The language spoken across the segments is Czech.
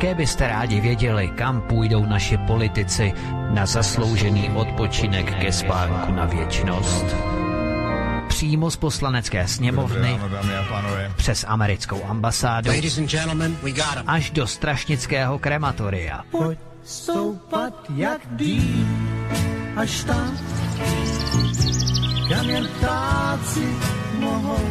Také byste rádi věděli, kam půjdou naši politici na zasloužený odpočinek ke spánku na věčnost. Přímo z poslanecké sněmovny, přes americkou ambasádu, až do strašnického krematoria. Pojď stoupat jak dým, až tam, kam jen ptáci mohou.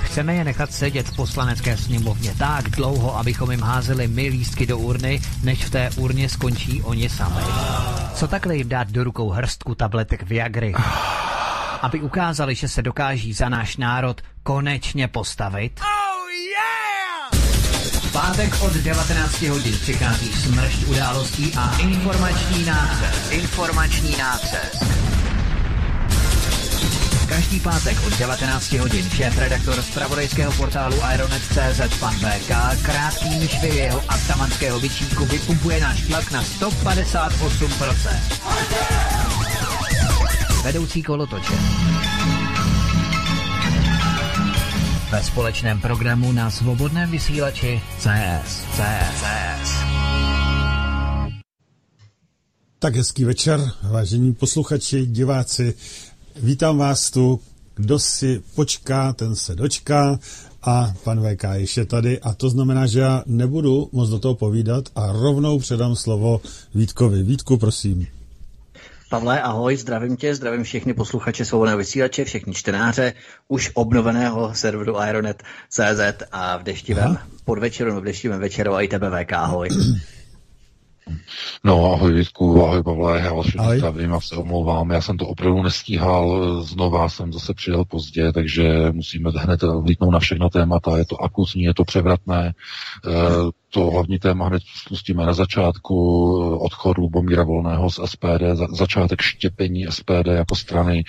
Chceme je nechat sedět v poslanecké sněmovně tak dlouho, abychom jim házeli my lístky do urny, než v té urně skončí oni sami. Co takhle jim dát do rukou hrstku tabletek Viagry, aby ukázali, že se dokáží za náš národ konečně postavit? V pátek od 19 hodin přichází smršť událostí a informační nácest. Každý pátek od 19 hodin šéfredaktor zpravodajského portálu Ironet.cz pan VK krátkými švy jeho atamanského vyčínku vypumpuje náš tlak na 158%. Vedoucí kolotoče. Ve společném programu na svobodném vysílači CS. Tak hezký večer, vážení posluchači, diváci. Vítám vás tu, kdo si počká, ten se dočká a pan VK ještě tady a to znamená, že já nebudu moc do toho povídat a rovnou předám slovo Vítkovi. Vítku, prosím. Pavle, ahoj, zdravím tě, zdravím všechny posluchače svobodného vysílače, všechny čtenáře už obnoveného serveru Ironet.cz a v deštivém podvečeru, v deštivém večeru a i tebe VK, ahoj. No ahoj Vítku, ahoj Pavle, já vás všechny zdravím a se omlouvám, já jsem to opravdu nestíhal, znova jsem zase přijel pozdě, takže musíme hned vlítnout na všechna témata, je to akutní, je to převratné, to hlavní téma hned spustíme na začátku, odchod Lubomíra Volného z SPD, začátek štěpení SPD jako strany,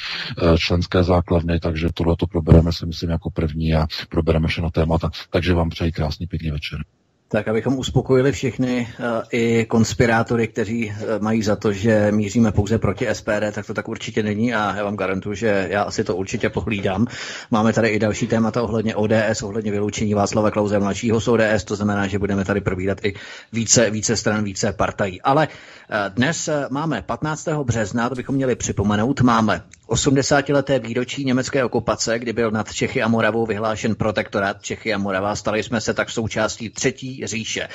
členské základny, takže tohle to probereme si myslím jako první a probereme všechna témata, takže vám přeji krásný pěkný večer. Tak abychom uspokojili všechny i konspirátory, kteří mají za to, že míříme pouze proti SPD, tak to tak určitě není a já vám garantuju, že já asi to určitě pohlídám. Máme tady i další témata ohledně ODS, ohledně vyloučení Václava Klause mladšího z ODS, to znamená, že budeme tady probírat i více stran, více partají. Ale dnes máme 15. března, to bychom měli připomenout, máme 80-leté výročí německé okupace, kdy byl nad Čechy a Moravou vyhlášen protektorát Čechy a Morava. Stali jsme se tak součástí třetí říše.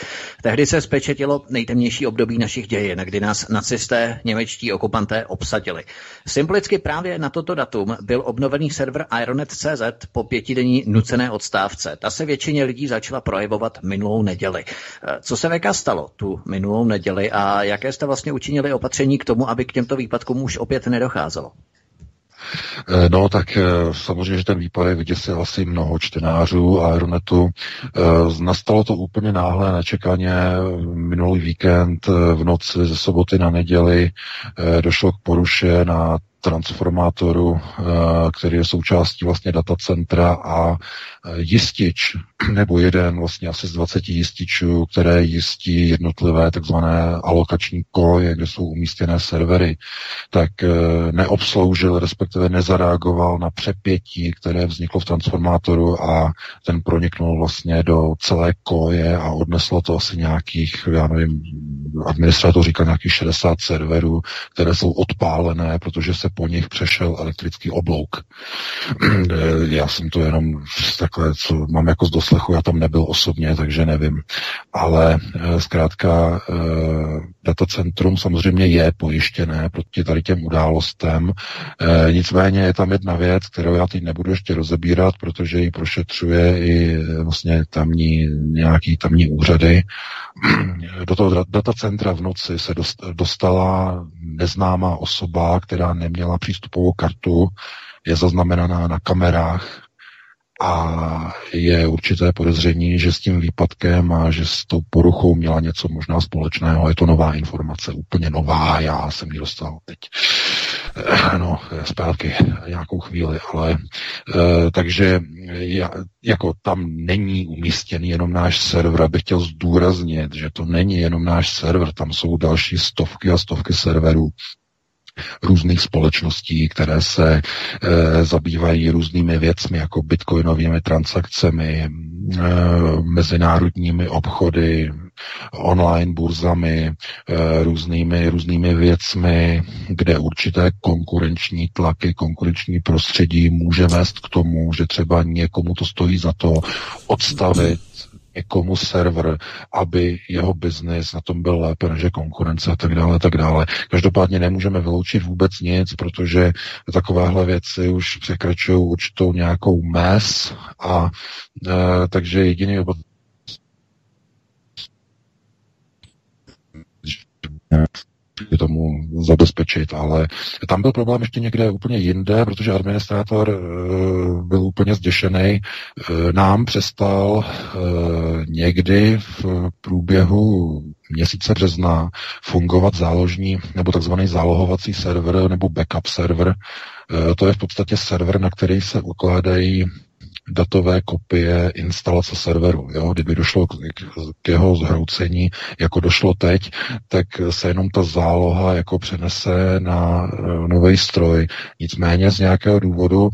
Tehdy se zpečetilo nejtemnější období našich dějin, kdy nás nacisté, němečtí okupanté obsadili. Symbolicky právě na toto datum byl obnovený server Ironet.cz po pětidenní nucené odstávce. Ta se většině lidí začala projevovat minulou neděli. Co se VK stalo tu minulou neděli a jaké jste vlastně učinili opatření k tomu, aby k těmto výpadkům už opět nedocházelo? No tak samozřejmě, že ten výpadek vyděsil asi mnoho čtenářů a Aeronetu. Nastalo to úplně náhle, nečekaně. Minulý víkend v noci ze soboty na neděli došlo k poruše na transformátoru, který je součástí vlastně datacentra a jistič, nebo jeden vlastně asi z 20 jističů, které jistí jednotlivé takzvané alokační koje, kde jsou umístěné servery, tak neobsloužil, respektive nezareagoval na přepětí, které vzniklo v transformátoru a ten proniknul vlastně do celé koje a odneslo to asi nějakých, já nevím, administrátor říká nějakých 60 serverů, které jsou odpálené, protože se po nich přešel elektrický oblouk. Já jsem to jenom takhle, co mám jako z doslechu, já tam nebyl osobně, takže nevím. Ale zkrátka datacentrum samozřejmě je pojištěné proti tady těm událostem. Nicméně je tam jedna věc, kterou já teď nebudu ještě rozebírat, protože ji prošetřuje i vlastně tamní, nějaký tamní úřady. Do toho datacentra v noci se dostala neznámá osoba, která neměla přístupovou kartu, je zaznamenaná na kamerách a je určité podezření, že s tím výpadkem a že s tou poruchou měla něco možná společného. Je to nová informace, úplně nová, já jsem ji dostal teď. No, zpátky nějakou chvíli, ale takže jako tam není umístěný jenom náš server, abych chtěl zdůraznit, že to není jenom náš server, tam jsou další stovky a stovky serverů různých společností, které se zabývají různými věcmi, jako bitcoinovými transakcemi, mezinárodními obchody, online burzami, různými věcmi, kde určité konkurenční tlaky, konkurenční prostředí může vést k tomu, že třeba někomu to stojí za to odstavit někomu server, aby jeho biznis na tom byl lépe než konkurence a tak dále, tak dále. Každopádně nemůžeme vyloučit vůbec nic, protože takovéhle věci už překračují určitou nějakou mez a takže jediný tomu zabezpečit, ale tam byl problém ještě někde úplně jinde, protože administrátor byl úplně zděšený. Nám přestal někdy v průběhu měsíce března fungovat záložní nebo takzvaný zálohovací server nebo backup server. To je v podstatě server, na který se ukládají datové kopie instalace serveru. Jo? Kdyby došlo k jeho zhroucení, jako došlo teď, tak se jenom ta záloha jako přenese na nový stroj. Nicméně z nějakého důvodu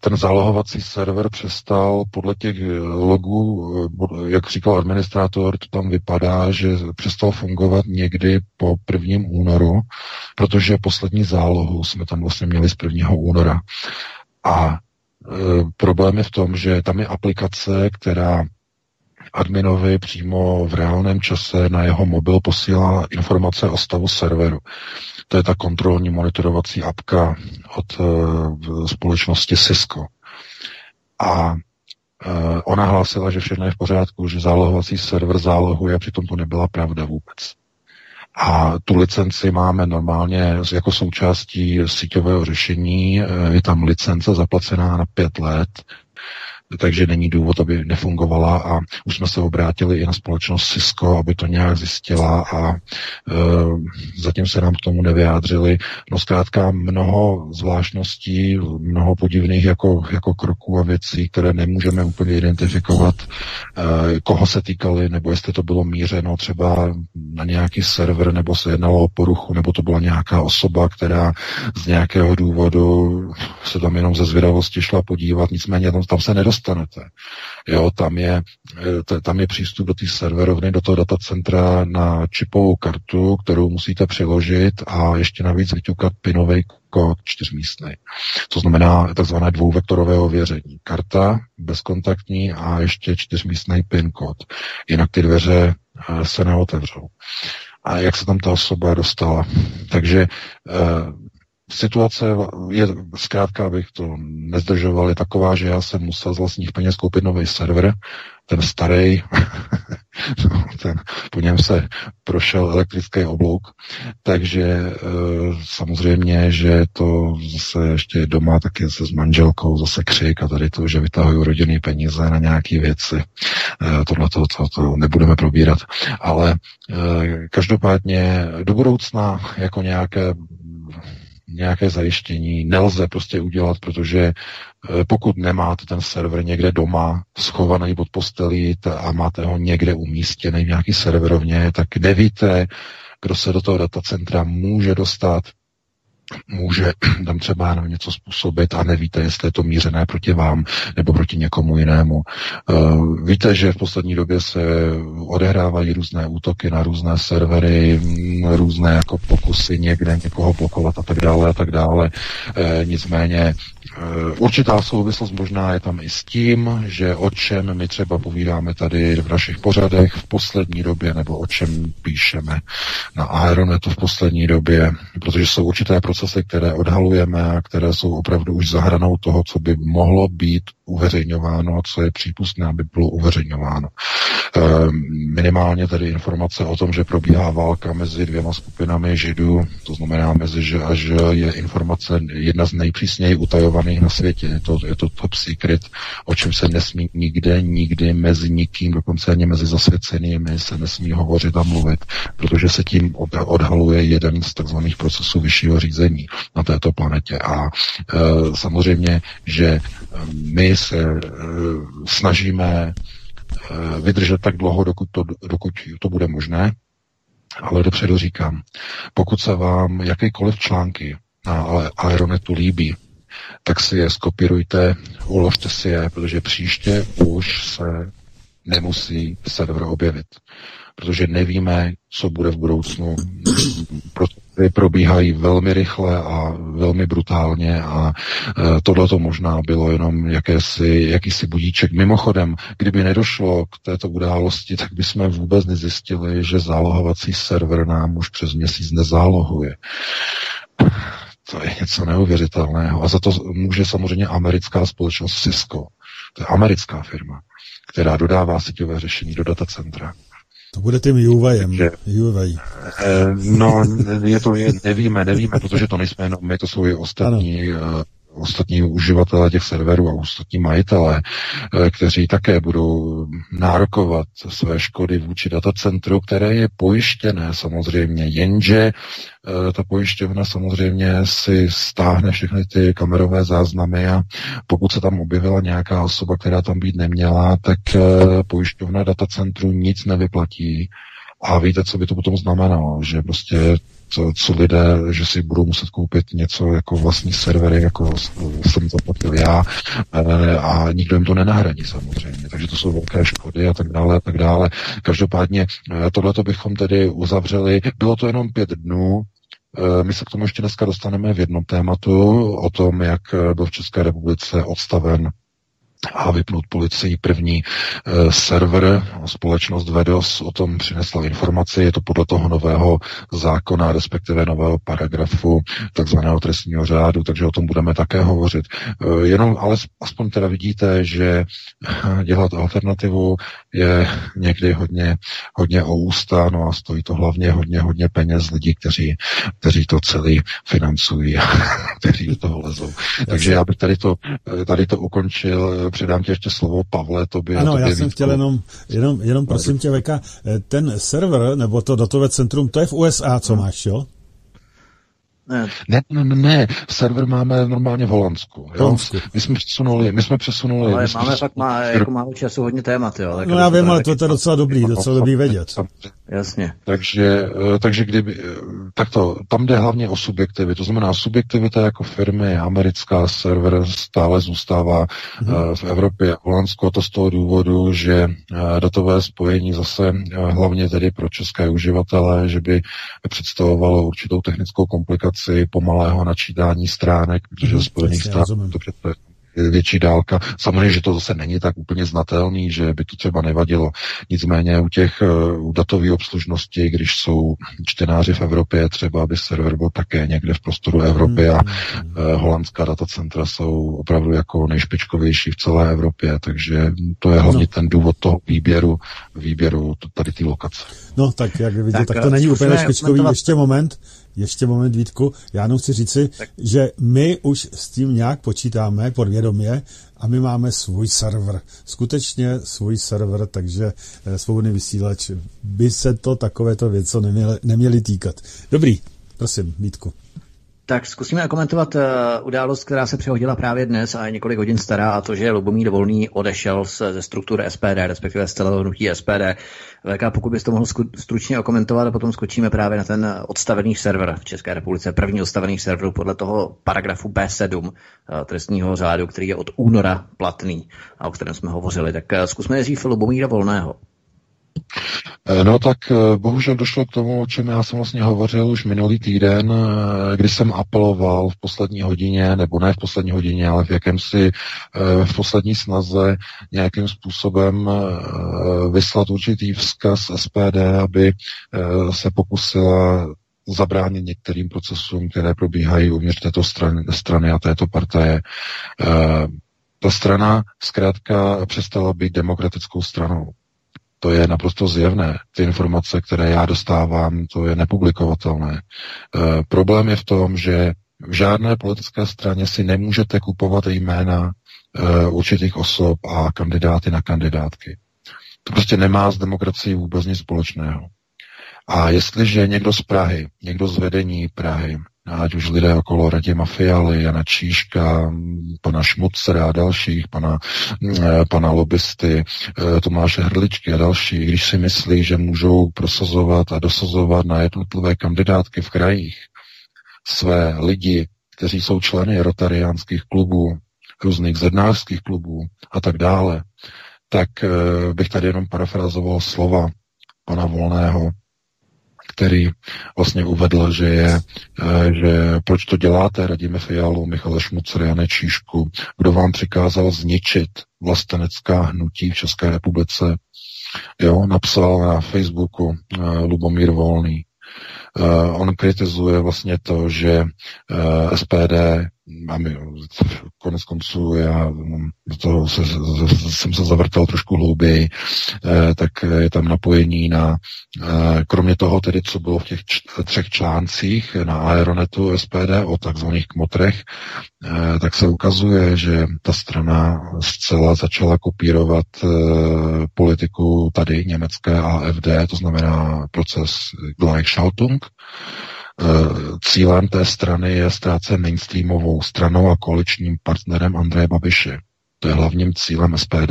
ten zálohovací server přestal podle těch logů, jak říkal administrátor, to tam vypadá, že přestal fungovat někdy po 1. únoru, protože poslední zálohu jsme tam vlastně měli z 1. února. A problém je v tom, že tam je aplikace, která adminovi přímo v reálném čase na jeho mobil posílá informace o stavu serveru. To je ta kontrolní monitorovací apka od společnosti Cisco. A ona hlásila, že všechno je v pořádku, že zálohovací server zálohuje, přitom to nebyla pravda vůbec. A tu licenci máme normálně jako součástí síťového řešení. Je tam licence zaplacená na 5 let, takže není důvod, aby nefungovala a už jsme se obrátili i na společnost Cisco, aby to nějak zjistila a zatím se nám k tomu nevyjádřili. No zkrátka mnoho zvláštností, mnoho podivných jako kroků a věcí, které nemůžeme úplně identifikovat, koho se týkaly, nebo jestli to bylo mířeno třeba na nějaký server, nebo se jednalo o poruchu, nebo to byla nějaká osoba, která z nějakého důvodu se tam jenom ze zvědavosti šla podívat, nicméně tam se nedostala. Jo, tam je přístup do té serverovny, do toho datacentra na čipovou kartu, kterou musíte přiložit a ještě navíc vyťukat pinový kód 4místnej. To znamená takzvané dvouvektorové ověření. Karta bezkontaktní a ještě 4místnej pin kód. Jinak ty dveře se neotevřou. A jak se tam ta osoba dostala? Takže situace je, zkrátka abych to nezdržoval, je taková, že já jsem musel z vlastních peněz koupit nový server, ten starý, po něm se prošel elektrický oblouk, takže samozřejmě, že to zase ještě doma taky se s manželkou zase křik a tady to, že vytahuju rodinné peníze na nějaké věci. Tohle to nebudeme probírat, ale každopádně do budoucna jako nějaké zajištění nelze prostě udělat, protože pokud nemáte ten server někde doma schovaný pod postelí a máte ho někde umístěný v nějaký serverovně, tak nevíte, kdo se do toho datacentra může dostat, může tam třeba něco způsobit a nevíte, jestli je to mířené proti vám nebo proti někomu jinému. Víte, že v poslední době se odehrávají různé útoky na různé servery, různé jako pokusy někde někoho blokovat a tak dále a tak dále. Nicméně určitá souvislost možná je tam i s tím, že o čem my třeba povídáme tady v našich pořadech v poslední době, nebo o čem píšeme na Aeronetu v poslední době, protože jsou určité procesy, které odhalujeme a které jsou opravdu už za hranou toho, co by mohlo být uveřejňováno a co je přípustné, aby bylo uveřejňováno. Minimálně tedy informace o tom, že probíhá válka mezi dvěma skupinami Židů, to znamená mezi Ž a Ž, je informace jedna z nejpřísněji utajovaných na světě. Je to top secret, o čem se nesmí nikdy mezi nikým, dokonce ani mezi zasvěcenými se nesmí hovořit a mluvit, protože se tím odhaluje jeden z takzvaných procesů vyššího řízení na této planetě. A samozřejmě, že my se snažíme vydržet tak dlouho, dokud to bude možné, ale dopředu říkám, pokud se vám jakýkoliv články na Aeronetu líbí, tak si je skopírujte, uložte si je, protože příště už se nemusí server objevit, protože nevíme, co bude v budoucnu. Procesy probíhají velmi rychle a velmi brutálně a tohle to možná bylo jenom jakýsi budíček. Mimochodem, kdyby nedošlo k této události, tak bychom vůbec nezjistili, že zálohovací server nám už přes měsíc nezálohuje. To je něco neuvěřitelného. A za to může samozřejmě americká společnost Cisco. To je americká firma, která dodává síťové řešení do datacentra. To bude tím Huawei. No, nevíme, protože to nejsme jenom my, to jsou i ostatní uživatelé těch serverů a ostatní majitelé, kteří také budou nárokovat své škody vůči datacentru, které je pojištěné samozřejmě, jenže ta pojišťovna samozřejmě si stáhne všechny ty kamerové záznamy a pokud se tam objevila nějaká osoba, která tam být neměla, tak pojišťovna datacentru nic nevyplatí. A víte, co by to potom znamenalo, že prostě co lidé, že si budou muset koupit něco jako vlastní servery, jako jsem zaplatil já, a nikdo jim to nenahradí samozřejmě. Takže to jsou velké škody a tak dále, a tak dále. Každopádně tohleto bychom tedy uzavřeli. Bylo to jenom 5 dnů. My se k tomu ještě dneska dostaneme v jednom tématu o tom, jak byl v České republice odstaven a vypnout policii první server. Společnost Vedos o tom přinesla informaci. Je to podle toho nového zákona, respektive nového paragrafu takzvaného trestního řádu, takže o tom budeme také hovořit. Jenom ale aspoň teda vidíte, že dělat alternativu je někdy hodně o ústa, no a stojí to hlavně hodně peněz lidí, kteří to celý financují a kteří do toho lezou. Takže já bych tady to ukončil. Předám ti ještě slovo, Pavle, tobě. Ano, tobě já jsem chtěl jenom prosím tě, Veka, ten server, nebo to datové centrum, to je v USA, co máš, jo? Ne, server máme normálně v Holandsku. Jo? My jsme přesunuli. Ale máme tak málo času, hodně témat, jo. Tak no já vím, ale to je docela dobrý vědět. Jasně. Takže kdyby, tam jde hlavně o subjektivy. To znamená, subjektivita jako firmy, americká server stále zůstává v Evropě a Holandsku, a to z toho důvodu, že datové spojení zase hlavně tedy pro české uživatele, že by představovalo určitou technickou komplikaci pomalého načítání stránek, protože spojených stránek to je větší dálka. Samozřejmě, že to zase není tak úplně znatelný, že by to třeba nevadilo. Nicméně u těch datové obslužnosti, když jsou čtenáři v Evropě, třeba aby server byl také někde v prostoru Evropy a holandská datacentra jsou opravdu jako nejšpičkovější v celé Evropě, takže to je hlavně ten důvod toho výběru tady té lokace. No tak, jak vidíte, tak to není úplně špičkový. Ještě moment, Vítku, já jenom chci říci, že my už s tím nějak počítáme podvědomě a my máme svůj server. Skutečně svůj server, takže svobodný vysílač by se to takovéto věci neměly týkat. Dobrý, prosím, Vítku. Tak zkusíme komentovat událost, která se přehodila právě dnes a je několik hodin stará, a to, že Lubomír Volný odešel ze struktury SPD, respektive z celého hnutí SPD. VK, pokud bys to mohl stručně okomentovat, a potom skočíme právě na ten odstavený server v České republice, první odstavený server podle toho paragrafu B7 trestního řádu, který je od února platný a o kterém jsme hovořili. Tak zkusme nejdřív Lubomíra Volného. No tak bohužel došlo k tomu, o čem já jsem vlastně hovořil už minulý týden, kdy jsem apeloval v poslední hodině, nebo ne v poslední hodině, ale v poslední snaze nějakým způsobem vyslat určitý vzkaz SPD, aby se pokusila zabránit některým procesům, které probíhají uvnitř této strany a této partaje. Ta strana zkrátka přestala být demokratickou stranou. To je naprosto zjevné. Ty informace, které já dostávám, to je nepublikovatelné. Problém je v tom, že v žádné politické straně si nemůžete kupovat jména určitých osob a kandidáty na kandidátky. To prostě nemá s demokracií vůbec nic společného. A jestliže někdo z Prahy, někdo z vedení Prahy, ať už lidé okolo Radima Fialy, Jana Číška, pana Šmucera a dalších, pana lobbysty, Tomáše Hrdličky a další, když si myslí, že můžou prosazovat a dosazovat na jednotlivé kandidátky v krajích své lidi, kteří jsou členy rotariánských klubů, různých zednářských klubů a tak dále, tak bych tady jenom parafrazoval slova pana Volného, který vlastně uvedl, že proč to děláte, Radime Fialu, Michale Šmucr, Jane Číšku, kdo vám přikázal zničit vlastenecká hnutí v České republice. Jo, napsal na Facebooku Lubomír Volný. On kritizuje vlastně to, že SPD, konec konců já do toho jsem se zavrtal trošku hlouběji, tak je tam napojení na, kromě toho tedy, co bylo v těch třech článcích na Aeronetu SPD o takzvaných kmotrech, tak se ukazuje, že ta strana zcela začala kopírovat politiku tady německé AFD, to znamená proces Gleichschaltung. Cílem té strany je stát se mainstreamovou stranou a koaličním partnerem Andreje Babiše. To je hlavním cílem SPD.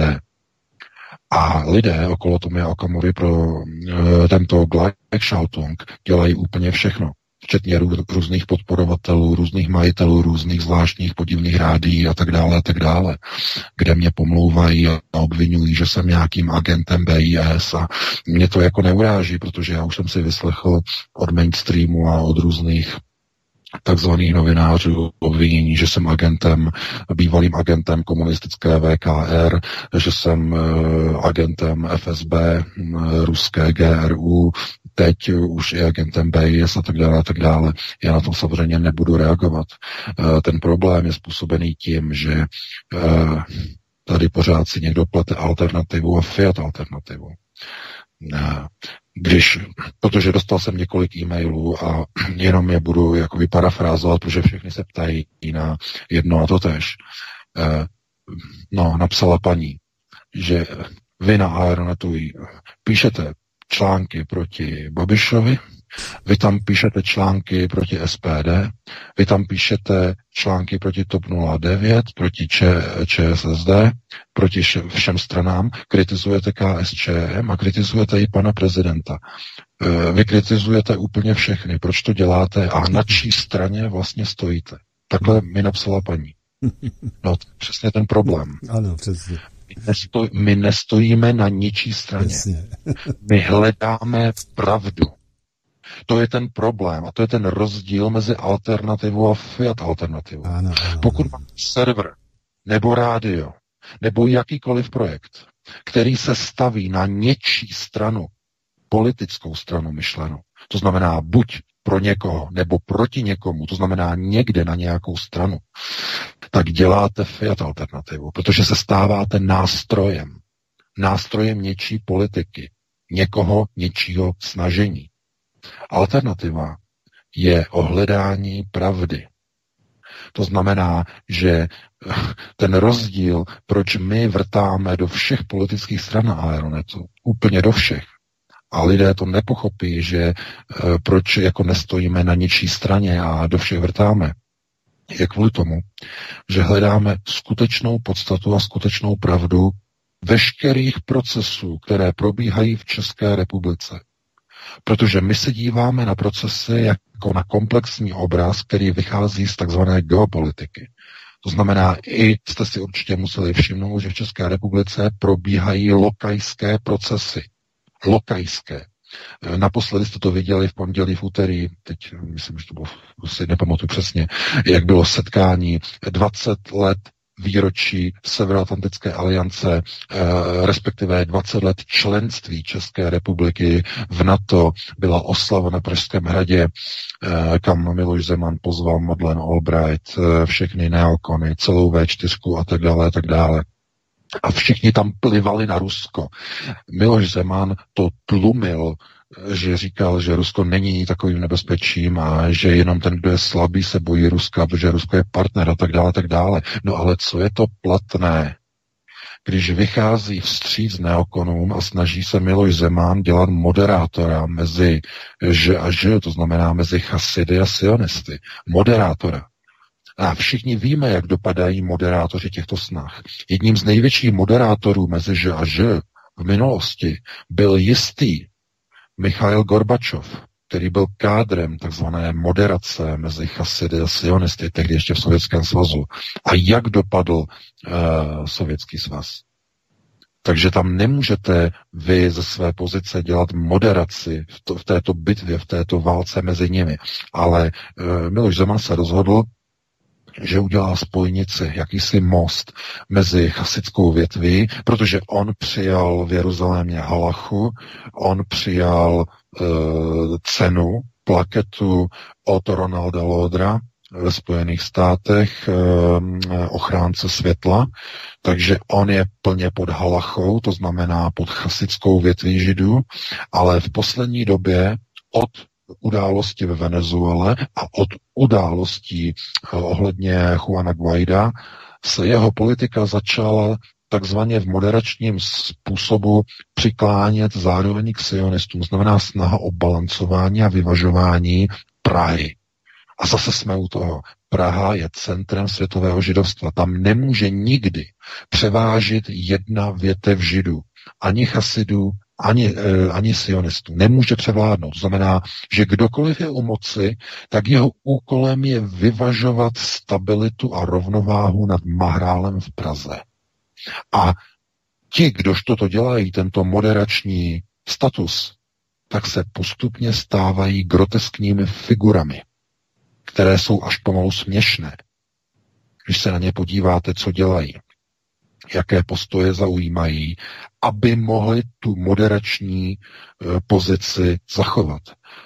A lidé okolo Tomia Okamury pro tento Gleichschaltung dělají úplně všechno, včetně různých podporovatelů, různých majitelů, různých zvláštních podivných rádií a tak dále, kde mě pomlouvají a obvinují, že jsem nějakým agentem BIS a mě to jako neuráží, protože já už jsem si vyslechl od mainstreamu a od různých takzvaných novinářů obvinění, že jsem agentem, bývalým agentem komunistické VKR, že jsem agentem FSB, ruské GRU, teď už i agentem BIS a tak dále a tak dále. Já na to samozřejmě nebudu reagovat. Ten problém je způsobený tím, že tady pořád si někdo plete alternativu a Fiat alternativu. Protože dostal jsem několik e-mailů a jenom je budu jakoby parafrázovat, protože všechny se ptají na jedno a to též. No, napsala paní, že vy na Aeronetu píšete články proti Babišovi, vy tam píšete články proti SPD, vy tam píšete články proti TOP 09, proti ČSSD, proti všem stranám, kritizujete KSČM a kritizujete i pana prezidenta. Vy kritizujete úplně všechny, proč to děláte a na čí straně vlastně stojíte. Takhle mi napsala paní. No, přesně ten problém. Ano, přesně. My nestojíme na ničí straně. My hledáme pravdu. To je ten problém a to je ten rozdíl mezi alternativou a Fiat alternativou. Ano. Pokud máte server nebo rádio nebo jakýkoliv projekt, který se staví na něčí stranu, politickou stranu myšleno, to znamená buď pro někoho nebo proti někomu, to znamená někde na nějakou stranu, tak děláte Fiat alternativu, protože se stáváte nástrojem něčí politiky, někoho něčího snažení. Alternativa je o hledání pravdy. To znamená, že ten rozdíl, proč my vrtáme do všech politických stran na Aeronetu, úplně do všech, a lidé to nepochopí, že proč jako nestojíme na ničí straně a do všech vrtáme, je kvůli tomu, že hledáme skutečnou podstatu a skutečnou pravdu veškerých procesů, které probíhají v České republice. Protože my se díváme na procesy jako na komplexní obraz, který vychází z takzvané geopolitiky. To znamená, i jste si určitě museli všimnout, že v České republice probíhají lokajské procesy. Lokajské. Naposledy jste to viděli v pondělí, v úterý, teď myslím, že to bylo, si nepamatuju přesně, jak bylo setkání 20 let výročí Severoatlantické aliance, respektive 20 let členství České republiky v NATO, byla oslava na Pražském hradě, kam Miloš Zeman pozval Madeleine Albright, všechny neokony, celou V4 a tak dále, a tak dále. A všichni tam plivali na Rusko. Miloš Zeman to tlumil, že říkal, že Rusko není takovým nebezpečím a že jenom ten, kdo je slabý, se bojí Ruska, protože Rusko je partner a tak dále, a tak dále. No ale co je to platné, když vychází vstříc neokonům a snaží se Miloš Zeman dělat moderátora mezi Ž a Ž, to znamená mezi chasidy a sionisty. Moderátora. A všichni víme, jak dopadají moderátoři těchto snah. Jedním z největších moderátorů mezi Ž a Ž v minulosti byl jistý Michail Gorbačov, který byl kádrem takzvané moderace mezi chasidy a sionisty, tehdy ještě v Sovětském svazu. A jak dopadl Sovětský svaz? Takže tam nemůžete vy ze své pozice dělat moderaci v této bitvě, v této válce mezi nimi. Ale Miloš Zeman se rozhodl, že udělá spojnici, jakýsi most mezi chasickou větví, protože on přijal v Jeruzalémě halachu, on přijal cenu, plaketu od Ronalda Lodra ve Spojených státech, ochránce světla, takže on je plně pod halachou, to znamená pod chasickou větví židů, ale v poslední době od události ve Venezuele a od událostí ohledně Juana Guaida se jeho politika začala takzvaně v moderačním způsobu přiklánět zároveň k sionistům, znamená snaha o balancování a vyvažování Prahy. A zase jsme u toho. Praha je centrem světového židovstva. Tam nemůže nikdy převážit jedna větev židů. Ani chasidů, ani sionistů. Nemůže převládnout. To znamená, že kdokoliv je u moci, tak jeho úkolem je vyvažovat stabilitu a rovnováhu nad Mahrálem v Praze. A ti, kdož toto dělají, tento moderační status, tak se postupně stávají groteskními figurami, které jsou až pomalu směšné. Když se na ně podíváte, co dělají, jaké postoje zaujímají, aby mohli tu moderační pozici zachovat.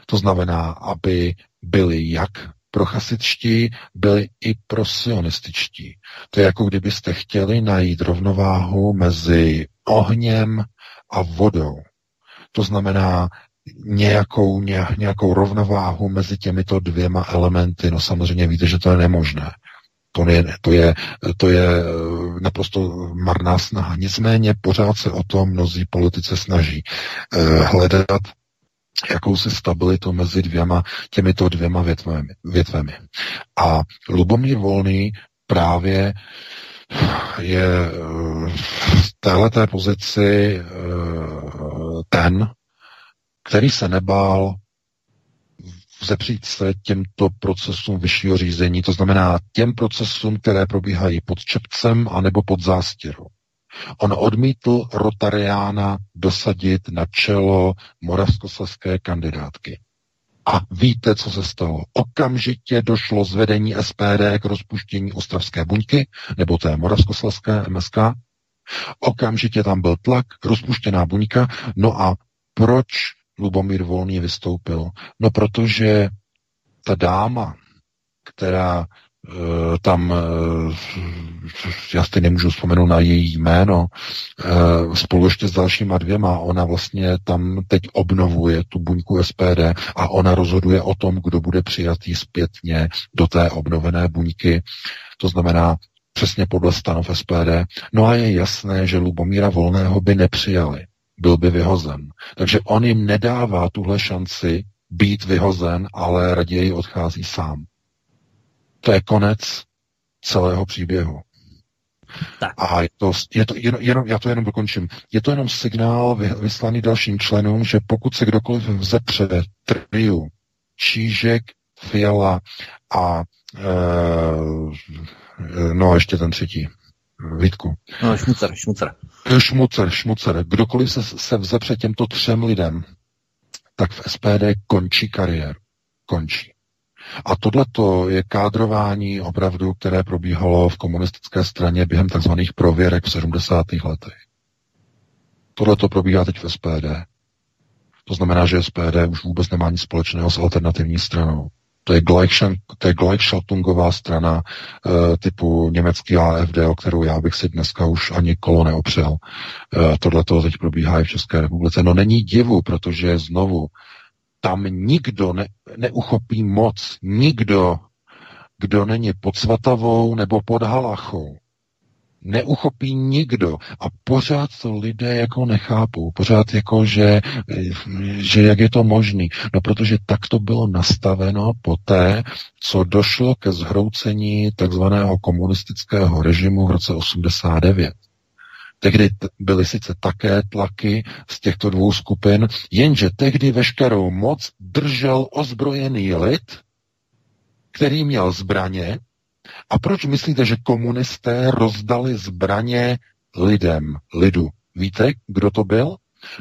To znamená, aby byli jak prochasičtí, byli i prosionističtí. To je jako kdybyste chtěli najít rovnováhu mezi ohněm a vodou. To znamená nějakou rovnováhu mezi těmito dvěma elementy. No samozřejmě víte, že to je nemožné. To je naprosto marná snaha. Nicméně pořád se o to mnozí politici snaží hledat jakousi stabilitu mezi těmito dvěma větvemi. A Lubomír Volný právě je v téhleté pozici ten, který se nebál vzepřít se těmto procesům vyššího řízení, to znamená těm procesům, které probíhají pod čepcem anebo pod zástěrou. On odmítl Rotariána dosadit na čelo moravskoslezské kandidátky. A víte, co se stalo? Okamžitě došlo zvedení SPD k rozpuštění ostravské buňky, nebo té moravskoslezské MSK. Okamžitě tam byl tlak, rozpuštěná buňka. No a proč Lubomír Volný vystoupil? No protože ta dáma, která tam, já si nemůžu vzpomenout na její jméno, spolu ještě s dalšíma dvěma, ona vlastně tam teď obnovuje tu buňku SPD a ona rozhoduje o tom, kdo bude přijatý zpětně do té obnovené buňky, to znamená přesně podle stanov SPD. No a je jasné, že Lubomíra Volného by nepřijali, byl by vyhozen. Takže on jim nedává tuhle šanci být vyhozen, ale raději odchází sám. To je konec celého příběhu. Tak. A já to jenom dokončím. Je to jenom signál vyslaný dalším členům, že pokud se kdokoliv vzepře triu Čížek, Fiala a ještě ten třetí. Vítku. No, Šmucer. Kdokoliv se vzepře těmto třem lidem, tak v SPD končí kariéru. Končí. A tohleto je kádrování opravdu, které probíhalo v komunistické straně během takzvaných prověrek v 70. letech. Tohleto probíhá teď v SPD. To znamená, že SPD už vůbec nemá nic společného s alternativní stranou. To je Gleichschaltungová strana typu německý AFD, o kterou já bych si dneska už ani kolo neopřel. Tohleto teď probíhá i v České republice. No není divu, protože znovu tam nikdo neuchopí moc. Nikdo, kdo není pod Svatavou nebo pod halachou. Neuchopí nikdo. A pořád to lidé jako nechápou. Pořád jako, že jak je to možný. No protože tak to bylo nastaveno poté, co došlo ke zhroucení takzvaného komunistického režimu v roce 89. Tehdy byly sice také tlaky z těchto dvou skupin, jenže tehdy veškerou moc držel ozbrojený lid, který měl zbraně. A proč myslíte, že komunisté rozdali zbraně lidu? Víte, kdo to byl?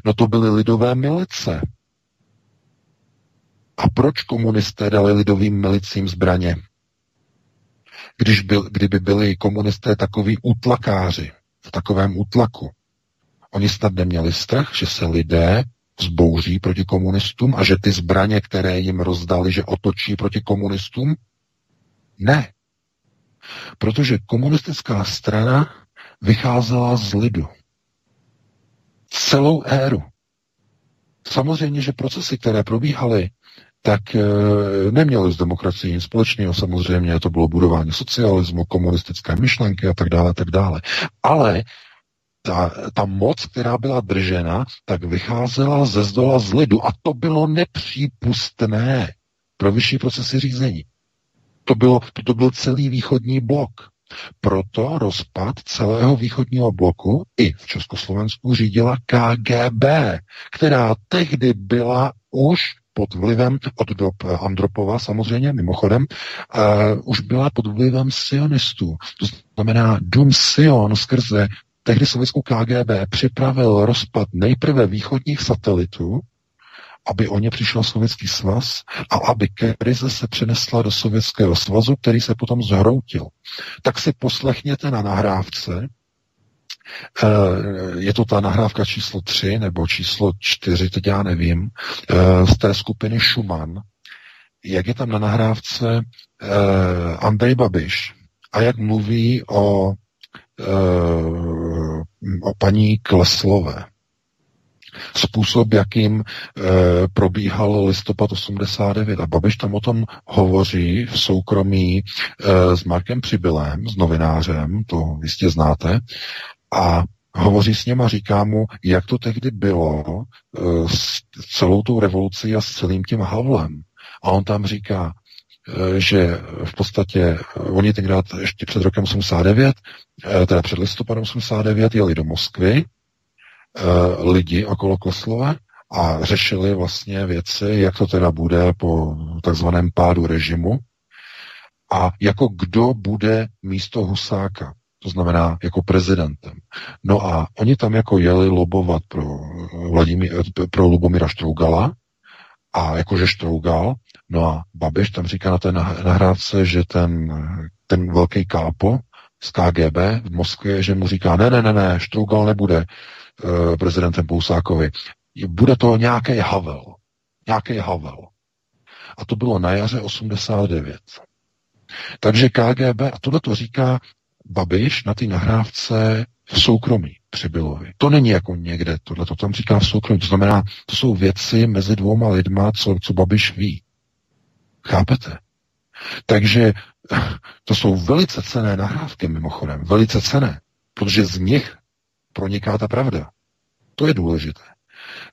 No to byly lidové milice. A proč komunisté dali lidovým milicím zbraně? Kdyby byli komunisté takoví útlakáři, v takovém útlaku, oni snad neměli strach, že se lidé vzbouří proti komunistům a že ty zbraně, které jim rozdali, že otočí proti komunistům? Ne. Protože komunistická strana vycházela z lidu. Celou éru. Samozřejmě, že procesy, které probíhaly, tak neměly s demokracií nic společného. Samozřejmě to bylo budování socialismu, komunistické myšlenky a tak dále, tak dále. Ale ta moc, která byla držena, tak vycházela ze zdola z lidu a to bylo nepřípustné pro vyšší procesy řízení. To byl celý východní blok. Proto rozpad celého východního bloku i v Československu řídila KGB, která tehdy byla už pod vlivem, od dob Andropova samozřejmě, mimochodem, už byla pod vlivem sionistů. To znamená, Dům Sion skrze tehdy sovětskou KGB připravil rozpad nejprve východních satelitů, aby o ně přišel Sovětský svaz a aby krize se přenesla do Sovětského svazu, který se potom zhroutil. Tak si poslechněte na nahrávce, je to ta nahrávka číslo 3 nebo číslo 4, teď já nevím, z té skupiny Šuman, jak je tam na nahrávce Andrej Babiš a jak mluví o paní Kleslové. Způsob, jakým probíhal listopad 89. A Babiš tam o tom hovoří v soukromí s Markem Přibylem, s novinářem, to jistě znáte, a hovoří s ním a říká mu, jak to tehdy bylo s celou tou revolucí a s celým tím Havlem. A on tam říká, že v podstatě oni tenkrát ještě před rokem 89, teda před listopadem 89 jeli do Moskvy, lidi okolo Kleslova a řešili vlastně věci, jak to teda bude po takzvaném pádu režimu a jako kdo bude místo Husáka, to znamená jako prezidentem. No a oni tam jako jeli lobovat pro Lubomíra Štrougala a jakože Štrougal, no a Babiš tam říká na té nahrávce, že ten velký kápo z KGB v Moskvě, že mu říká, ne, Štrougal nebude prezidentem Husákovi. Bude to nějaký Havel. Nějaký Havel. A to bylo na jaře 89. Takže KGB, a tohle to říká Babiš na té nahrávce v soukromí Přibylovi. To není jako někde, tohle to tam říká v soukromí. To znamená, to jsou věci mezi dvouma lidma, co Babiš ví. Chápete? Takže to jsou velice cenné nahrávky mimochodem. Velice cenné. Protože z nich proniká ta pravda. To je důležité.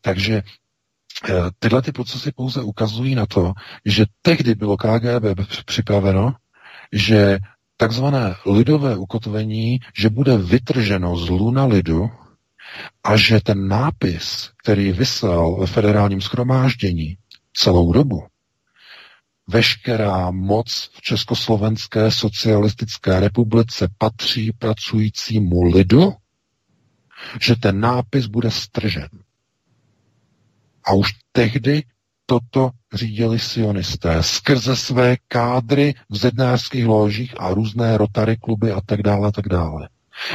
Takže tyhle ty procesy pouze ukazují na to, že tehdy bylo KGB připraveno, že takzvané lidové ukotvení, že bude vytrženo z luna lidu a že ten nápis, který visel ve Federálním shromáždění celou dobu, veškerá moc v Československé socialistické republice patří pracujícímu lidu, že ten nápis bude stržen. A už tehdy toto řídili sionisté skrze své kádry v zednářských lóžích a různé rotary kluby a tak dále, tak dále.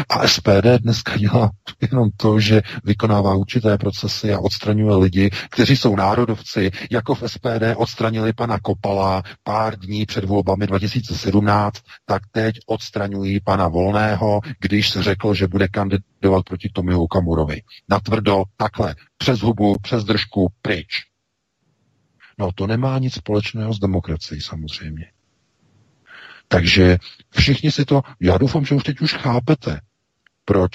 A SPD dneska dělá jenom to, že vykonává určité procesy a odstraňuje lidi, kteří jsou národovci, jako v SPD odstranili pana Kopala pár dní před volbami 2017, tak teď odstraňují pana Volného, když se řekl, že bude kandidovat proti Tomiu Okamurovi. Natvrdo, takhle, přes hubu, přes držku, pryč. No to nemá nic společného s demokracií samozřejmě. Takže všichni si to, já doufám, že už teď už chápete, proč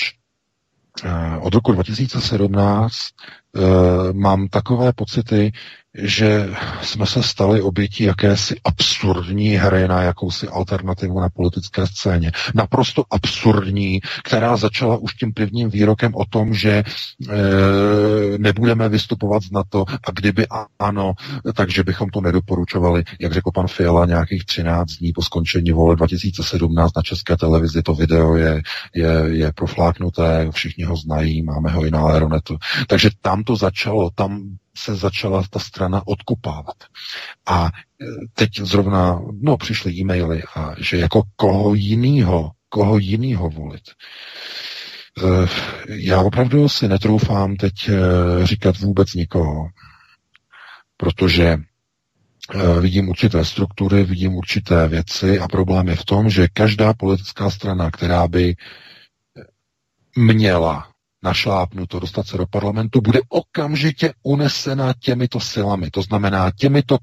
od roku 2017 mám takové pocity, že jsme se stali obětí jakési absurdní hry na jakousi alternativu na politické scéně. Naprosto absurdní, která začala už tím prvním výrokem o tom, že nebudeme vystupovat z NATO a kdyby ano, takže bychom to nedoporučovali. Jak řekl pan Fiala, nějakých 13 dní po skončení voleb 2017 na České televizi, to video je profláknuté, všichni ho znají, máme ho i na Aeronetu. Takže tam to začalo, tam se začala ta strana odkopávat. A teď zrovna, přišly e-maily, a že jako koho jinýho volit. Já opravdu si netroufám teď říkat vůbec nikoho, protože vidím určité struktury, vidím určité věci a problém je v tom, že každá politická strana, která by měla našlápnuto dostat se do parlamentu, bude okamžitě unesena těmito silami. To znamená těmito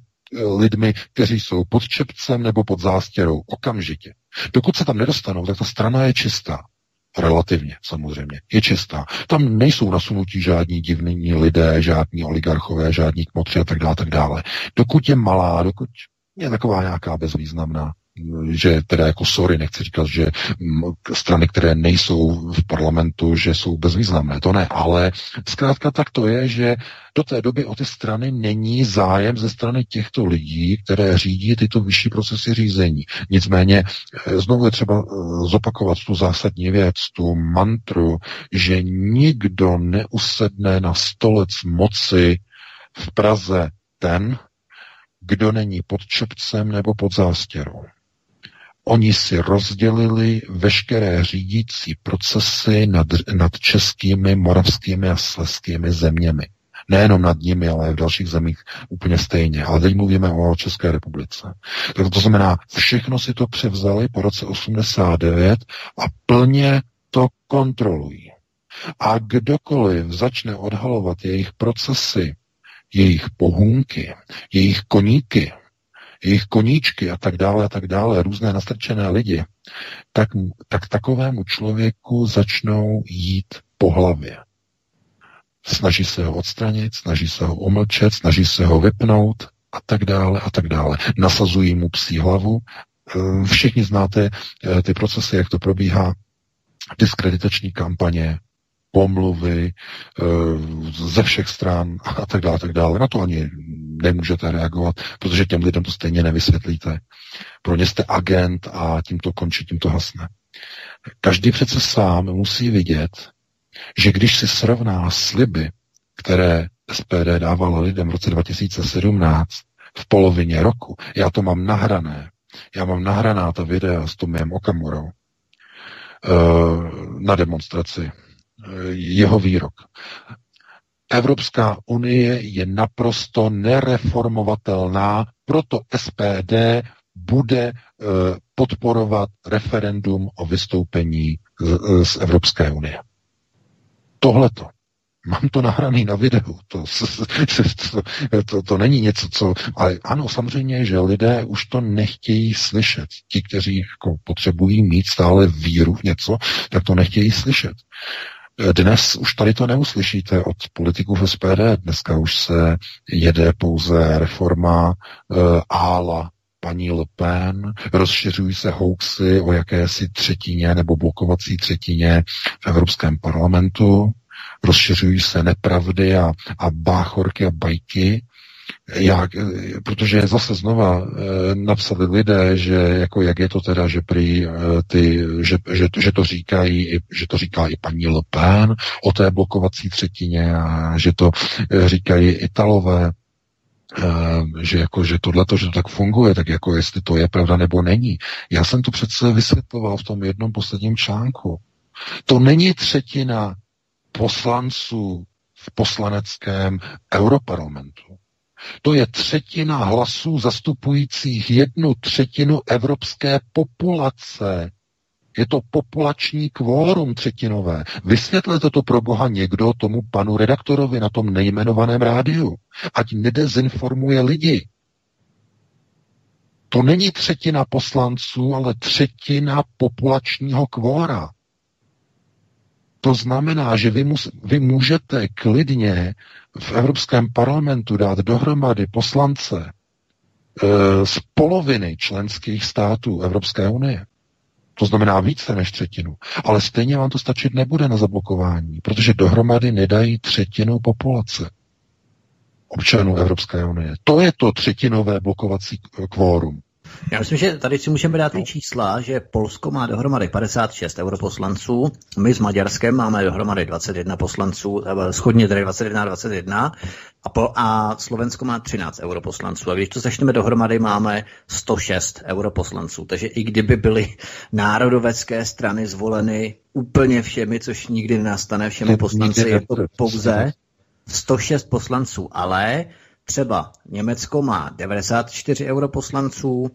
lidmi, kteří jsou pod čepcem nebo pod zástěrou. Okamžitě. Dokud se tam nedostanou, tak ta strana je čistá. Relativně, samozřejmě. Je čistá. Tam nejsou nasunutí žádní divní lidé, žádní oligarchové, žádní kmotři a tak dále, tak dále. Dokud je malá, dokud je taková nějaká bezvýznamná, že teda jako nechci říkat, že strany, které nejsou v parlamentu, že jsou bezvýznamné, to ne, ale zkrátka tak to je, že do té doby o ty strany není zájem ze strany těchto lidí, které řídí tyto vyšší procesy řízení. Nicméně znovu je třeba zopakovat tu zásadní věc, tu mantru, že nikdo neusedne na stolec moci v Praze ten, kdo není pod čepcem nebo pod zástěrou. Oni si rozdělili veškeré řídící procesy nad českými, moravskými a slezskými zeměmi. Nejenom nad nimi, ale v dalších zemích úplně stejně. Ale teď mluvíme o České republice. Tak to znamená, všechno si to převzali po roce 89 a plně to kontrolují. A kdokoliv začne odhalovat jejich procesy, jejich pohůnky, jejich koníky, jejich koníčky a tak dále, různé nastrčené lidi, tak takovému člověku začnou jít po hlavě. Snaží se ho odstranit, snaží se ho omlčet, snaží se ho vypnout a tak dále, a tak dále. Nasazují mu psí hlavu. Všichni znáte ty procesy, jak to probíhá. Diskreditační kampaně, pomluvy ze všech stran a tak dále, tak dále. Na to ani nemůžete reagovat, protože těm lidem to stejně nevysvětlíte. Pro ně jste agent a tím to končí, tím to hasne. Každý přece sám musí vidět, že když si srovná sliby, které SPD dávala lidem v roce 2017 v polovině roku, já to mám nahrané, já mám nahraná ta videa s Tomiem Okamurou na demonstraci, jeho výrok. Evropská unie je naprosto nereformovatelná, proto SPD bude podporovat referendum o vystoupení z Evropské unie. Tohleto. Mám to nahrané na videu. To není něco, co... Ale ano, samozřejmě, že lidé už to nechtějí slyšet. Ti, kteří jako potřebují mít stále víru v něco, tak to nechtějí slyšet. Dnes už tady to neuslyšíte od politiků v SPD. Dneska už se jede pouze reforma ála paní Le Pen. Rozšiřují se hoaxy o jakési třetině nebo blokovací třetině v Evropském parlamentu. Rozšiřují se nepravdy a báchorky a bajky. Protože zase znova napsali lidé, že jako jak je to teda, že prý že to říká i paní Le Pen o té blokovací třetině a že to říkají Italové, že tohleto, že to tak funguje, tak jako jestli to je pravda nebo není. Já jsem to přece vysvětloval v tom jednom posledním článku. To není třetina poslanců v poslaneckém europarlamentu. To je třetina hlasů zastupujících 1/3 evropské populace. Je to populační kvórum třetinové. Vysvětlete to pro boha někdo tomu panu redaktorovi na tom nejmenovaném rádiu. Ať nedezinformuje lidi. To není třetina poslanců, ale třetina populačního kvóra. To znamená, že vy můžete klidně v Evropském parlamentu dát dohromady poslance z poloviny členských států Evropské unie. To znamená více než třetinu. Ale stejně vám to stačit nebude na zablokování, protože dohromady nedají třetinu populace občanů Evropské unie. To je to třetinové blokovací kvórum. Já myslím, že tady si můžeme dát ty čísla, že Polsko má dohromady 56 europoslanců, my s Maďarskem máme dohromady 21 poslanců, shodně tady 21 a Slovensko má 13 europoslanců. A když to začneme dohromady, máme 106 europoslanců. Takže i kdyby byly národovecké strany zvoleny úplně všemi, což nikdy nenastane všemi poslanci, je to pouze 106 poslanců, ale... Třeba Německo má 94 europoslanců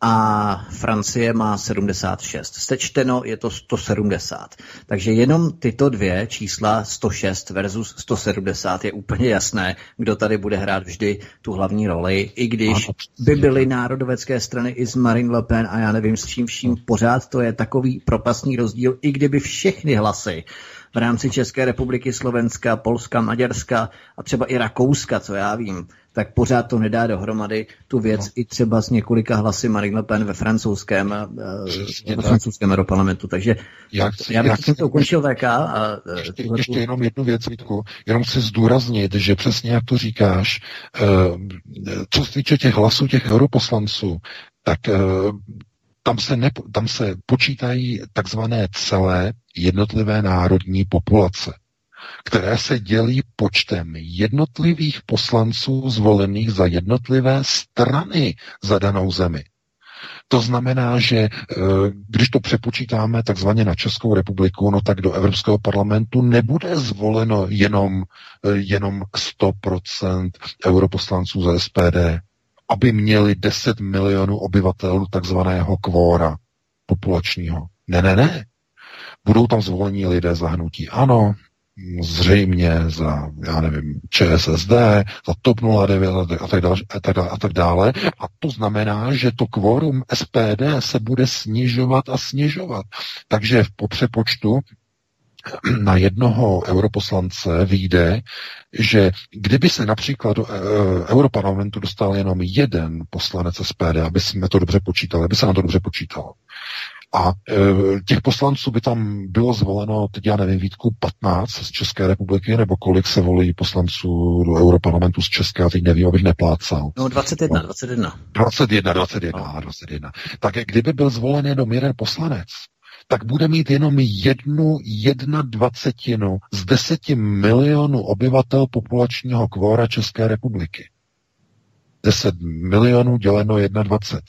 a Francie má 76. Sečteno je to 170. Takže jenom tyto dvě čísla 106 versus 170 je úplně jasné, kdo tady bude hrát vždy tu hlavní roli, i když by byly národovecké strany i s Marine Le Pen a já nevím s čím vším, pořád to je takový propastný rozdíl, i kdyby všechny hlasy v rámci České republiky, Slovenska, Polska, Maďarska a třeba i Rakouska, co já vím, tak pořád to nedá dohromady tu věc i třeba s několika hlasy Marine Le Pen ve francouzském europarlamentu. Takže já bych to ukončil VK. Ještě jenom jednu věc, Vítku. Jenom chci zdůraznit, že přesně jak to říkáš, co se týče těch hlasů těch europoslanců, tak tam se počítají takzvané celé jednotlivé národní populace, které se dělí počtem jednotlivých poslanců zvolených za jednotlivé strany za danou zemi. To znamená, že když to přepočítáme takzvaně na Českou republiku, no tak do Evropského parlamentu nebude zvoleno jenom 100% europoslanců za SPD, aby měli 10 milionů obyvatel takzvaného kvóra populačního. Ne. Budou tam zvolení lidé za hnutí ANO, zřejmě za, já nevím, ČSSD, za TOP 09 a tak dále. A to znamená, že to kvórum SPD se bude snižovat a snižovat. Takže po přepočtu na jednoho europoslance vyjde, že kdyby se například do europarlamentu dostal jenom jeden poslanec SPD, aby se na to dobře počítalo, a těch poslanců by tam bylo zvoleno, teď já nevím, Vítku, 15 z České republiky, nebo kolik se volí poslanců do europarlamentu z České, teď nevím, abych neplácal. No 21. Tak kdyby byl zvolen jenom jeden poslanec, tak bude mít jenom 1/21 z 10 milionů obyvatel populačního kvóra České republiky. 10 milionů děleno 1/20.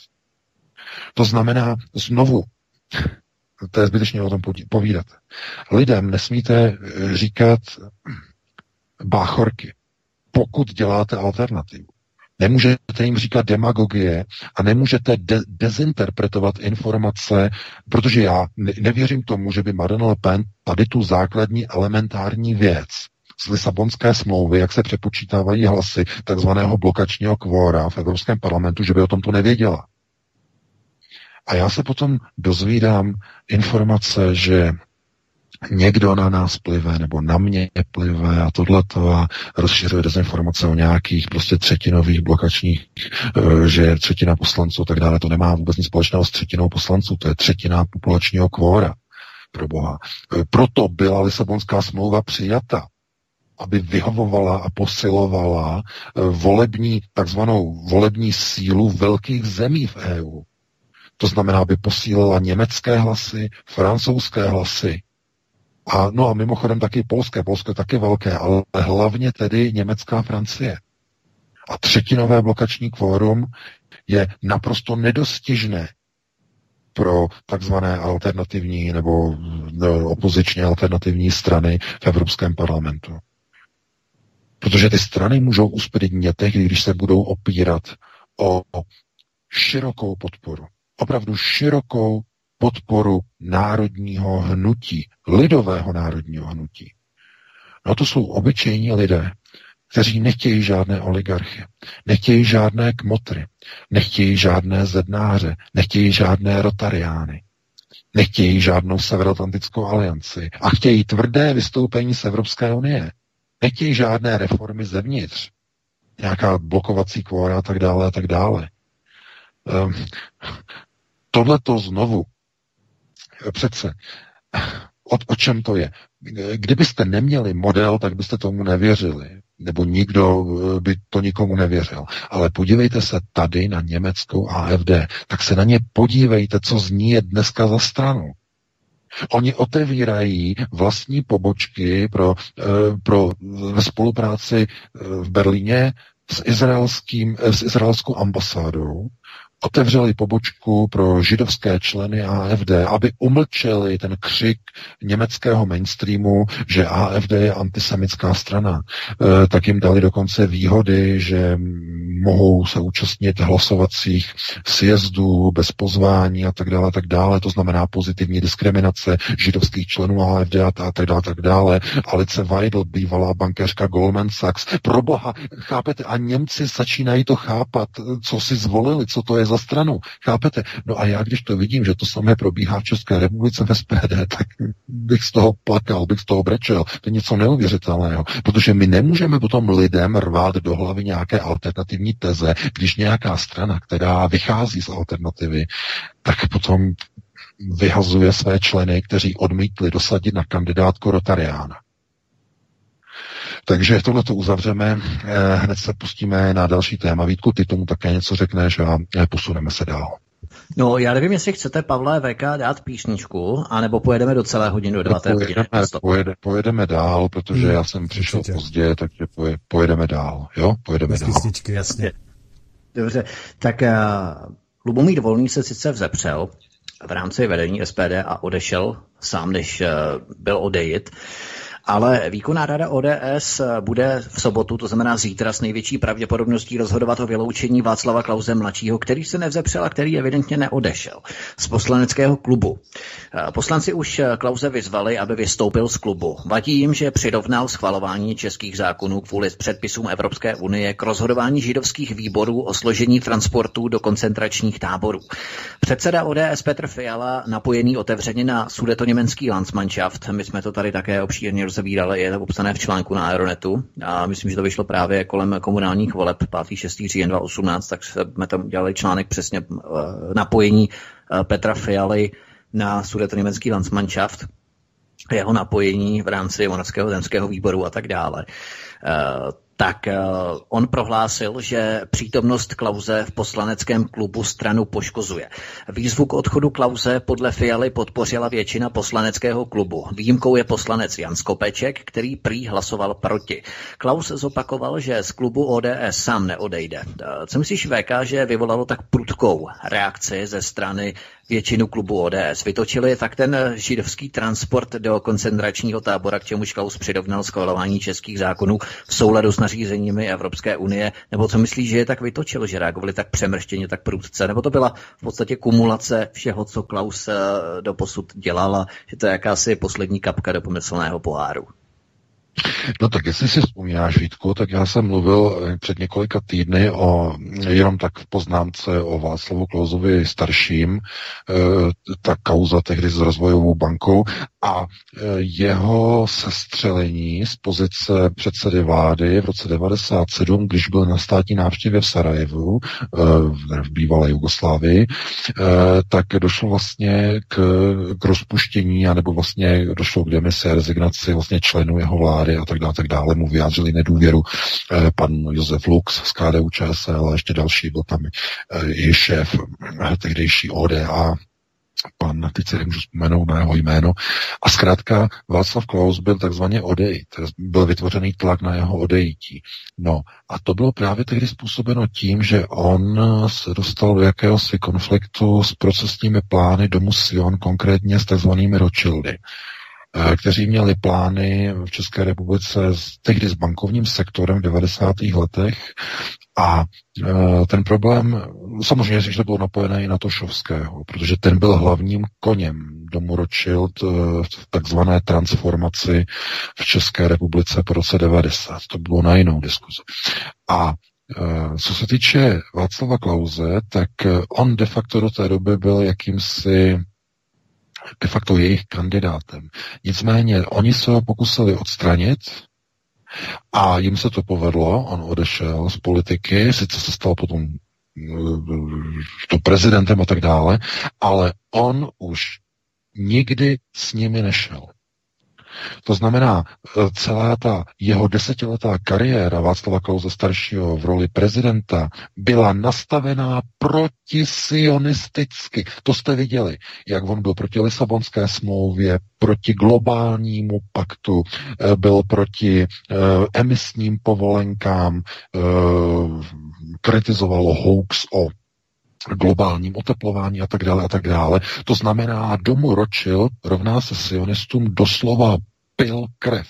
To znamená, znovu, to je zbytečně o tom povídat, lidem nesmíte říkat báchorky, pokud děláte alternativu. Nemůžete jim říkat demagogie a nemůžete dezinterpretovat informace, protože já nevěřím tomu, že by Marine Le Pen tady tu základní elementární věc z Lisabonské smlouvy, jak se přepočítávají hlasy takzvaného blokačního kvóra v Evropském parlamentu, že by o tom to nevěděla. A já se potom dozvídám informace, že někdo na nás plive, nebo na mě plive a tohleto a rozšiřuje dezinformace o nějakých prostě třetinových blokačních, že třetina poslanců a tak dále. To nemá vůbec nic společného s třetinou poslanců, to je třetina populačního kvóra, pro boha. Proto byla Lisabonská smlouva přijata, aby vyhovovala a posilovala takzvanou volební sílu velkých zemí v EU. To znamená, aby posílila německé hlasy, francouzské hlasy. A no a mimochodem taky polské. Polsko je taky velké, ale hlavně tedy německá Francie. A třetinové blokační kvórum je naprosto nedostižné pro takzvané alternativní nebo opozičně alternativní strany v Evropském parlamentu. Protože ty strany můžou uspět jedině tehdy, když se budou opírat o širokou podporu. Opravdu širokou podporu národního hnutí, lidového národního hnutí. No to jsou obyčejní lidé, kteří nechtějí žádné oligarchy, nechtějí žádné kmotry, nechtějí žádné zednáře, nechtějí žádné rotariány. nechtějí žádnou severoatlantickou alianci a chtějí tvrdé vystoupení z Evropské unie. Nechtějí žádné reformy zevnitř, nějaká blokovací kvóra a tak dále a tak dále. Tohle to znovu přece o čem to je? Kdybyste neměli model, tak byste tomu nevěřili. Nebo nikdo by to nikomu nevěřil. Ale podívejte se tady na německou AfD. Tak se na ně podívejte, co z ní je dneska za stranu. Oni otevírají vlastní pobočky pro spolupráci v Berlíně s izraelskou ambasádou. Otevřeli pobočku pro židovské členy AfD, aby umlčeli ten křik německého mainstreamu, že AfD je antisemitská strana. Tak jim dali dokonce výhody, že mohou se účastnit hlasovacích sjezdů bez pozvání a tak dále, tak dále. To znamená pozitivní diskriminace židovských členů AfD a tak dále, tak dále. Alice Weidel, bývalá bankéřka Goldman Sachs. Proboha, chápete? A Němci začínají to chápat, co si zvolili, co to je za stranu. Chápete? No a já, když to vidím, že to samé probíhá v České republice v SPD, tak bych z toho plakal, bych z toho brečel. To je něco neuvěřitelného. Protože my nemůžeme potom lidem rvát do hlavy nějaké alternativní teze, když nějaká strana, která vychází z alternativy, tak potom vyhazuje své členy, kteří odmítli dosadit na kandidátku Rotariána. Takže tohle to uzavřeme, hned se pustíme na další téma. Vítku, ty tomu také něco řekneš a posuneme se dál. No, já nevím, jestli chcete, Pavle, VK, dát píšničku, anebo pojedeme do celé hodiny, do 9. hodiny. Pojedeme dál, protože já jsem přišel pozdě, takže pojedeme dál. Jo, pojedeme dál. Písničky, jasně. Dobře, tak Lubomír Volný se sice vzepřel v rámci vedení SPD a odešel sám, než byl odejit. Ale výkonná rada ODS bude v sobotu, to znamená zítra, s největší pravděpodobností rozhodovat o vyloučení Václava Klause mladšího, který se nevzepřel a který evidentně neodešel z poslaneckého klubu. Poslanci už Klause vyzvali, aby vystoupil z klubu. Vadí jim, že přirovnal schvalování českých zákonů kvůli předpisům Evropské unie k rozhodování židovských výborů o složení transportů do koncentračních táborů. Předseda ODS Petr Fiala, napojený otevřeně na sudetoněmecký Landsmannschaft, my jsme to tady také obšírně zabírali, je to obsané v článku na Aeronetu a myslím, že to vyšlo právě kolem komunálních voleb 5. 6. říjen 2018, tak jsme tam dělali článek přesně napojení Petra Fialy na sudetoněmecký Landsmannschaft, jeho napojení v rámci Moravského zemského výboru a tak dále. Tak on prohlásil, že přítomnost Klause v poslaneckém klubu stranu poškozuje. Výzvu k odchodu Klause podle Fialy podpořila většina poslaneckého klubu. Výjimkou je poslanec Jan Skopeček, který prý hlasoval proti. Klaus zopakoval, že z klubu ODS sám neodejde. Co myslíš, VK, že vyvolalo tak prudkou reakci ze strany většinu klubu ODS? Vytočili tak ten židovský transport do koncentračního tábora, k čemuž Klaus přirovnal schvalování českých zákonů v souladu s nařízeními Evropské unie, nebo co myslíš, že je tak vytočilo, že reagovali tak přemrštěně, tak prudce, nebo to byla v podstatě kumulace všeho, co Klaus doposud dělala, že to je jakási poslední kapka do pomyslného poháru? No tak jestli si vzpomínáš, Vítku, tak já jsem mluvil před několika týdny jenom tak v poznámce o Václavu Klausovi starším, ta kauza tehdy s Rozvojovou bankou a jeho sestřelení z pozice předsedy vlády v roce 1997, když byl na státní návštěvě v Sarajevu, v bývalé Jugoslávii, tak došlo vlastně k rozpuštění, anebo vlastně došlo k demisi a rezignaci vlastně členů jeho vlády a tak dále, mu vyjádřili nedůvěru pan Josef Lux z KDU ČSL a ještě další, byl tam i šéf tehdejší ODA, pan, teď se nemůžu vzpomenout na jeho jméno, a zkrátka Václav Klaus byl takzvaně odejít, byl vytvořený tlak na jeho odejítí. No a to bylo právě tehdy způsobeno tím, že on se dostal do jakéhosi konfliktu s procesními plány domu Sion, konkrétně s takzvanými Rothschildy, kteří měli plány v České republice tehdy s bankovním sektorem v 90. letech a ten problém, samozřejmě, že to bylo napojené i na Tošovského, protože ten byl hlavním koněm domu Rothschild v takzvané transformaci v České republice po roce 90. To bylo na jinou diskuzi. A co se týče Václava Klause, tak on de facto do té doby byl jakýmsi de facto jejich kandidátem. Nicméně oni se ho pokusili odstranit a jim se to povedlo, on odešel z politiky, sice se stal potom to prezidentem a tak dále, ale on už nikdy s nimi nešel. To znamená, celá ta jeho 10letá kariéra Václava Klause staršího v roli prezidenta byla nastavená protisionisticky. To jste viděli, jak on byl proti Lisabonské smlouvě, proti globálnímu paktu, byl proti emisním povolenkám, kritizoval hoax o globálním oteplování a tak dále a tak dále. To znamená, domu ročil rovná se sionistům doslova pil krev.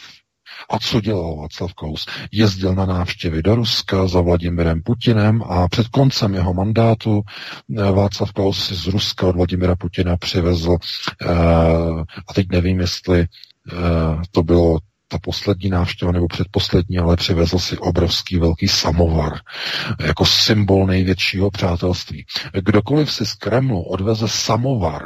A co dělal Václav Klaus? Jezdil na návštěvy do Ruska za Vladimirem Putinem a před koncem jeho mandátu Václav Klaus si z Ruska od Vladimira Putina přivezl a teď nevím, jestli to bylo ta poslední návštěva nebo předposlední, ale přivezl si obrovský velký samovar jako symbol největšího přátelství. Kdokoliv si z Kremlu odveze samovar,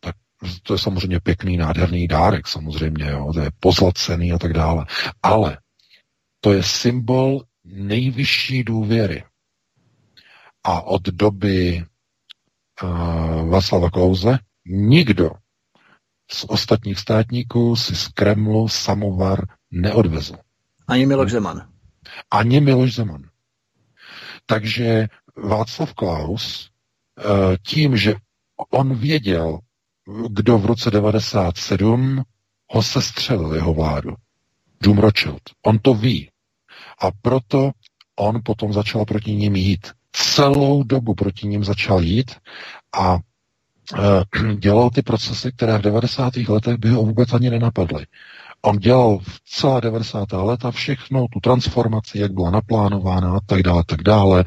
tak to je samozřejmě pěkný, nádherný dárek samozřejmě, jo, to je pozlacený a tak dále, ale to je symbol nejvyšší důvěry. A od doby Václava Klause nikdo z ostatních státníků si z Kremlu samovar neodvezl. Ani Miloš Zeman. Ani Miloš Zeman. Takže Václav Klaus tím, že on věděl, kdo v roce 1997 ho sestřelil, jeho vládu. Dům Rothschild. On to ví. A proto on potom začal proti ním jít. Celou dobu proti ním začal jít a dělal ty procesy, které v 90. letech by ho vůbec ani nenapadly. On dělal v celá 90. leta všechno, tu transformaci, jak byla naplánována a tak dále,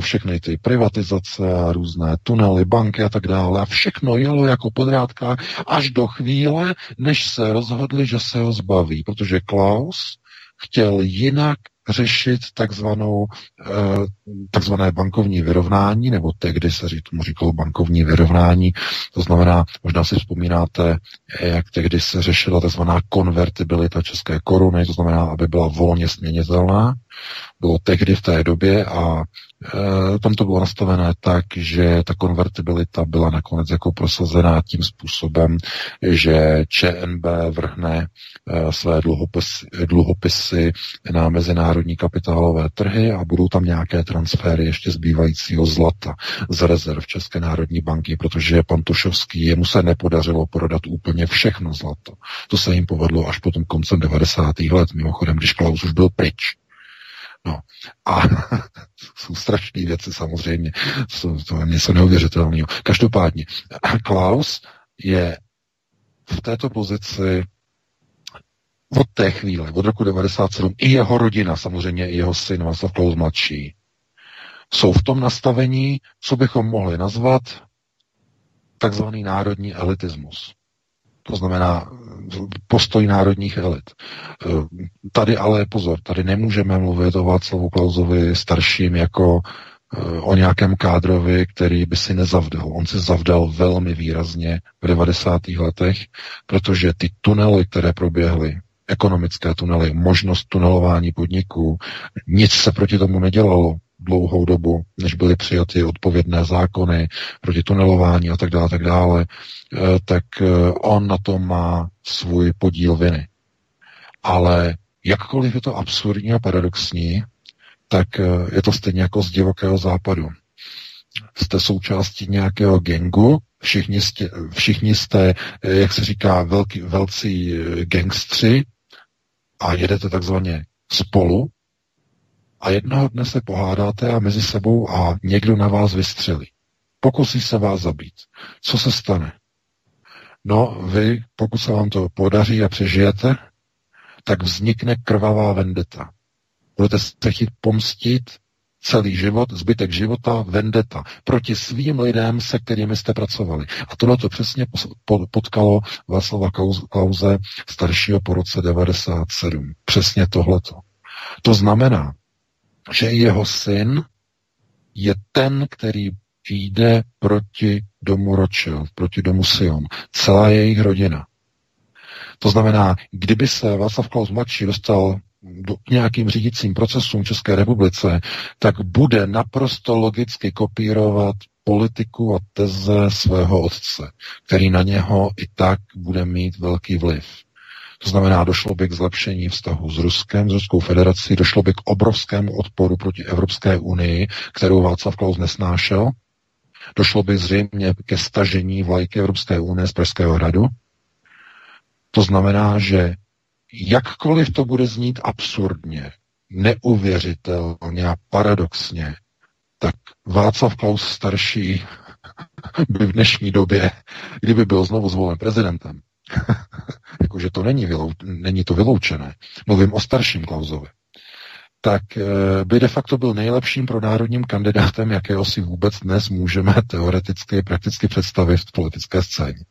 všechny ty privatizace a různé tunely, banky a tak dále. A všechno jelo jako podrádka až do chvíle, než se rozhodli, že se ho zbaví, protože Klaus chtěl jinak řešit takzvané bankovní vyrovnání, nebo tehdy se tomu říkalo bankovní vyrovnání, to znamená, možná si vzpomínáte, jak tehdy se řešila takzvaná konvertibilita české koruny, to znamená, aby byla volně směnitelná, bylo tehdy v té době a tam to bylo nastavené tak, že ta konvertibilita byla nakonec jako prosazená tím způsobem, že ČNB vrhne své dluhopisy na mezinárodní kapitálové trhy a budou tam nějaké transfery ještě zbývajícího zlata z rezerv České národní banky, protože Pantošovský, jemu se nepodařilo prodat úplně všechno zlato. To se jim povedlo až potom koncem 90. let, mimochodem, když Klaus už byl pryč. No a jsou strašné věci samozřejmě, to je něco neuvěřitelného. Každopádně Klaus je v této pozici od té chvíle, od roku 1997, i jeho rodina samozřejmě, i jeho syn Václav Klaus mladší, jsou v tom nastavení, co bychom mohli nazvat takzvaný národní elitismus. To znamená postoj národních elit. Tady ale pozor, tady nemůžeme mluvit o Václavu Klausovi starším jako o nějakém kádrovi, který by si nezavdal. On si zavdal velmi výrazně v 90. letech, protože ty tunely, které proběhly, ekonomické tunely, možnost tunelování podniků, nic se proti tomu nedělalo dlouhou dobu, než byly přijaty odpovědné zákony proti tunelování a tak dále, tak on na tom má svůj podíl viny. Ale jakkoliv je to absurdní a paradoxní, tak je to stejně jako z divokého západu. Jste součástí nějakého gangu, všichni jste, jak se říká, velcí gangstři a jedete takzvaně spolu, a jednoho dne se pohádáte a mezi sebou a někdo na vás vystřelí. Pokusí se vás zabít. Co se stane? No, vy, pokud se vám to podaří a přežijete, tak vznikne krvavá vendeta. Budete se chtít pomstit celý život, zbytek života, vendeta. Proti svým lidem, se kterými jste pracovali. A tohle to přesně potkalo Václava Klause staršího po roce 1997. Přesně tohleto. To znamená, že jeho syn je ten, který jde proti domu Rothschild, proti domu Sion. Celá jejich rodina. To znamená, kdyby se Václav Klaus mladší dostal k nějakým řídicím procesům v České republice, tak bude naprosto logicky kopírovat politiku a teze svého otce, který na něho i tak bude mít velký vliv. To znamená, došlo by k zlepšení vztahu s Ruskem, s Ruskou federací, došlo by k obrovskému odporu proti Evropské unii, kterou Václav Klaus nesnášel, došlo by zřejmě ke stažení vlajky Evropské unie z Pražského hradu. To znamená, že jakkoliv to bude znít absurdně, neuvěřitelně a paradoxně, tak Václav Klaus starší by v dnešní době, kdyby byl znovu zvolen prezidentem, jakože to není to vyloučené, mluvím o starším Klausovi, tak by de facto byl nejlepším pronárodním kandidátem, jakého si vůbec dnes můžeme teoreticky prakticky představit v politické scéně.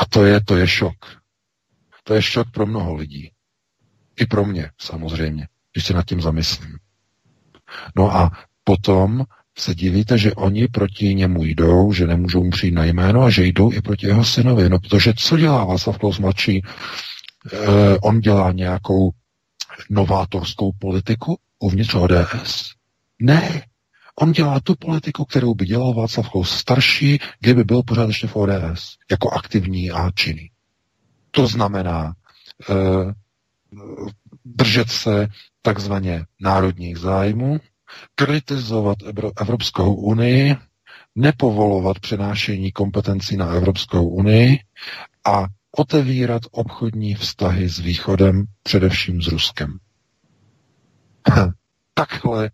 A to je šok. To je šok pro mnoho lidí. I pro mě, samozřejmě, když se nad tím zamyslím. No a potom se divíte, že oni proti němu jdou, že nemůžou mu přijít na jméno a že jdou i proti jeho synovi. No protože co dělá Václav Klaus mladší? On dělá nějakou novátorskou politiku uvnitř ODS? Ne. On dělá tu politiku, kterou by dělal Václav Klaus starší, kdyby byl pořád ještě v ODS, jako aktivní a činný. To znamená držet se takzvaně národních zájmů, kritizovat Evropskou unii, nepovolovat přenášení kompetencí na Evropskou unii a otevírat obchodní vztahy s Východem, především s Ruskem. Takhle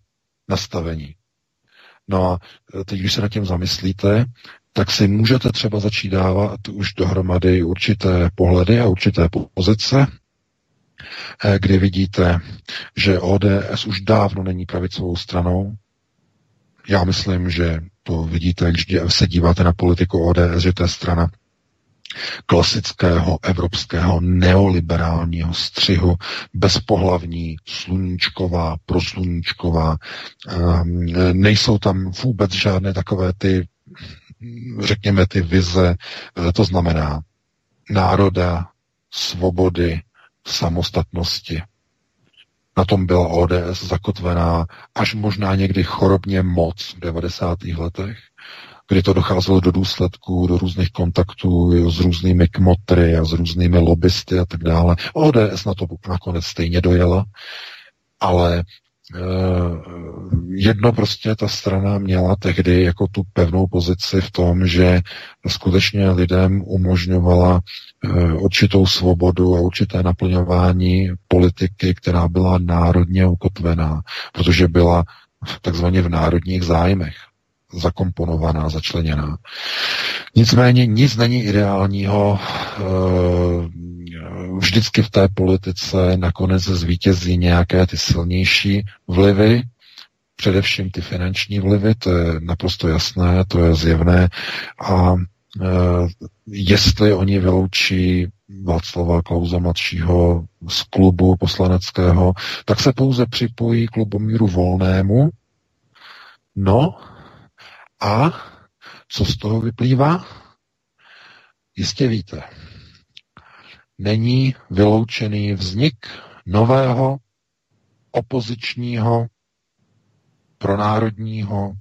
nastavení. No a teď, když se nad tím zamyslíte, tak si můžete třeba začít dávat už dohromady určité pohledy a určité pozice, kdy vidíte, že ODS už dávno není pravicovou stranou. Já myslím, že to vidíte, když se díváte na politiku ODS, že to je strana klasického evropského neoliberálního střihu, bezpohlavní, sluníčková, prosluníčková. Nejsou tam vůbec žádné takové ty, řekněme, ty vize, to znamená národa, svobody, samostatnosti. Na tom byla ODS zakotvená až možná někdy chorobně moc v 90. letech, kdy to docházelo do důsledků, do různých kontaktů s různými kmotry a s různými lobbysty a tak dále. ODS na to nakonec stejně dojela, ale jedno prostě ta strana měla tehdy jako tu pevnou pozici v tom, že skutečně lidem umožňovala určitou svobodu a určité naplňování politiky, která byla národně ukotvená, protože byla takzvaně v národních zájmech zakomponovaná, začleněná. Nicméně nic není ideálního. Vždycky v té politice nakonec zvítězí nějaké ty silnější vlivy, především ty finanční vlivy, to je naprosto jasné, to je zjevné. A jestli oni vyloučí Václava Klause mladšího z klubu poslaneckého, tak se pouze připojí k Lubomíru Volnému. No, a co z toho vyplývá? Jistě víte. Není vyloučený vznik nového opozičního pronárodního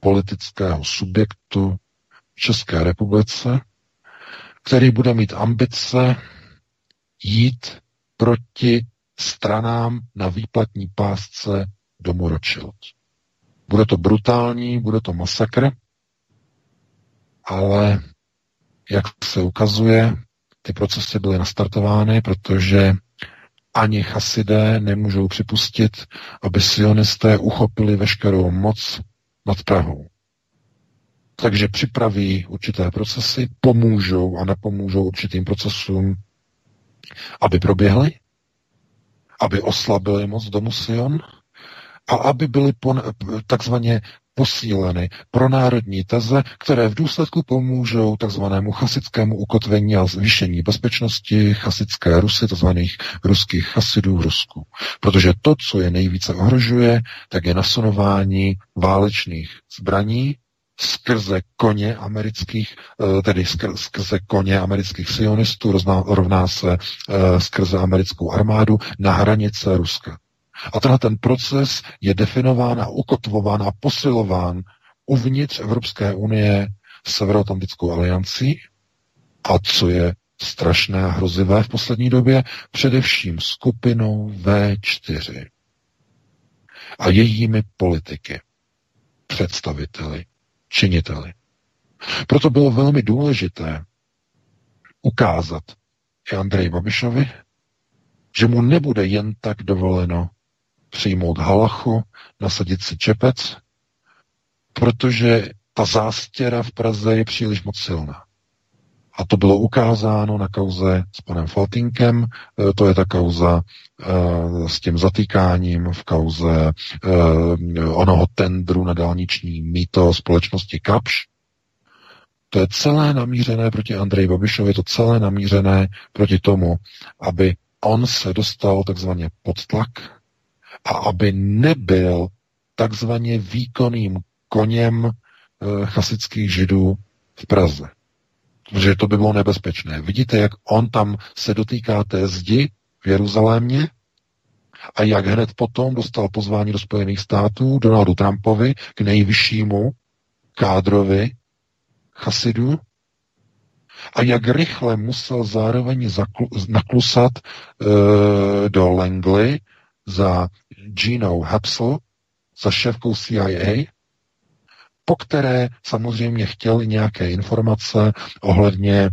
politického subjektu v České republice, který bude mít ambice jít proti stranám na výplatní pásce domu Rothschild. Bude to brutální, bude to masakr, ale jak se ukazuje, ty procesy byly nastartovány, protože ani chasidé nemůžou připustit, aby sionisté uchopili veškerou moc nad Prahou. Takže připraví určité procesy, pomůžou a nepomůžou určitým procesům, aby proběhly, aby oslabili moc domu Sion a aby byli takzvaně posíleny pro národní teze, které v důsledku pomůžou takzvanému chasickému ukotvení a zvýšení bezpečnosti chasické Rusy, takzvaných ruských chasidů v Rusku. Protože to, co je nejvíce ohrožuje, tak je nasunování válečných zbraní skrze koně amerických, tedy skrze koně amerických sionistů, rovná se skrze americkou armádu na hranice Ruska. A tenhle ten proces je definován a ukotvován a posilován uvnitř Evropské unie Severoatlantickou aliancí. A co je strašné a hrozivé v poslední době, především skupinou V4 a jejími politiky, představiteli, činiteli. Proto bylo velmi důležité ukázat i Andreji Babišovi, že mu nebude jen tak dovoleno přijmout halachu, nasadit si čepec, protože ta zástěra v Praze je příliš moc silná. A to bylo ukázáno na kauze s panem Faltýnkem, to je ta kauza s tím zatýkáním v kauze onoho tendru na dálniční mýto společnosti Kapsch. To je celé namířené proti Andreji Babišovi, to celé namířené proti tomu, aby on se dostal takzvaně pod tlak a aby nebyl takzvaně výkonným koněm chasických židů v Praze. Protože to by bylo nebezpečné. Vidíte, jak on tam se dotýká té zdi v Jeruzalémě a jak hned potom dostal pozvání do Spojených států Donaldu Trumpovi k nejvyššímu kádrovi chasidů a jak rychle musel zároveň naklusat do Langley za Gino Haspel, za šéfkou CIA, po které samozřejmě chtěli nějaké informace ohledně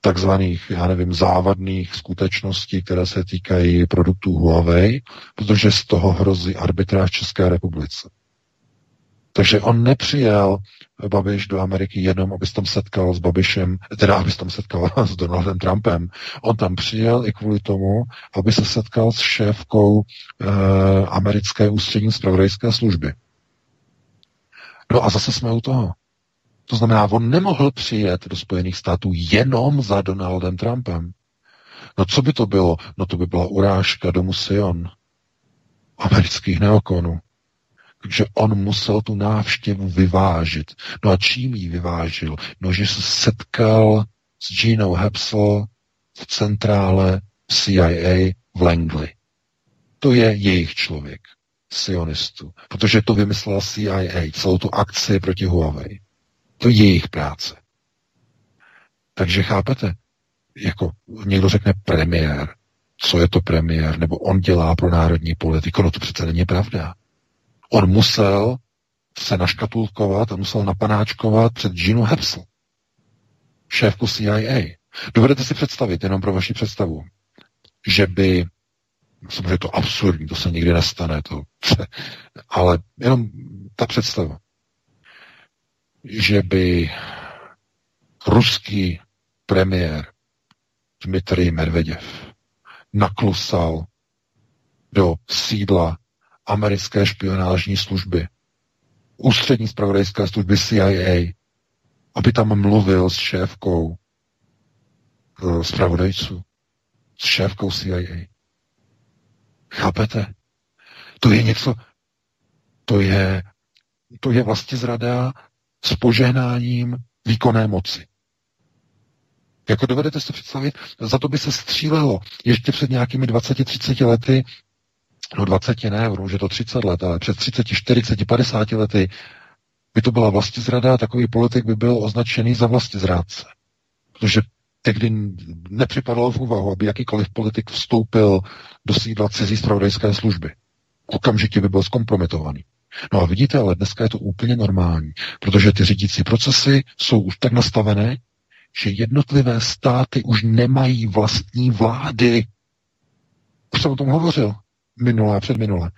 takzvaných, já nevím, závadných skutečností, které se týkají produktů Huawei, protože z toho hrozí arbitráž České republice. Takže on nepřijel Babiš do Ameriky jenom, aby se tam setkal s Babišem, teda aby se tam setkal s Donaldem Trumpem. On tam přijel i kvůli tomu, aby se setkal s šéfkou americké ústřední zpravodajské služby. No a zase jsme u toho. To znamená, on nemohl přijet do Spojených států jenom za Donaldem Trumpem. No co by to bylo? No to by byla urážka domu Sion, amerických neokonů. Takže on musel tu návštěvu vyvážit. No a čím ji vyvážil? No, že se setkal s Ginou Haspel v centrále CIA v Langley. To je jejich člověk, sionistů. Protože to vymyslela CIA, celou tu akci proti Huawei. To je jejich práce. Takže chápete, jako někdo řekne premiér, co je to premiér, nebo on dělá pro národní politiku, no to přece není pravda. On musel se naškatulkovat a musel napanáčkovat před Ginu Haspel, šéfku CIA. Dovedete si představit, jenom pro vaši představu, že by, samozřejmě to absurdní, to se nikdy nestane, ale jenom ta představa, že by ruský premiér Dmitrij Medveděv naklusal do sídla americké špionážní služby, ústřední zpravodajské služby CIA, aby tam mluvil s šéfkou zpravodajců, s šéfkou CIA. Chápete? To je něco, to je vlastně zrada s požehnáním výkonné moci. Jako dovedete si představit, za to by se střílelo ještě před nějakými 20-30 lety, no 20 ne, už je to 30 let, ale před 30, 40, 50 lety by to byla vlastizrada a takový politik by byl označený za vlastizrádce. Protože tehdy nepřipadalo v úvahu, aby jakýkoliv politik vstoupil do sídla cizí zpravodajské služby. Okamžitě by byl zkompromitovaný. No a vidíte, ale dneska je to úplně normální, protože ty řídící procesy jsou už tak nastavené, že jednotlivé státy už nemají vlastní vlády. Už jsem o tom hovořil minule a předminule.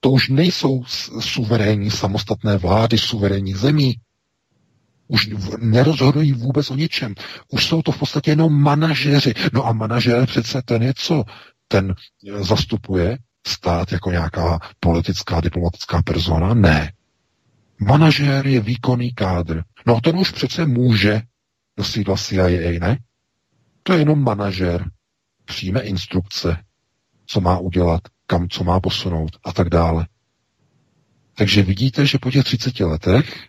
To už nejsou suverénní samostatné vlády, suverénní zemí. Už nerozhodují vůbec o ničem. Už jsou to v podstatě jenom manažeři. No a manažer přece ten je co? Ten zastupuje stát jako nějaká politická, diplomatická persona? Ne. Manažér je výkonný kádr. No ten už přece může do sídla CIA, ne? To je jenom manažér. Přijme instrukce, co má udělat, kam, co má posunout a tak dále. Takže vidíte, že po těch 30 letech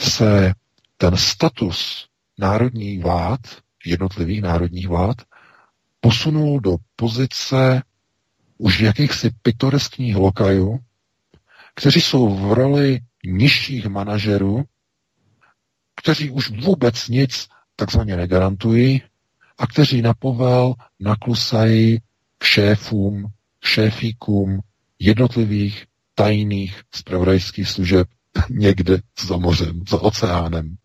se ten status národních vlád, jednotlivých národních vlád, posunul do pozice už jakýchsi pitoreskních lokajů, kteří jsou v roli nižších manažerů, kteří už vůbec nic takzvaně negarantují a kteří na povel naklusají k šéfům, šéfíkům jednotlivých tajných zpravodajských služeb někde za mořem, za oceánem.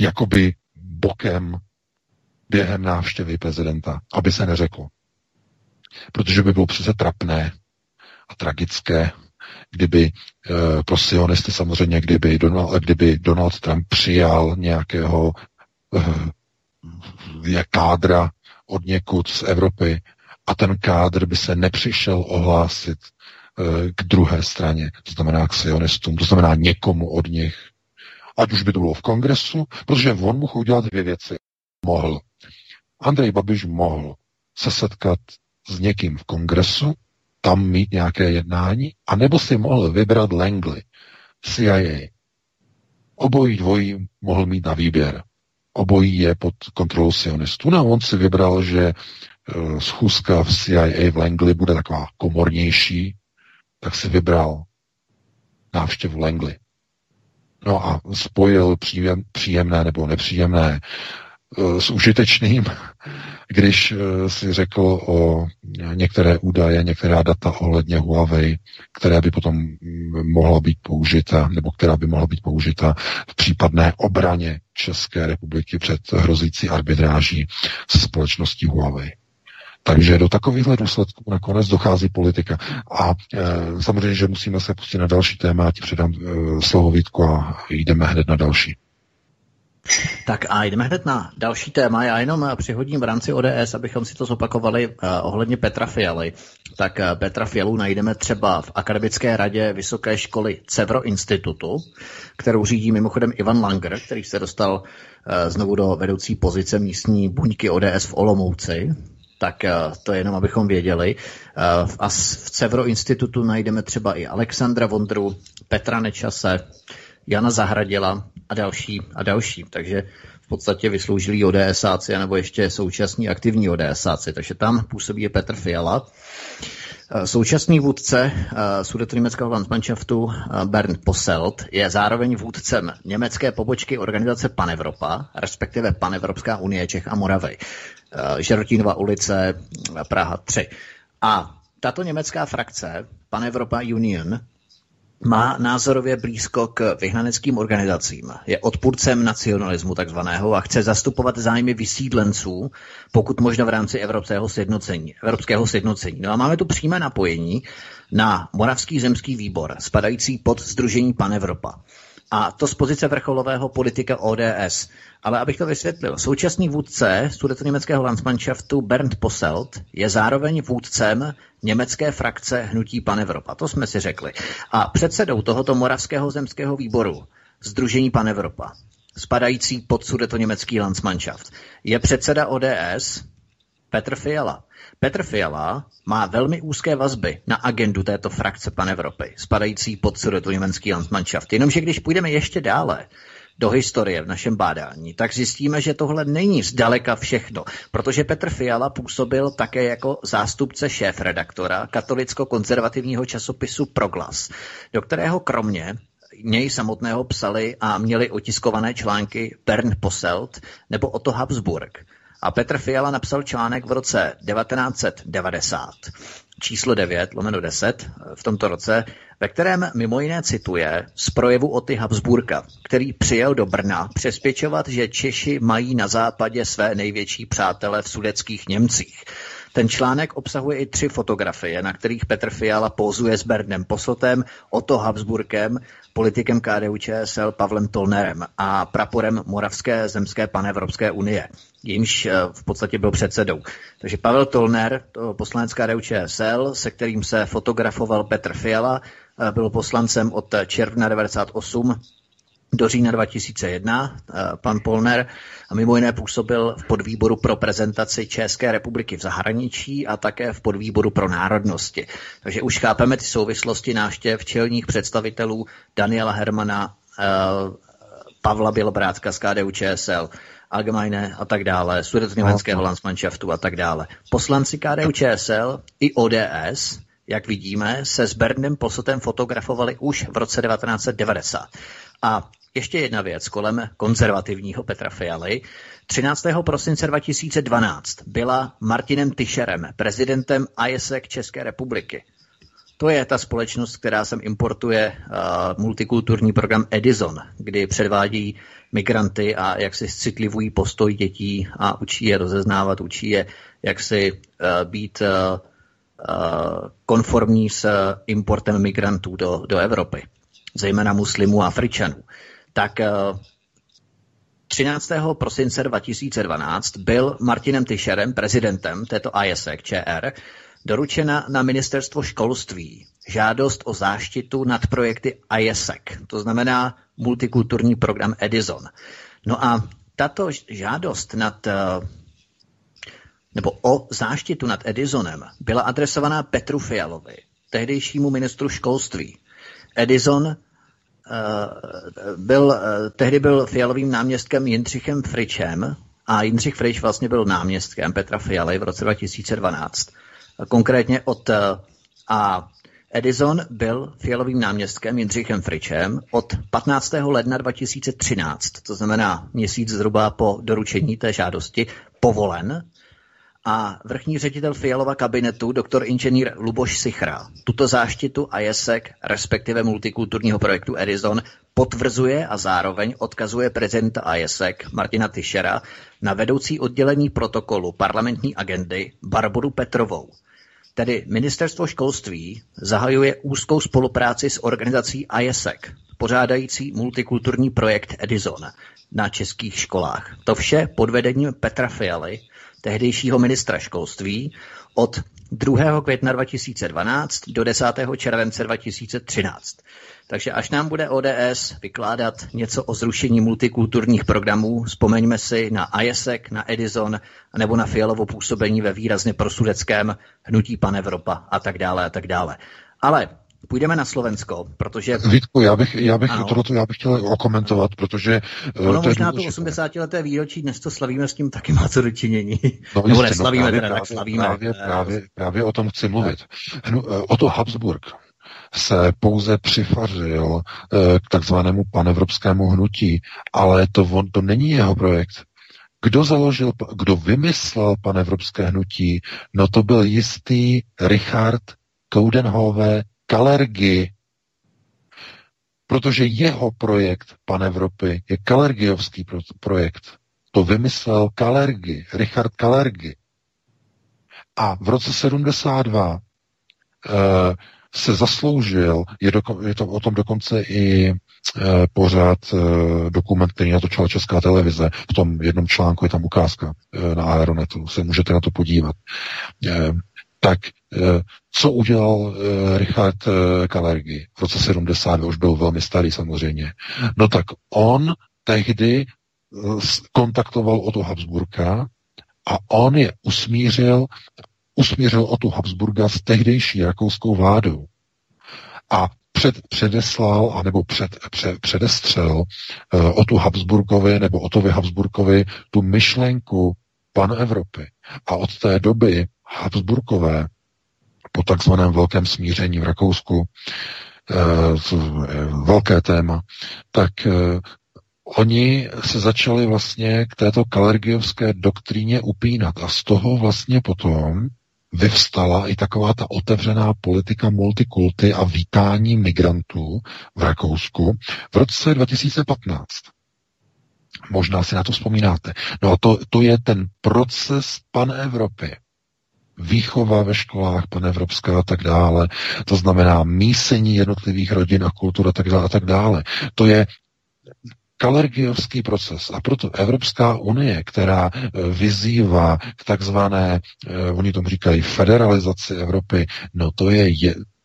Jakoby bokem během návštěvy prezidenta, aby se neřeklo. Protože by bylo přece trapné a tragické, kdyby pro sionisty samozřejmě, kdyby Donald Trump přijal nějakého kádra od někud z Evropy a ten kádr by se nepřišel ohlásit k druhé straně, to znamená k sionistům, to znamená někomu od nich. Ať už by to bylo v kongresu, protože on mohl udělat dvě věci. Mohl. Andrej Babiš mohl se setkat s někým v kongresu, tam mít nějaké jednání, anebo si mohl vybrat Langley, CIA. Obojí dvojí mohl mít na výběr. Obojí je pod kontrolou sionistů. No on si vybral, že schůzka v CIA v Langley bude taková komornější, tak si vybral návštěvu Langley. No a spojil příjemné nebo nepříjemné s užitečným, když si řekl o některé údaje, některá data ohledně Huawei, která by potom mohla být použita, nebo která by mohla být použita v případné obraně České republiky před hrozící arbitráží se společností Huawei. Takže do takovýchhle důsledků nakonec dochází politika. A samozřejmě, že musíme se pustit na další téma, já ti předám slovo Vítku a jdeme hned na další. Tak a jdeme hned na další téma. Já jenom přihodím v rámci ODS, abychom si to zopakovali ohledně Petra Fialy. Tak Petra Fialu najdeme třeba v Akademické radě Vysoké školy Cevro Institutu, kterou řídí mimochodem Ivan Langer, který se dostal znovu do vedoucí pozice místní buňky ODS v Olomouci. Tak to jenom, abychom věděli. A v Cevro Institutu najdeme třeba i Alexandra Vondru, Petra Nečase, Jana Zahradila a další. Takže v podstatě vysloužili ODSáci, nebo ještě současní aktivní ODSáci. Takže tam působí Petr Fiala. Současný vůdce sudetoněmeckého landsmanšaftu Bernd Posselt je zároveň vůdcem německé pobočky organizace Panevropa, respektive Panevropská unie Čech a Moravy. Žerotínova ulice, Praha 3. A tato německá frakce, Panevropa Union, má názorově blízko k vyhnaneckým organizacím. Je odpůrcem nacionalismu takzvaného a chce zastupovat zájmy vysídlenců, pokud možno v rámci evropského sjednocení. No a máme tu přímé napojení na Moravský zemský výbor, spadající pod sdružení Panevropa. A to z pozice vrcholového politika ODS. Ale abych to vysvětlil, současný vůdce sudetoněmeckého landsmanšaftu Bernd Posselt je zároveň vůdcem německé frakce Hnutí Panevropa. To jsme si řekli. A předsedou tohoto Moravského zemského výboru sdružení Panevropa, spadající pod sudetoněmecký landsmanšaft, je předseda ODS Petr Fiala. Petr Fiala má velmi úzké vazby na agendu této frakce Panevropy, spadající pod sudetoněmecký landsmanšaft. Jenomže když půjdeme ještě dále do historie v našem bádání, tak zjistíme, že tohle není zdaleka všechno, protože Petr Fiala působil také jako zástupce šéfredaktora katolicko-konzervativního časopisu Proglas, do kterého kromě něj samotného psali a měli otiskované články Bernd Posselt nebo Otto Habsburg. A Petr Fiala napsal článek v roce 1990, číslo 9/10 v tomto roce, ve kterém mimo jiné cituje z projevu Otty Habsburka, který přijel do Brna přesvědčovat, že Češi mají na západě své největší přátele v sudetských Němcích. Ten článek obsahuje i 3 fotografie, na kterých Petr Fiala pózuje s Berndem Posseltem, Otto Habsburkem, politikem KDU-ČSL Pavlem Tollnerem a praporem Moravské zemské panevropské unie, jimž v podstatě byl předsedou. Takže Pavel Tollner, poslanec KDU-ČSL, se kterým se fotografoval Petr Fiala, byl poslancem od června 1998 do října 2001, pan Pollner, a mimo jiné působil v podvýboru pro prezentaci České republiky v zahraničí a také v podvýboru pro národnosti. Takže už chápeme ty souvislosti návštěv čelních představitelů Daniela Hermana, Pavla Bělobrádka z KDU-ČSL, Allgemeine a tak dále, Sudetněmeckého Landsmannschaftu a tak dále. Poslanci KDU-ČSL i ODS, jak vidíme, se s Berndem Posseltem fotografovali už v roce 1990. A ještě jedna věc kolem konzervativního Petra Fialy. 13. prosince 2012 byla Martinem Tischerem prezidentem ISEC České republiky. To je ta společnost, která sem importuje multikulturní program Edison, kdy předvádí migranty a jak si citlivují postoj dětí a učí je rozeznávat, učí je jak si být konformní s importem migrantů do Evropy, zejména muslimů a Afričanů. Tak 13. prosince 2012 byl Martinem Tischerem, prezidentem této ISEC ČR, doručena na ministerstvo školství žádost o záštitu nad projekty ISEC, to znamená multikulturní program Edison. No a tato žádost o záštitu nad Edisonem byla adresovaná Petru Fialovi, tehdejšímu ministru školství. Edison tehdy byl Fialovým náměstkem Jindřichem Fričem a Jindřich Frič vlastně byl náměstkem Petra Fialy v roce 2012. Konkrétně Edison byl Fialovým náměstkem Jindřichem Fričem od 15. ledna 2013, to znamená měsíc zhruba po doručení té žádosti, povolen. A vrchní ředitel Fialova kabinetu, doktor inženýr Luboš Sichra, tuto záštitu ISEC, respektive multikulturního projektu Edison, potvrzuje a zároveň odkazuje prezidenta ISEC Martina Tischera na vedoucí oddělení protokolu parlamentní agendy Barboru Petrovou. Tedy ministerstvo školství zahajuje úzkou spolupráci s organizací ISEC, pořádající multikulturní projekt Edison na českých školách. To vše pod vedením Petra Fialy, tehdejšího ministra školství, od 2. května 2012 do 10. července 2013. Takže až nám bude ODS vykládat něco o zrušení multikulturních programů, vzpomeňme si na ISEC, na Edison, nebo na Fialovo působení ve výrazně prosudeckém hnutí Panevropa a tak dále a tak dále. Ale půjdeme na Slovensko, protože... Vítku, já bych chtěl okomentovat, protože... Ono možná to 80-leté výročí, dnes to slavíme, s tím taky má co dočinění. No, nebo neslavíme, slavíme. Právě o tom chci mluvit. O to Habsburg se pouze přifařil k takzvanému panevropskému hnutí, ale to není jeho projekt. Kdo vymyslel panevropské hnutí? No to byl jistý Richard Coudenhove Kalergi, protože jeho projekt Panevropy je kalergiovský projekt. To vymyslel Kalergi, Richard Kalergi. A v roce 72 se zasloužil, o tom dokonce i pořád dokument, který natočila Česká televize, v tom jednom článku je tam ukázka na Aeronetu, se můžete na to podívat. Tak co udělal Richard Kalergi v roce 72, už byl velmi starý samozřejmě. No tak on tehdy kontaktoval Otto Habsburga a on je usmířil Otto Habsburga s tehdejší rakouskou vládou a předestřel Ottovi Habsburgovi tu myšlenku Panevropy. A od té doby Habsburkové po takzvaném velkém smíření v Rakousku, velké téma, tak oni se začali vlastně k této kalergiovské doktríně upínat a z toho vlastně potom vyvstala i taková ta otevřená politika multikulty a vítání migrantů v Rakousku v roce 2015. Možná si na to vzpomínáte. No a to je ten proces Panevropy. Výchova ve školách panevropská a tak dále. To znamená mísení jednotlivých rodin a kultur a tak dále a tak dále. To je kalergiovský proces. A proto Evropská unie, která vyzývá k takzvané, oni tomu říkají, federalizaci Evropy, no to je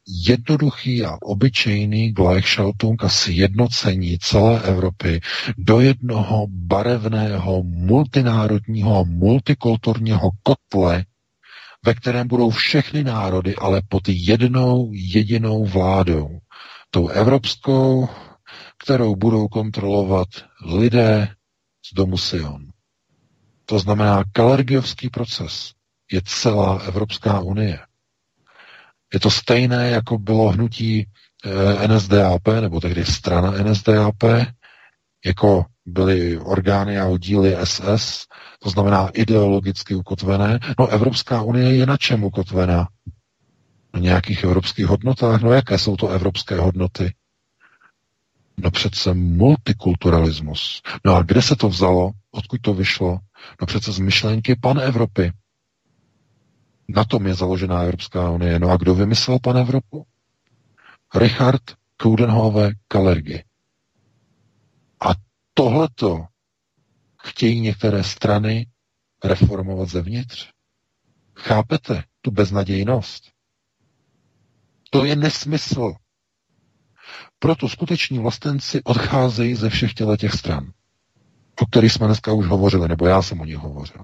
jednoduchý a obyčejný Gleichschaltung a sjednocení celé Evropy do jednoho barevného, multinárodního a multikulturního kotle, ve kterém budou všechny národy, ale pod jednou jedinou vládou. Tou evropskou, kterou budou kontrolovat lidé z domu Sion. To znamená, kalergiovský proces je celá Evropská unie. Je to stejné, jako bylo hnutí NSDAP, nebo tehdy strana NSDAP, jako byly orgány a oddíly SS, to znamená ideologicky ukotvené. No, Evropská unie je na čem ukotvená? Na nějakých evropských hodnotách. No, jaké jsou to evropské hodnoty? No přece multikulturalismus. No a kde se to vzalo? Odkud to vyšlo? No přece z myšlenky Pan-Evropy. Na tom je založená Evropská unie. No a kdo vymyslel Pan-Evropu? Richard Coudenhove Kalergi. A tohleto chtějí některé strany reformovat zevnitř. Chápete tu beznadějnost? To je nesmysl. Proto skuteční vlastenci odcházejí ze všech těch stran, o kterých jsme dneska už hovořili, nebo já jsem o nich hovořil.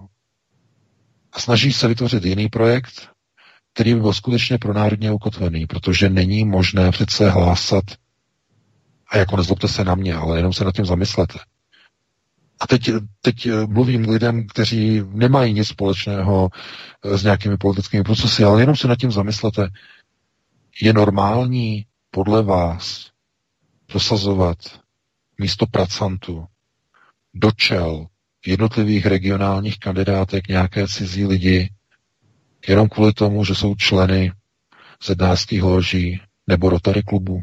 A snaží se vytvořit jiný projekt, který by byl skutečně pro národně ukotvený, protože není možné přece hlásat, a jako nezlobte se na mě, ale jenom se nad tím zamyslete. A teď mluvím lidem, kteří nemají nic společného s nějakými politickými procesy, ale jenom se nad tím zamyslete. Je normální podle vás prosazovat místo pracantů do čel jednotlivých regionálních kandidátek nějaké cizí lidi jenom kvůli tomu, že jsou členy zednářských loží nebo Rotary klubu.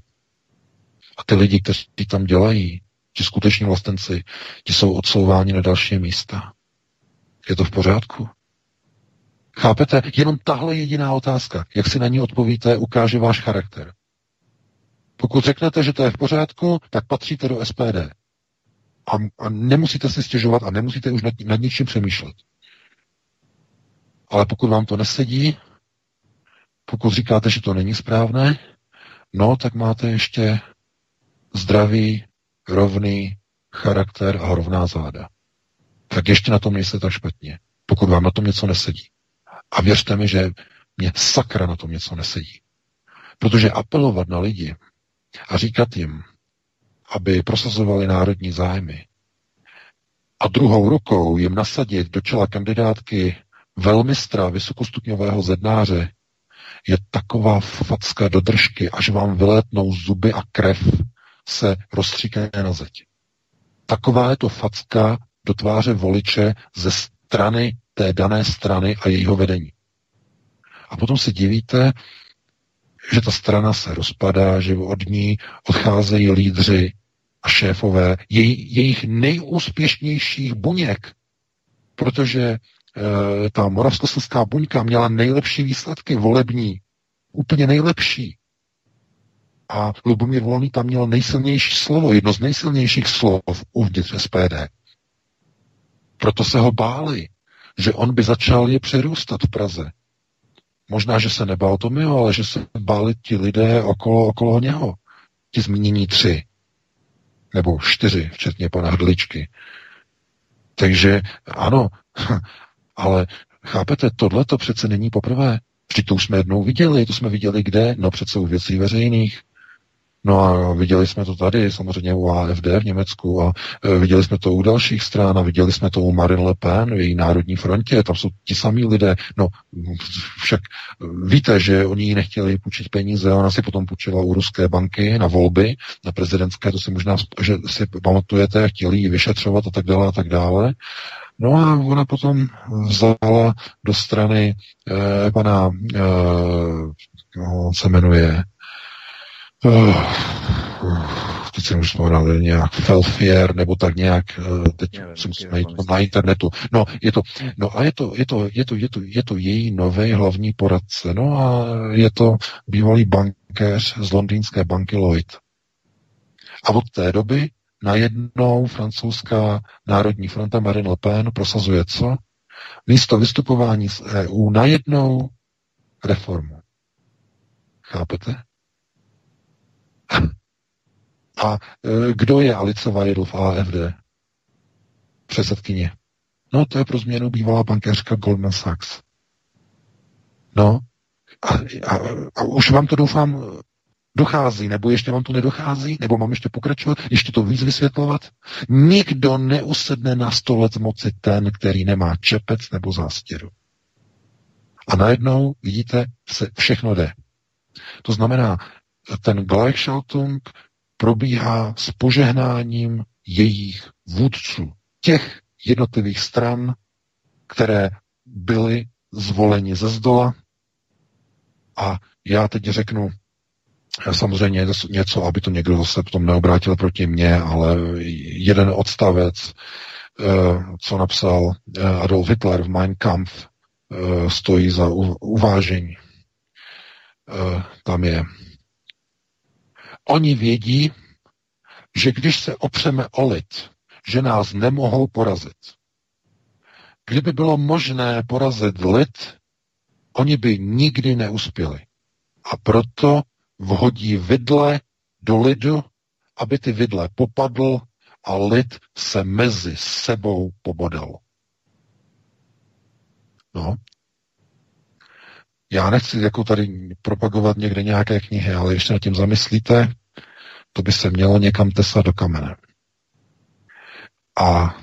A ty lidi, kteří tam dělají, ti skuteční vlastenci, ti jsou odsouváni na další místa. Je to v pořádku? Chápete? Jenom tahle jediná otázka, jak si na ní odpovíte, ukáže váš charakter. Pokud řeknete, že to je v pořádku, tak patříte do SPD. A nemusíte si stěžovat a nemusíte už nad ničím přemýšlet. Ale pokud vám to nesedí, pokud říkáte, že to není správné, no tak máte ještě zdravý, rovný charakter a rovná záda. Tak ještě na tom nejste tak špatně, pokud vám na tom něco nesedí. A věřte mi, že mě sakra na tom něco nesedí. Protože apelovat na lidi a říkat jim, aby prosazovali národní zájmy a druhou rukou jim nasadit do čela kandidátky velmistra vysokostupňového zednáře, je taková facka do držky, až vám vylétnou zuby a krev se rozstříkne na zeď. Taková je to facka do tváře voliče ze strany té dané strany a jejího vedení. A potom se divíte, že ta strana se rozpadá, že od ní odcházejí lídři a šéfové jejich nejúspěšnějších buněk, protože ta moravskoslezská buňka měla nejlepší výsledky volební, úplně nejlepší. A Lubomír Volný tam měl nejsilnější slovo, jedno z nejsilnějších slov uvnitř SPD. Proto se ho báli, že on by začal je přerůstat v Praze. Možná, že se nebál Tomio, ale že se báli ti lidé okolo něho. Ti zmínění 3. Nebo 4, včetně pana Hrdličky. Takže ano, ale chápete, tohle to přece není poprvé. Vždyť to už jsme jednou viděli. To jsme viděli kde? No přece u Věcí veřejných. No a viděli jsme to tady, samozřejmě u AfD v Německu a viděli jsme to u dalších stran a viděli jsme to u Marine Le Pen v její Národní frontě, tam jsou ti samí lidé. No však víte, že oni nechtěli půjčit peníze, ona si potom půjčila u ruské banky na volby, na prezidentské, to si možná že si pamatujete, chtěli ji vyšetřovat a tak dále a tak dále. No a ona potom vzala do strany pana, se jmenuje teď jsem už vzpomínal nějak Felfier, nebo tak nějak, teď se musíme jít na internetu. No, je to její nový hlavní poradce. No a je to bývalý bankéř z londýnské banky Lloyd. A od té doby najednou francouzská Národní fronta Marine Le Pen prosazuje co? Místo vystupování z EU najednou reformu. Chápete? A kdo je Alice Weidl v AFD? Předsedkyně. No, to je pro změnu bývalá bankéřka Goldman Sachs. No, a už vám to doufám dochází, nebo ještě vám to nedochází, nebo mám ještě pokračovat, ještě to víc vysvětlovat. Nikdo neusedne na 100 let moci ten, který nemá čepec nebo zástěru. A najednou, vidíte, se všechno jde. To znamená, ten Gleichschaltung probíhá s požehnáním jejich vůdců, těch jednotlivých stran, které byly zvoleni ze zdola. A já teď řeknu samozřejmě něco, aby to někdo zase potom neobrátil proti mně, ale jeden odstavec, co napsal Adolf Hitler v Mein Kampf, stojí za uvážení. Tam je. Oni vědí, že když se opřeme o lid, že nás nemohou porazit. Kdyby bylo možné porazit lid, oni by nikdy neuspěli. A proto vhodí vidle do lidu, aby ty vidle popadl a lid se mezi sebou pobodal. No. Já nechci jako tady propagovat někde nějaké knihy, ale když se nad tím zamyslíte, to by se mělo někam tesat do kamene. A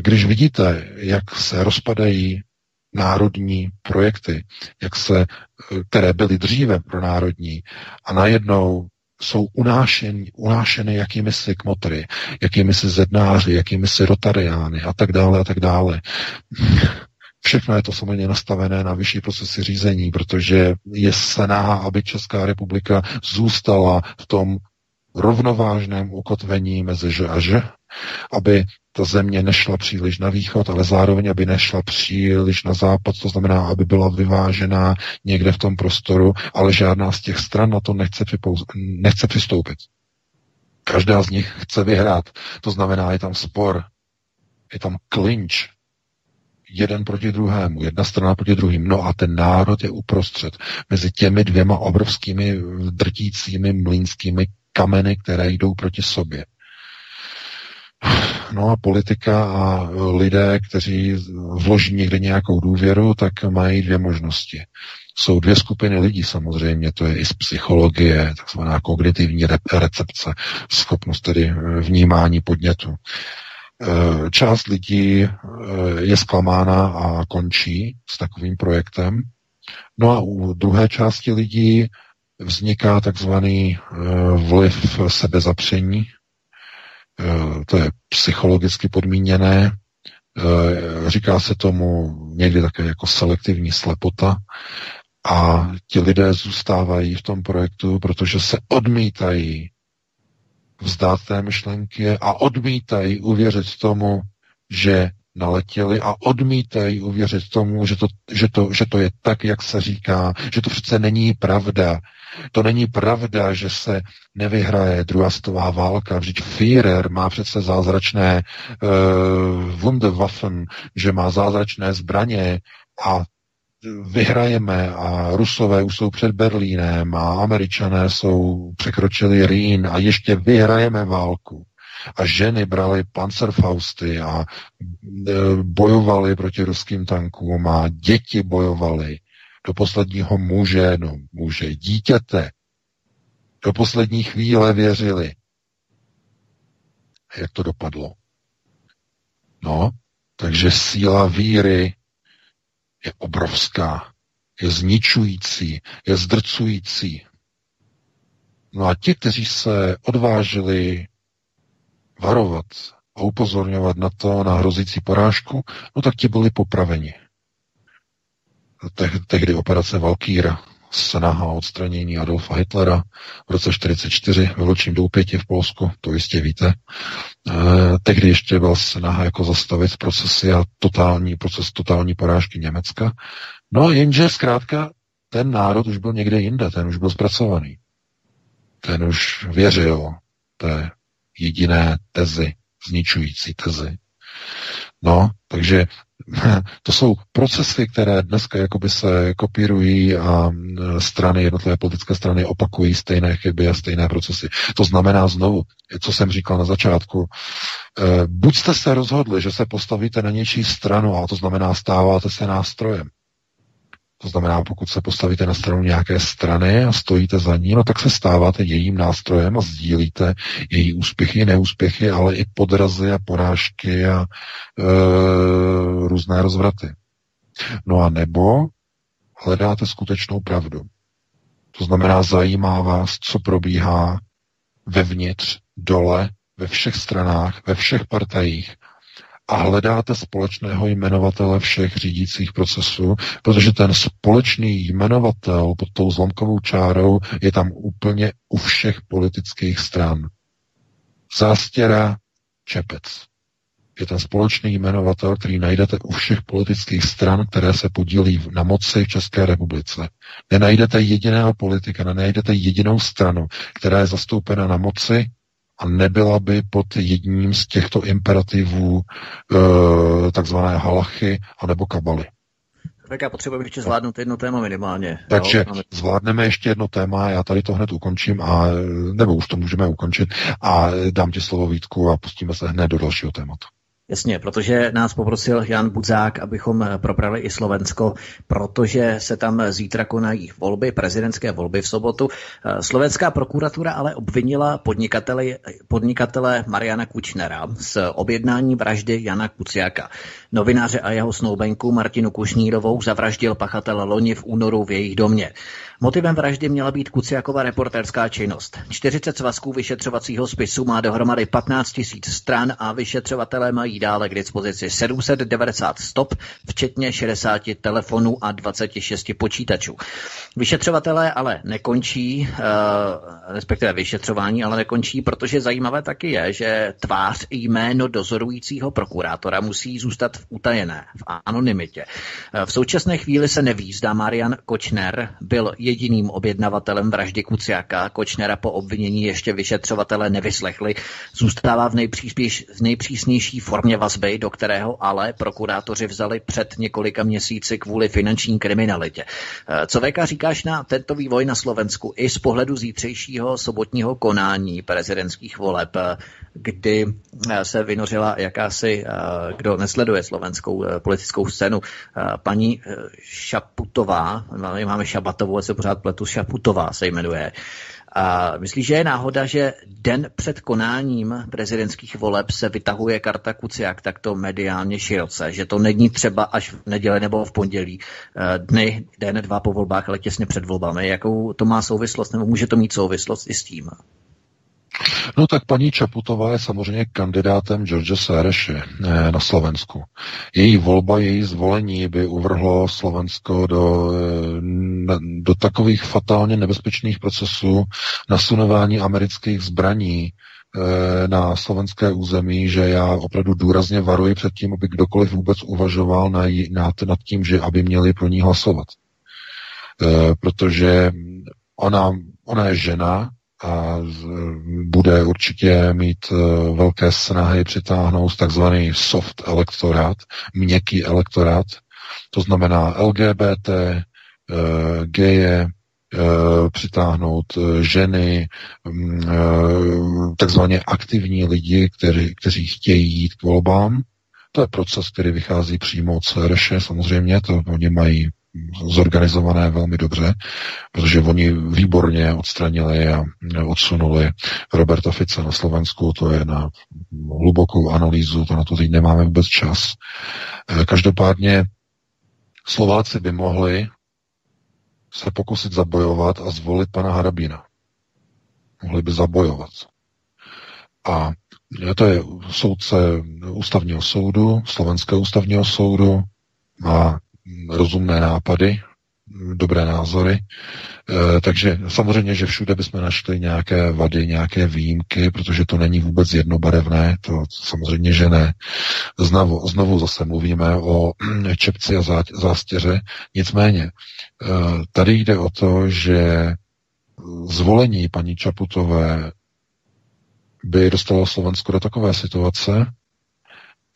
když vidíte, jak se rozpadají národní projekty, které byly dříve pro národní a najednou jsou unášeny jakýmisi kmotry, jakýmisi zednáři, jakýmisi rotariány a tak dále a tak dále. Všechno je to samozřejmě nastavené na vyšší procesy řízení, protože je snaha, aby Česká republika zůstala v tom rovnovážném ukotvení mezi ž a ž, aby ta země nešla příliš na východ, ale zároveň, aby nešla příliš na západ, to znamená, aby byla vyvážená někde v tom prostoru, ale žádná z těch stran na to nechce přistoupit. Každá z nich chce vyhrát, to znamená, je tam spor, je tam klinč, jeden proti druhému, jedna strana proti druhým. No a ten národ je uprostřed mezi těmi dvěma obrovskými drtícími mlýnskými kameny, které jdou proti sobě. No a politika a lidé, kteří vloží někde nějakou důvěru, tak mají dvě možnosti. Jsou dvě skupiny lidí samozřejmě, to je i z psychologie, takzvaná kognitivní recepce, schopnost tedy vnímání podnětu. Část lidí je zklamána a končí s takovým projektem. No a u druhé části lidí vzniká takzvaný vliv sebezapření. To je psychologicky podmíněné. Říká se tomu někdy také jako selektivní slepota. A ti lidé zůstávají v tom projektu, protože se odmítají vzdát té myšlenky a odmítají uvěřit tomu, že naletěli a odmítají uvěřit tomu, že to je tak, jak se říká, že to přece není pravda. To není pravda, že se nevyhraje druhá světová válka. Vždyť Führer má přece zázračné Wunderwaffen, že má zázračné zbraně a vyhrajeme a Rusové už jsou před Berlínem a Američané překročili Rýn a ještě vyhrajeme válku. A ženy brali panzerfausty a bojovali proti ruským tankům a děti bojovaly do posledního muže, dítěte. Do poslední chvíle věřili. Jak to dopadlo? No, takže síla víry je obrovská, je zničující, je zdrcující. No a ti, kteří se odvážili varovat a upozorňovat na to, na hrozící porážku, no tak ti byli popraveni. Tehdy operace Valkýra, snaha o odstranění Adolfa Hitlera v roce 1944 ve Vlčím Doupěti v Polsku, to jistě víte. Tehdy ještě byla snaha jako zastavit procesy a proces totální porážky Německa. No jenže zkrátka ten národ už byl někde jinde, ten už byl zpracovaný. Ten už věřil té jediné tezi, zničující tezi. No, takže to jsou procesy, které dneska jakoby se kopírují a strany, jednotlivé politické strany opakují stejné chyby a stejné procesy. To znamená znovu, co jsem říkal na začátku, buď jste se rozhodli, že se postavíte na něčí stranu, a to znamená stáváte se nástrojem. To znamená, pokud se postavíte na stranu nějaké strany a stojíte za ní, no tak se stáváte jejím nástrojem a sdílíte její úspěchy, neúspěchy, ale i podrazy a porážky a různé rozvraty. No a nebo hledáte skutečnou pravdu. To znamená, zajímá vás, co probíhá vevnitř, dole, ve všech stranách, ve všech partajích, a hledáte společného jmenovatele všech řídících procesů, protože ten společný jmenovatel pod tou zlomkovou čárou je tam úplně u všech politických stran. Zástěra, čepec. Je ten společný jmenovatel, který najdete u všech politických stran, které se podílí na moci v České republice. Nenajdete jediného politika, nenajdete jedinou stranu, která je zastoupena na moci a nebyla by pod jedním z těchto imperativů takzvané halachy anebo kabaly. Tak já potřebuji ještě zvládnout jedno téma minimálně. Takže jo? Zvládneme ještě jedno téma, já tady to hned ukončím, a nebo už to můžeme ukončit, a dám ti slovo, Vítku, a pustíme se hned do dalšího tématu. Jasně, protože nás poprosil Jan Budzák, abychom probrali i Slovensko, protože se tam zítra konají volby, prezidentské volby v sobotu. Slovenská prokuratura ale obvinila podnikatele Mariana Kučnera z objednání vraždy Jana Kuciaka. Novináře a jeho snoubenku Martinu Kušnírovou zavraždil pachatel loni v únoru v jejich domě. Motivem vraždy měla být Kuciakova reportérská činnost. 40 svazků vyšetřovacího spisu má dohromady 15 000 stran a vyšetřovatelé mají dále k dispozici 790 stop, včetně 60 telefonů a 26 počítačů. Vyšetřovatelé ale nekončí, respektive vyšetřování ale nekončí, protože zajímavé taky je, že tvář i jméno dozorujícího prokurátora musí zůstat v utajené, v anonymitě. V současné chvíli se neví, zda Marian Kočner byl jediným objednavatelem vraždy Kuciaka. Kočnera po obvinění ještě vyšetřovatelé nevyslechli. Zůstává v nejpřísnější formě vazby, do kterého ale prokurátoři vzali před několika měsíci kvůli finanční kriminalitě. Co VK říkáš na tento vývoj na Slovensku i z pohledu zítřejšího sobotního konání prezidentských voleb, kdy se vynořila jakási, kdo nesleduje slovenskou politickou scénu, paní Šaputová, máme Šabatovou, se pořád pletu, Šaputová se jmenuje. A myslíš, že je náhoda, že den před konáním prezidentských voleb se vytahuje karta Kuciak takto mediálně široce, že to není třeba až v neděli nebo v pondělí, den, dva po volbách, ale těsně před volbami. Jakou to má souvislost, nebo může to mít souvislost i s tím? No tak paní Čaputová je samozřejmě kandidátem George Sereše na Slovensku. Její volba, její zvolení by uvrhlo Slovensko do takových fatálně nebezpečných procesů nasunování amerických zbraní na slovenské území, že já opravdu důrazně varuji před tím, aby kdokoliv vůbec uvažoval nad tím, že aby měli pro ní hlasovat. Protože ona je žena, a bude určitě mít velké snahy přitáhnout takzvaný soft elektorát, měkký elektorát, to znamená LGBT, geje, přitáhnout ženy, takzvaně aktivní lidi, kteří chtějí jít k volbám. To je proces, který vychází přímo od CRŠ, samozřejmě, to oni mají zorganizované velmi dobře, protože oni výborně odstranili a odsunuli Roberta Fica na Slovensku, to je na hlubokou analýzu, to na to teď nemáme vůbec čas. Každopádně Slováci by mohli se pokusit zabojovat a zvolit pana Harabína. Mohli by zabojovat. A to je soudce ústavního soudu, slovenského ústavního soudu, a rozumné nápady, dobré názory. Takže samozřejmě, že všude bychom našli nějaké vady, nějaké výjimky, protože to není vůbec jednobarevné, to samozřejmě, že ne. Znovu zase mluvíme o čepci a zástěře. Nicméně, tady jde o to, že zvolení paní Čaputové by dostalo Slovensko do takové situace,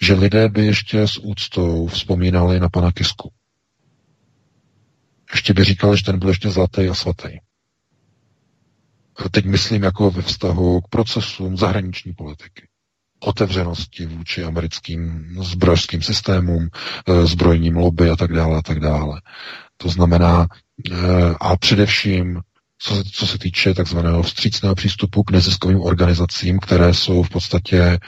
že lidé by ještě s úctou vzpomínali na pana Kisku. Ještě by říkali, že ten byl ještě zlatý a svatý. Teď myslím jako ve vztahu k procesům zahraniční politiky. Otevřenosti vůči americkým zbrojařským systémům, zbrojním lobby a tak dále a tak dále. To znamená, a především, co se týče takzvaného vstřícného přístupu k neziskovým organizacím, které jsou v podstatě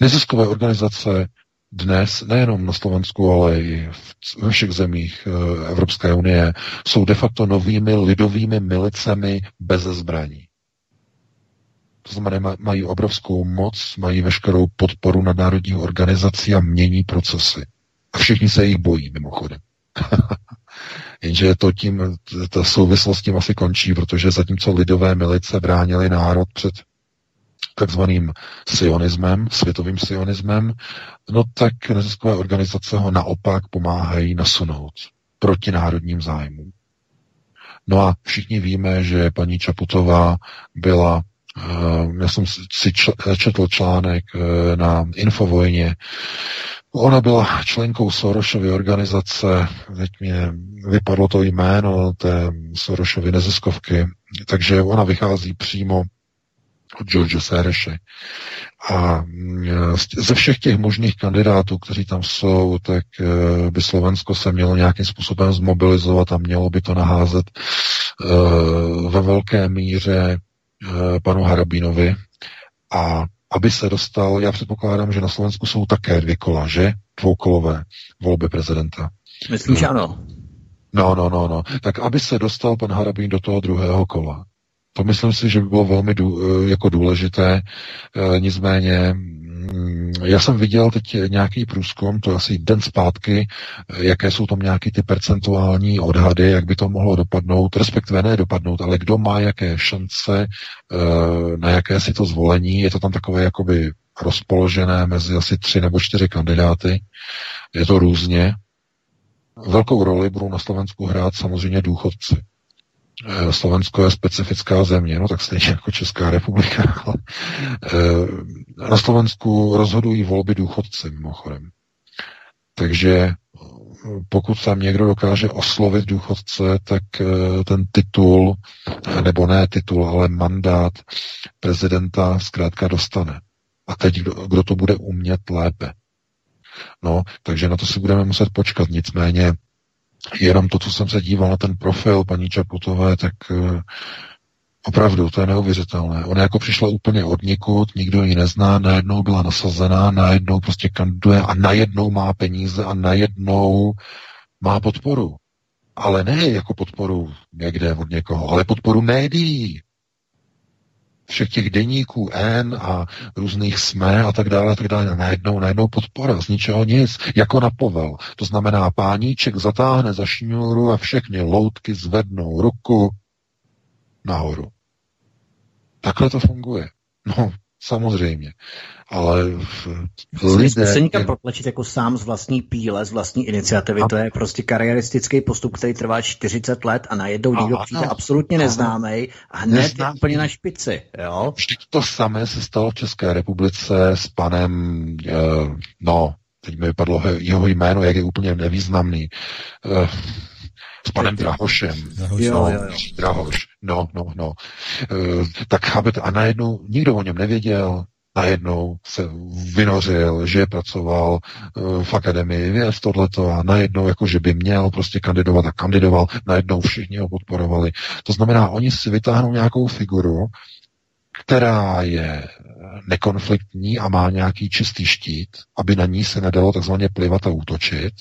neziskové organizace dnes, nejenom na Slovensku, ale i ve všech zemích Evropské unie, jsou de facto novými lidovými milicemi bez zbraní. To znamená, mají obrovskou moc, mají veškerou podporu nadnárodních organizací a mění procesy. A všichni se jich bojí, mimochodem. Jenže to tím, ta souvislost s tím asi končí, protože zatímco lidové milice bránily národ před takzvaným sionismem, světovým sionismem, no tak neziskové organizace ho naopak pomáhají nasunout proti národním zájmům. No a všichni víme, že paní Čaputová byla, já jsem si četl článek na Infovojně, ona byla členkou Sorosovy organizace, teď mě vypadlo to jméno té Sorosovy neziskovky, takže ona vychází přímo od George Soreše. A ze všech těch možných kandidátů, kteří tam jsou, tak by Slovensko se mělo nějakým způsobem zmobilizovat a mělo by to naházet ve velké míře panu Harabínovi. A aby se dostal, já předpokládám, že na Slovensku jsou také dvě kola, že? Dvoukolové volby prezidenta. Myslím, že ano. No. Tak aby se dostal pan Harabín do toho druhého kola. To myslím si, že by bylo velmi důležité. Nicméně, já jsem viděl teď nějaký průzkum, to asi den zpátky, jaké jsou tam nějaké ty percentuální odhady, jak by to mohlo dopadnout, respektive ne dopadnout, ale kdo má jaké šance, na jaké si to zvolení. Je to tam takové jakoby rozpoložené mezi asi 3 nebo 4 kandidáty. Je to různě. Velkou roli budou na Slovensku hrát samozřejmě důchodci. Slovensko je specifická země, no tak stejně jako Česká republika. Ale na Slovensku rozhodují volby důchodci, mimochodem. Takže pokud tam někdo dokáže oslovit důchodce, tak ten titul, nebo ne titul, ale mandát prezidenta zkrátka dostane. A teď kdo to bude umět lépe. No, takže na to si budeme muset počkat. Nicméně jenom to, co jsem se díval na ten profil paní Čaputové, tak opravdu, to je neuvěřitelné. Ona jako přišla úplně odnikud, nikdo ji nezná, najednou byla nasazená, najednou prostě kandiduje a najednou má peníze a najednou má podporu. Ale ne jako podporu někde od někoho, ale podporu médií. Všech těch deníků N a různých SME a tak dále, Najednou podpora, z ničeho nic, jako na povel. To znamená, páníček zatáhne za šňůru a všechny loutky zvednou ruku nahoru. Takhle to funguje. No, samozřejmě. Ale lidé... Se někam protlačit jako sám z vlastní píle, z vlastní iniciativy, to je prostě kariéristický postup, který trvá 40 let a najednou někdo přijde absolutně neznámej a hned je úplně na špici. Jo? To samé se stalo v České republice s panem, teď mi vypadlo jeho jméno, jak je úplně nevýznamný, s panem Drahošem. Drahoš. No. Tak chápete, a najednou nikdo o něm nevěděl, najednou se vynořil, že pracoval v Akademii věd tohleto a najednou, jakože by měl prostě kandidovat a kandidoval, najednou všichni ho podporovali. To znamená, oni si vytáhnou nějakou figuru, která je nekonfliktní a má nějaký čistý štít, aby na ní se nedalo takzvaně plivat a útočit.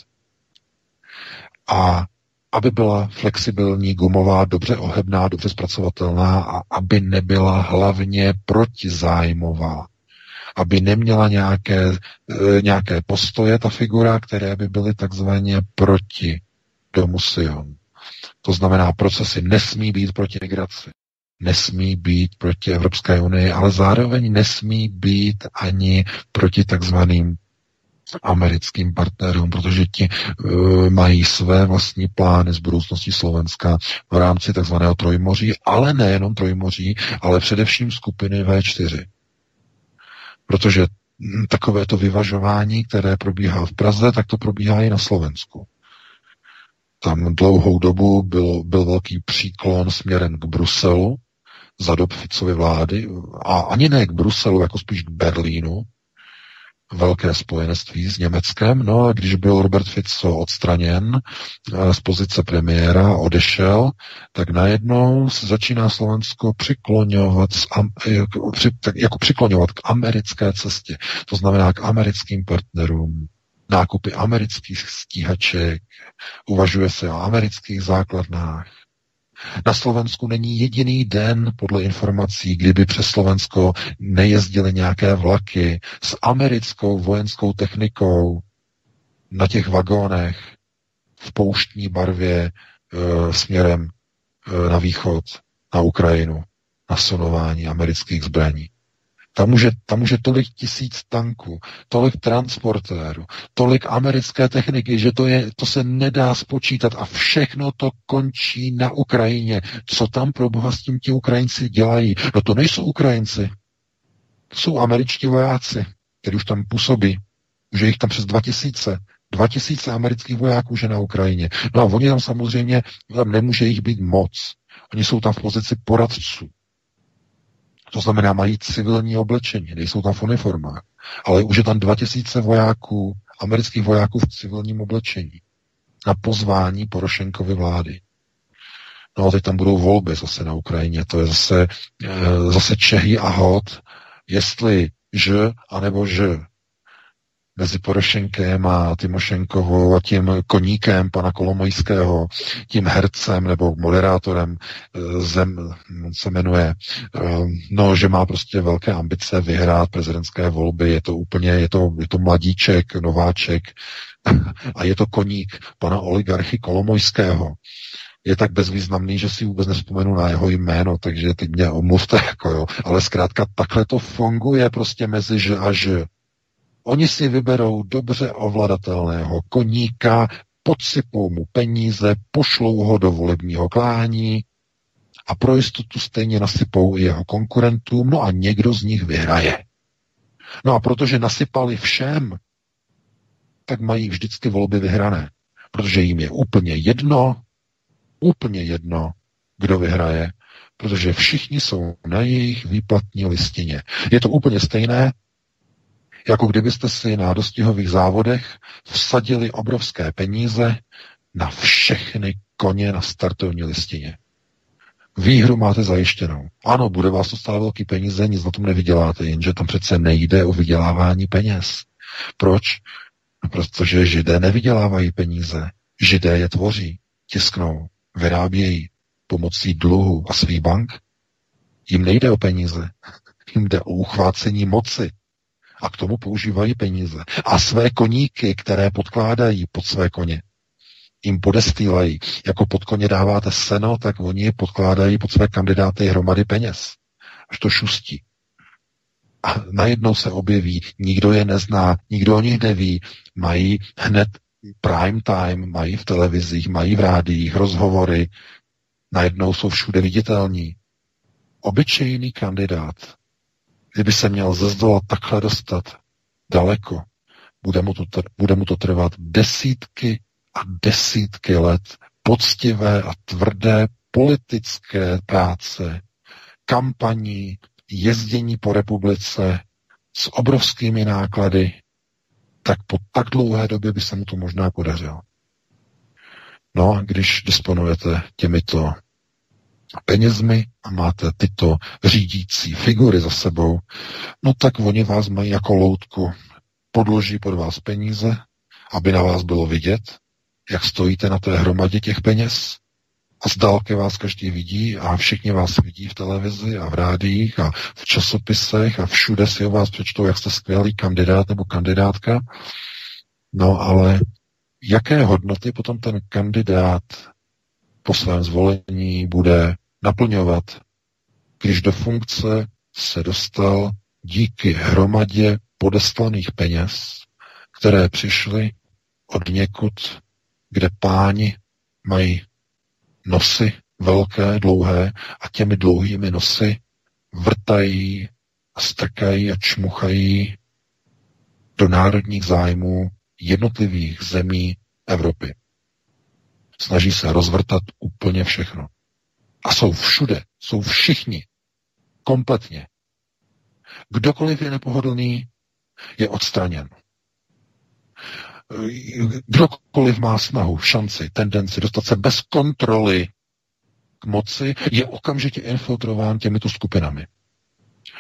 A aby byla flexibilní, gumová, dobře ohebná, dobře zpracovatelná a aby nebyla hlavně protizájmová. Aby neměla nějaké postoje ta figura, které by byly takzvaně proti domu Sion. To znamená, procesy nesmí být proti migraci, nesmí být proti Evropské unii, ale zároveň nesmí být ani proti takzvaným americkým partnerům, protože ti mají své vlastní plány z budoucnosti Slovenska v rámci takzvaného Trojmoří, ale nejenom Trojmoří, ale především skupiny V4. Protože takovéto vyvažování, které probíhá v Praze, tak to probíhá i na Slovensku. Tam dlouhou dobu byl velký příklon směrem k Bruselu za dob Ficovy vlády a ani ne k Bruselu, jako spíš k Berlínu, velké spojenectví s Německem. No a když byl Robert Fico odstraněn z pozice premiéra, odešel, tak najednou se začíná Slovensko přikloňovat k americké cestě. To znamená k americkým partnerům, nákupy amerických stíhaček, uvažuje se o amerických základnách. Na Slovensku není jediný den, podle informací, kdyby přes Slovensko nejezdily nějaké vlaky s americkou vojenskou technikou na těch vagónech v pouštní barvě směrem na východ, na Ukrajinu, na sunování amerických zbraní. Tam může tolik tisíc tanků, tolik transportérů, tolik americké techniky, že to se nedá spočítat a všechno to končí na Ukrajině. Co tam pro boha s tím ti Ukrajinci dělají? No to nejsou Ukrajinci, to jsou američtí vojáci, kteří už tam působí, už je jich tam přes 2000. 2000 amerických vojáků je na Ukrajině. No a oni tam samozřejmě, tam nemůže jich být moc. Oni jsou tam v pozici poradců. To znamená, mají civilní oblečení, nejsou tam v uniformách, ale už je tam 2000 vojáků, amerických vojáků v civilním oblečení na pozvání Porošenkovy vlády. No a teď tam budou volby zase na Ukrajině, to je zase Čehy a hod, jestli Ž anebo Ž. Mezi Porošenkem a Timošenkovou a tím koníkem pana Kolomojského, tím hercem nebo moderátorem se jmenuje, no, že má prostě velké ambice vyhrát prezidentské volby, je to mladíček, nováček a je to koník pana oligarchy Kolomojského. Je tak bezvýznamný, že si vůbec nevzpomenu na jeho jméno, takže teď mě omluvte, ale zkrátka takhle to funguje prostě mezi Ž a Ž. Oni si vyberou dobře ovladatelného koníka, podsypou mu peníze, pošlou ho do volebního klání a pro jistotu stejně nasypou i jeho konkurentům, no a někdo z nich vyhraje. No a protože nasypali všem, tak mají vždycky volby vyhrané, protože jim je úplně jedno, kdo vyhraje, protože všichni jsou na jejich výplatní listině. Je to úplně stejné, jako kdybyste si na dostihových závodech vsadili obrovské peníze na všechny koně na startovní listině. Výhru máte zajištěnou. Ano, bude vás to stát velký peníze, nic na tom nevyděláte, jenže tam přece nejde o vydělávání peněz. Proč? No, protože Židé nevydělávají peníze. Židé je tvoří, tisknou, vyrábějí pomocí dluhu a svých bank. Jim nejde o peníze, jim jde o uchvácení moci. A k tomu používají peníze. A své koníky, které podkládají pod své koně, jim podestýlají. Jako pod koně dáváte seno, tak oni podkládají pod své kandidáty hromady peněz. Až to šustí. A najednou se objeví, nikdo je nezná, nikdo o nich neví, mají hned prime time, mají v televizích, mají v rádiích rozhovory, najednou jsou všude viditelní. Obyčejný kandidát, kdyby se měl ze zdola takhle dostat daleko, bude mu to trvat desítky let poctivé a tvrdé politické práce, kampaní, jezdění po republice s obrovskými náklady, tak po tak dlouhé době by se mu to možná podařilo. No a když disponujete těmito penězmi a máte tyto řídící figury za sebou, no tak oni vás mají jako loutku, podloží pod vás peníze, aby na vás bylo vidět, jak stojíte na té hromadě těch peněz a z dálky vás každý vidí a všichni vás vidí v televizi a v rádiích a v časopisech a všude si o vás přečtou, jak jste skvělý kandidát nebo kandidátka. No ale jaké hodnoty potom ten kandidát po svém zvolení bude naplňovat, když do funkce se dostal díky hromadě podeslaných peněz, které přišly od někud, kde páni mají nosy velké, dlouhé a těmi dlouhými nosy vrtají a strkají a čmuchají do národních zájmů jednotlivých zemí Evropy. Snaží se rozvrtat úplně všechno. A jsou všude, jsou všichni, kompletně. Kdokoliv je nepohodlný, je odstraněn. Kdokoliv má snahu, šanci, tendenci dostat se bez kontroly k moci, je okamžitě infiltrován těmito skupinami.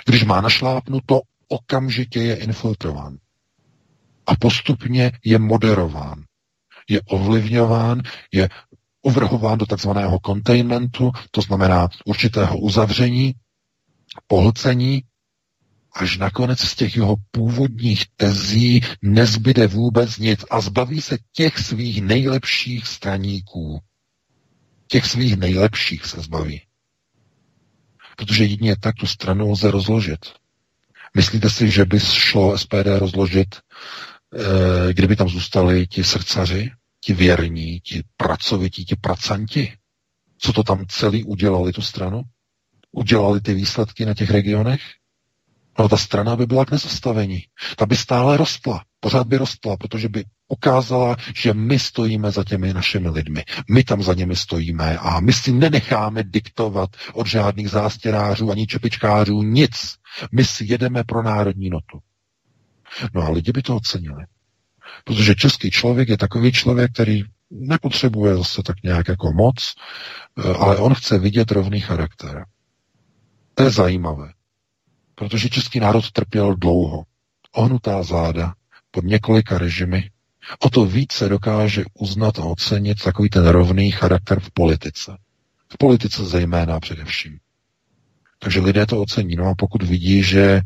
Když má našlápnuto, okamžitě je infiltrován. A postupně je moderován. Je ovlivňován, je uvrhován do takzvaného containmentu, to znamená určitého uzavření, pohlcení, až nakonec z těch jeho původních tezí nezbyde vůbec nic a zbaví se těch svých nejlepších straníků. Těch svých nejlepších se zbaví. Protože jedině tak tu stranu lze rozložit. Myslíte si, že by šlo SPD rozložit, kdyby tam zůstali ti srdcaři, ti věrní, ti pracovití, ti pracanti? Co to tam celý udělali, tu stranu? Udělali ty výsledky na těch regionech? No, ta strana by byla k nezastavení. Ta by stále rostla, pořád by rostla, protože by ukázala, že my stojíme za těmi našimi lidmi. My tam za nimi stojíme a my si nenecháme diktovat od žádných zástěrářů ani čepičkářů nic. My si jedeme pro národní notu. No a lidi by to ocenili. Protože český člověk je takový člověk, který nepotřebuje zase tak nějak jako moc, ale on chce vidět rovný charakter. To je zajímavé. Protože český národ trpěl dlouho. Ohnutá záda pod několika režimy. O to více dokáže uznat a ocenit takový ten rovný charakter v politice. V politice zejména především. Takže lidé to ocení. No a pokud vidí, že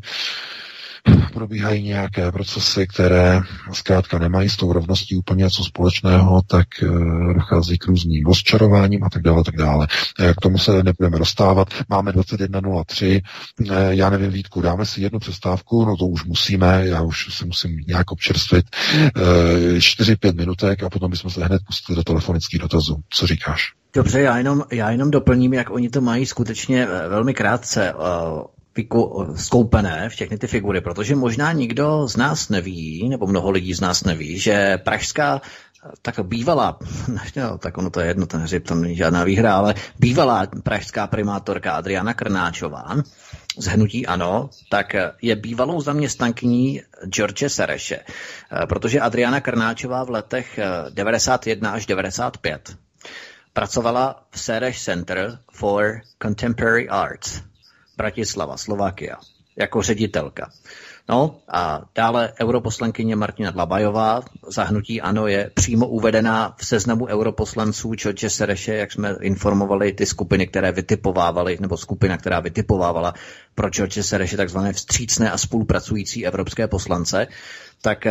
probíhají nějaké procesy, které zkrátka nemají s tou rovností úplně něco společného, tak dochází k různým rozčarováním a tak dále, tak dále. K tomu se nebudeme dostávat. Máme 21:03. Já nevím, Vítku, dáme si jednu přestávku, no to už musíme, já už se musím nějak občerstvit. 4-5 minutek a potom bychom se hned pustili do telefonických dotazů. Co říkáš? Dobře, já jenom doplním, jak oni to mají skutečně velmi krátce skoupené všechny ty figury, protože možná nikdo z nás neví, nebo mnoho lidí z nás neví, že pražská, tak bývalá, no, tak ono to je jedno, ten hřib, tam není žádná výhra, ale bývalá pražská primátorka Adriana Krnáčová z hnutí ANO, tak je bývalou zaměstnankyní George Sereše, protože Adriana Krnáčová v letech 91 až 95 pracovala v Sereš Center for Contemporary Arts, Bratislava, Slovakia, jako ředitelka. No a dále europoslankyně Martina Dlabajová za hnutí ANO je přímo uvedená v seznamu europoslanců George Sereše, jak jsme informovali, ty skupiny, které vytipovávaly, nebo skupina, která vytipovávala pro George Sereše takzvané vstřícné a spolupracující evropské poslance, tak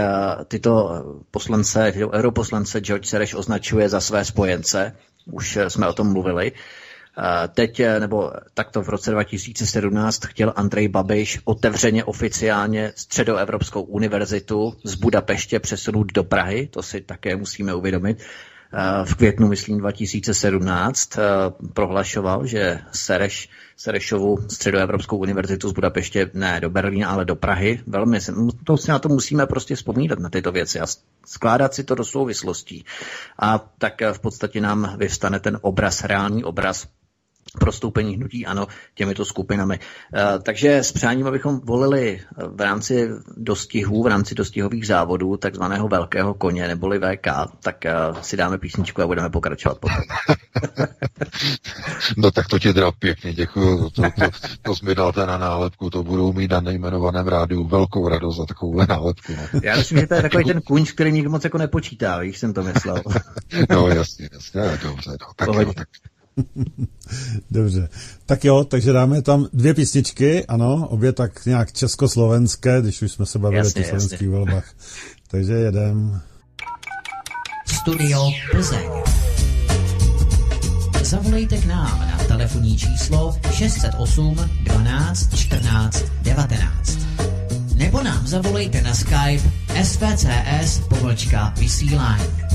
tyto poslance, tyto europoslance George Sereš označuje za své spojence, už jsme o tom mluvili. Teď, nebo takto v roce 2017 chtěl Andrej Babiš otevřeně oficiálně Středoevropskou univerzitu z Budapeště přesunout do Prahy, to si také musíme uvědomit. V květnu, myslím, 2017 prohlašoval, že Serešovu Středoevropskou univerzitu z Budapeště ne do Berlína, ale do Prahy. Velmi si na to musíme prostě vzpomínat, na tyto věci a skládat si to do souvislostí. A tak v podstatě nám vyvstane ten obraz, reálný obraz prostoupení hnutí ANO těmito skupinami. Takže s přáním, abychom volili v rámci dostihů, v rámci dostihových závodů takzvaného velkého koně, neboli VK, tak si dáme písničku a budeme pokračovat potom. No tak to ti teda pěkně děkuju. To jsi mi dal na nálepku, to budou mít na nejmenovaném rádiu velkou radost za takovouhle nálepku. No. Já myslím, že to je takový ten kůň, který nikdo moc jako nepočítá, víš, jsem to myslel. No jasně, dobře. No, tak. Dobře, tak jo, takže dáme tam dvě písničky, ano, obě tak nějak československé, když už jsme se bavili o těch slovenských volbách. Takže jedem. Studio Plzeň. Zavolejte k nám na telefonní číslo 608 12 14 19. Nebo nám zavolejte na Skype svcs@vysílání.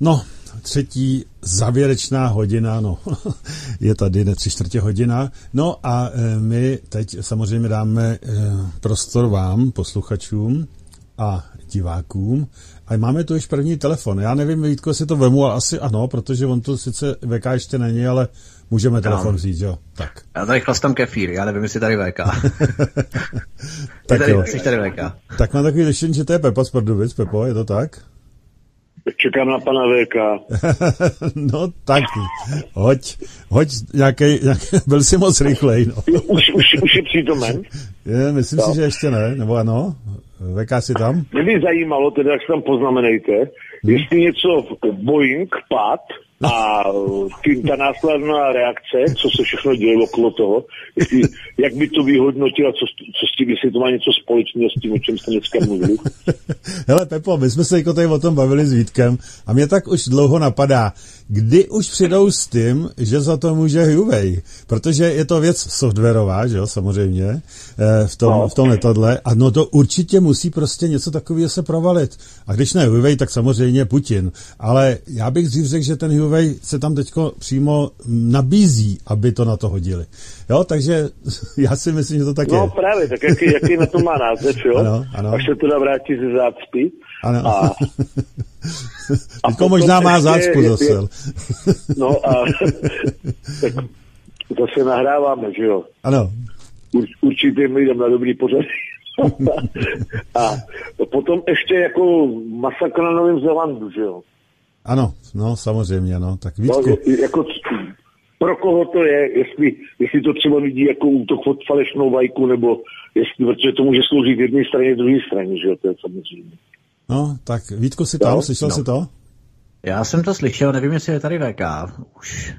No, třetí Závěrečná hodina, no, je tady 3/4 hodina. No a my teď samozřejmě dáme prostor vám, posluchačům a divákům. A máme tu již první telefon. Já nevím, Vítko, jestli to vemu, ale asi ano, protože on tu sice VK ještě není, ale můžeme telefon vzít, jo. Tak. Já tady chlastám kefír, já nevím, jestli tady VK. Tak jo. Tady VK. Tak mám takový dešení, že to je Pepa z Pardubic. Pepo, je to tak? Čekám na pana VK. No tak, hoď nějaký, byl jsi moc rychlej, no. Už je přítomen? Myslím si, že ještě ne, nebo ano? VK si tam? Mě by zajímalo, teda, jak se tam poznamenejte, jestli něco Boeing pád a ta následná reakce, co se všechno dělo okolo toho, jestli, jak by to vyhodnotila, co s tím, jestli to má něco společného s tím, o čem jste dneska mluvili. Hele Pepo, my jsme se tady o tom bavili s Vítkem a mě tak už dlouho napadá, kdy už přijdou s tím, že za to může Huawei, protože je to věc softwarová, že jo, samozřejmě, v tom letadle, a no to určitě musí prostě něco takového se provalit. A když ne Huawei, tak samozřejmě Putin. Ale já bych dřív řekl, že ten Huawei se tam teďko přímo nabízí, aby to na to hodili. Jo, takže já si myslím, že to tak je. No právě, tak jaký na to má název, jo? Ano. Až se teda vrátí ze zácpy. Ano. A možná má zácpu zase. No a tak to se nahráváme, že jo? Ano. Určitým lidem na dobrý pořad. A potom ještě jako masakr na Novém Zélandu, že jo? Ano, no samozřejmě, no. Tak Vítku. No, jako, pro koho to je, jestli to třeba vidí jako útok pod falešnou vlajku, nebo jestli, protože to může sloužit jedné straně, druhé straně, že jo, to je samozřejmě. No, tak Vítku, jsi tam, slyšel jsi to? Já jsem to slyšel, nevím, jestli je tady VK už.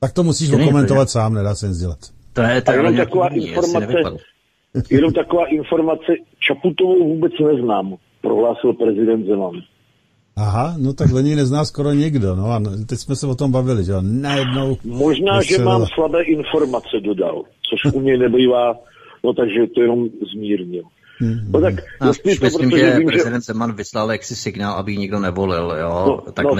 Tak to musíš okomentovat sám, nedá se nic dělat. To je jenom taková informace, Čaputovou vůbec neznám, prohlásil prezident Zeman. Aha, no tak Lenin nezná skoro nikdo, no a teď jsme se o tom bavili, že jo, najednou... Možná, že mám slabé informace, dodal, což u mě nebývá, no takže to jenom zmírnil. No tak, myslím, že prezident Zeman vyslal jaksi signál, aby ji nikdo nevolil, jo? No, tak no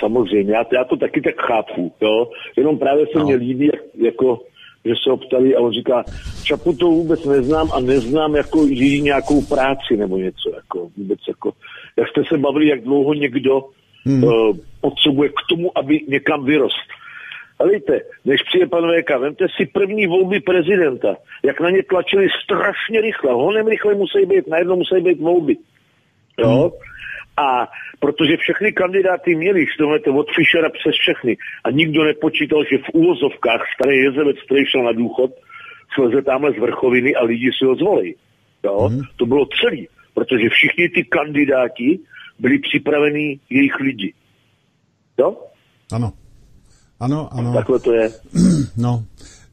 samozřejmě, já to taky tak chápu, jo, jenom právě se mě líbí, jako, že se ho ptali a on říká, Čaputovou vůbec neznám a neznám jako její nějakou práci nebo něco, jako, vůbec jako... Jak jste se bavili, jak dlouho někdo potřebuje k tomu, aby někam vyrost. A víte, než přijde pan VK, vemte si první volby prezidenta, jak na ně tlačili strašně rychle. Honem rychle musí být, najednou musí být volby. Jo? A protože všechny kandidáty měli, štomete od Fischera přes všechny, a nikdo nepočítal, že v úvozovkách starý jezevec, který šel na důchod, sleze tamhle z vrchoviny a lidi si ho zvolí. Jo? To bylo celý. Protože všichni ty kandidáti byli připraveni jejich lidi. Jo? Ano. Takhle to je. No,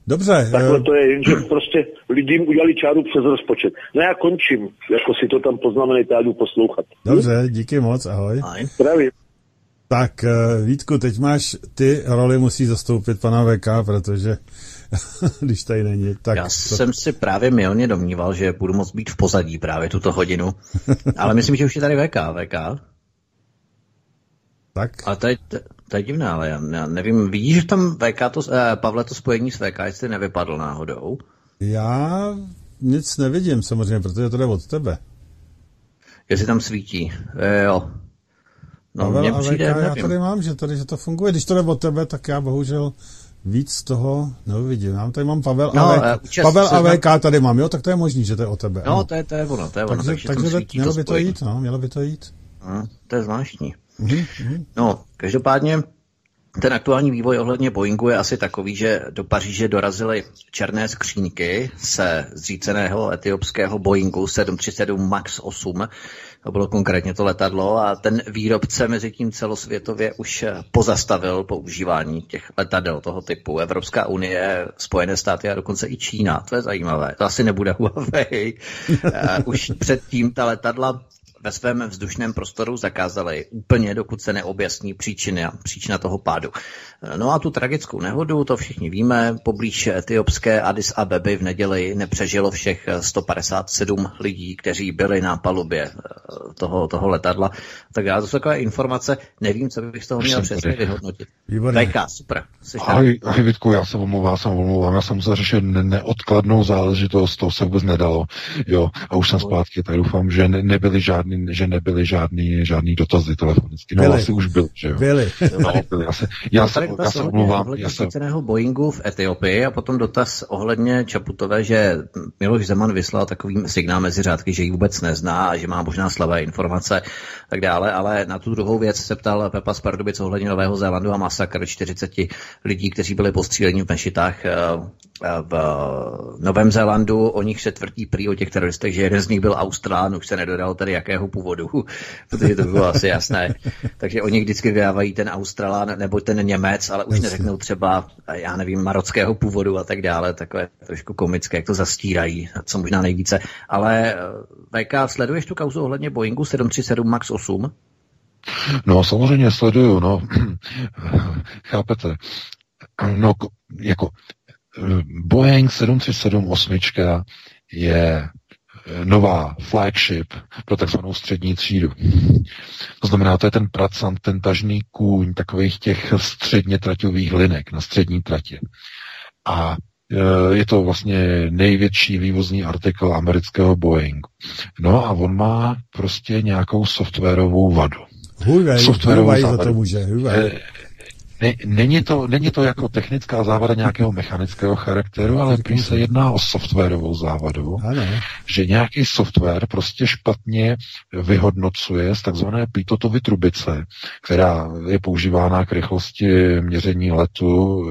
dobře. Takhle to je, jenže prostě lidím udělali čáru přes rozpočet. No já končím, jako si to tam poznamenejte, já jdu poslouchat. Dobře, díky moc, ahoj. Zdravím. Tak, Vítku, teď máš, ty roli musí zastoupit pana VK, protože když tady není, tak... Já jsem si právě mylně domníval, že budu moct být v pozadí právě tuto hodinu, ale myslím, že už je tady VK. Tak. A to je divné, ale já nevím, vidíš, že tam Pavle to spojení s VK, jestli nevypadl náhodou? Já nic nevidím samozřejmě, protože to jde od tebe. Jestli tam svítí, jo. No, Pavel a VK, já tady mám, že to funguje. Když to jde od tebe, tak já bohužel víc toho neuvidím. Já tady mám Pavel a VK tady mám, jo, tak to je možný, že to je od tebe. No, to je ono, to je ono. Takže mělo by to jít. No, to je zvláštní. No, každopádně ten aktuální vývoj ohledně Boeingu je asi takový, že do Paříže dorazily černé skříňky se zříceného etiopského Boeingu 737 MAX 8, to bylo konkrétně to letadlo, a ten výrobce mezi tím celosvětově už pozastavil používání těch letadel toho typu. Evropská unie, Spojené státy a dokonce i Čína, to je zajímavé, to asi nebude Huawei. Už předtím ta letadla ve svém vzdušném prostoru zakázali úplně, dokud se neobjasní příčina toho pádu. No a tu tragickou nehodu, to všichni víme, poblíž etiopské Addis Abeby v neděli nepřežilo všech 157 lidí, kteří byli na palubě toho letadla. Tak já zase takové informace, nevím, co bych z toho měl přesně vyhodnotit. Taká, super. Ahoj Vítku, já jsem zařešil neodkladnou záležitost, to se vůbec nedalo. Jo, a už jsem zpátky, tak doufám, že nebyly žádný dotazy telefonicky. No, asi už byl, že jo. Byly. Já se omlouvám. Ohledně Boeingu v Etiopii a potom dotaz ohledně Čaputové, že Miloš Zeman vyslal takovým signál mezi řádky, že ji vůbec nezná a že má možná slabé informace tak dále, ale na tu druhou věc se ptal Pepa z Pardubic ohledně Nového Zélandu a masakr 40 lidí, kteří byli postříleni v mešitách v Novém Zélandu. O nich se tvrdí prý o těch teroristech, že jeden z nich byl Austrán, už se nedodal tady jakého původu, protože to bylo asi jasné. Takže oni vždycky vydávají ten Australán nebo ten Němec, ale už neřeknou třeba, já nevím, marockého původu a tak dále, takové trošku komické, jak to zastírají, co možná nejvíce. Ale VK, sleduješ tu kauzu ohledně Boeingu 737 MAX 8? No, samozřejmě sleduju, no. Chápete? No, jako Boeing 737-8 je nová flagship pro takzvanou střední třídu. To znamená, to je ten pracant, ten tažný kůň takových těch středně traťových linek na střední tratě. A je to vlastně největší vývozní artikl amerického Boeingu. No a on má prostě nějakou softwarovou vadu. Softwarovou závadu. Není to jako technická závada nějakého mechanického charakteru, ale prý se jedná o softwarovou závadu, že nějaký software prostě špatně vyhodnocuje z takzvané Pitotovy trubice, která je používána k rychlosti měření letu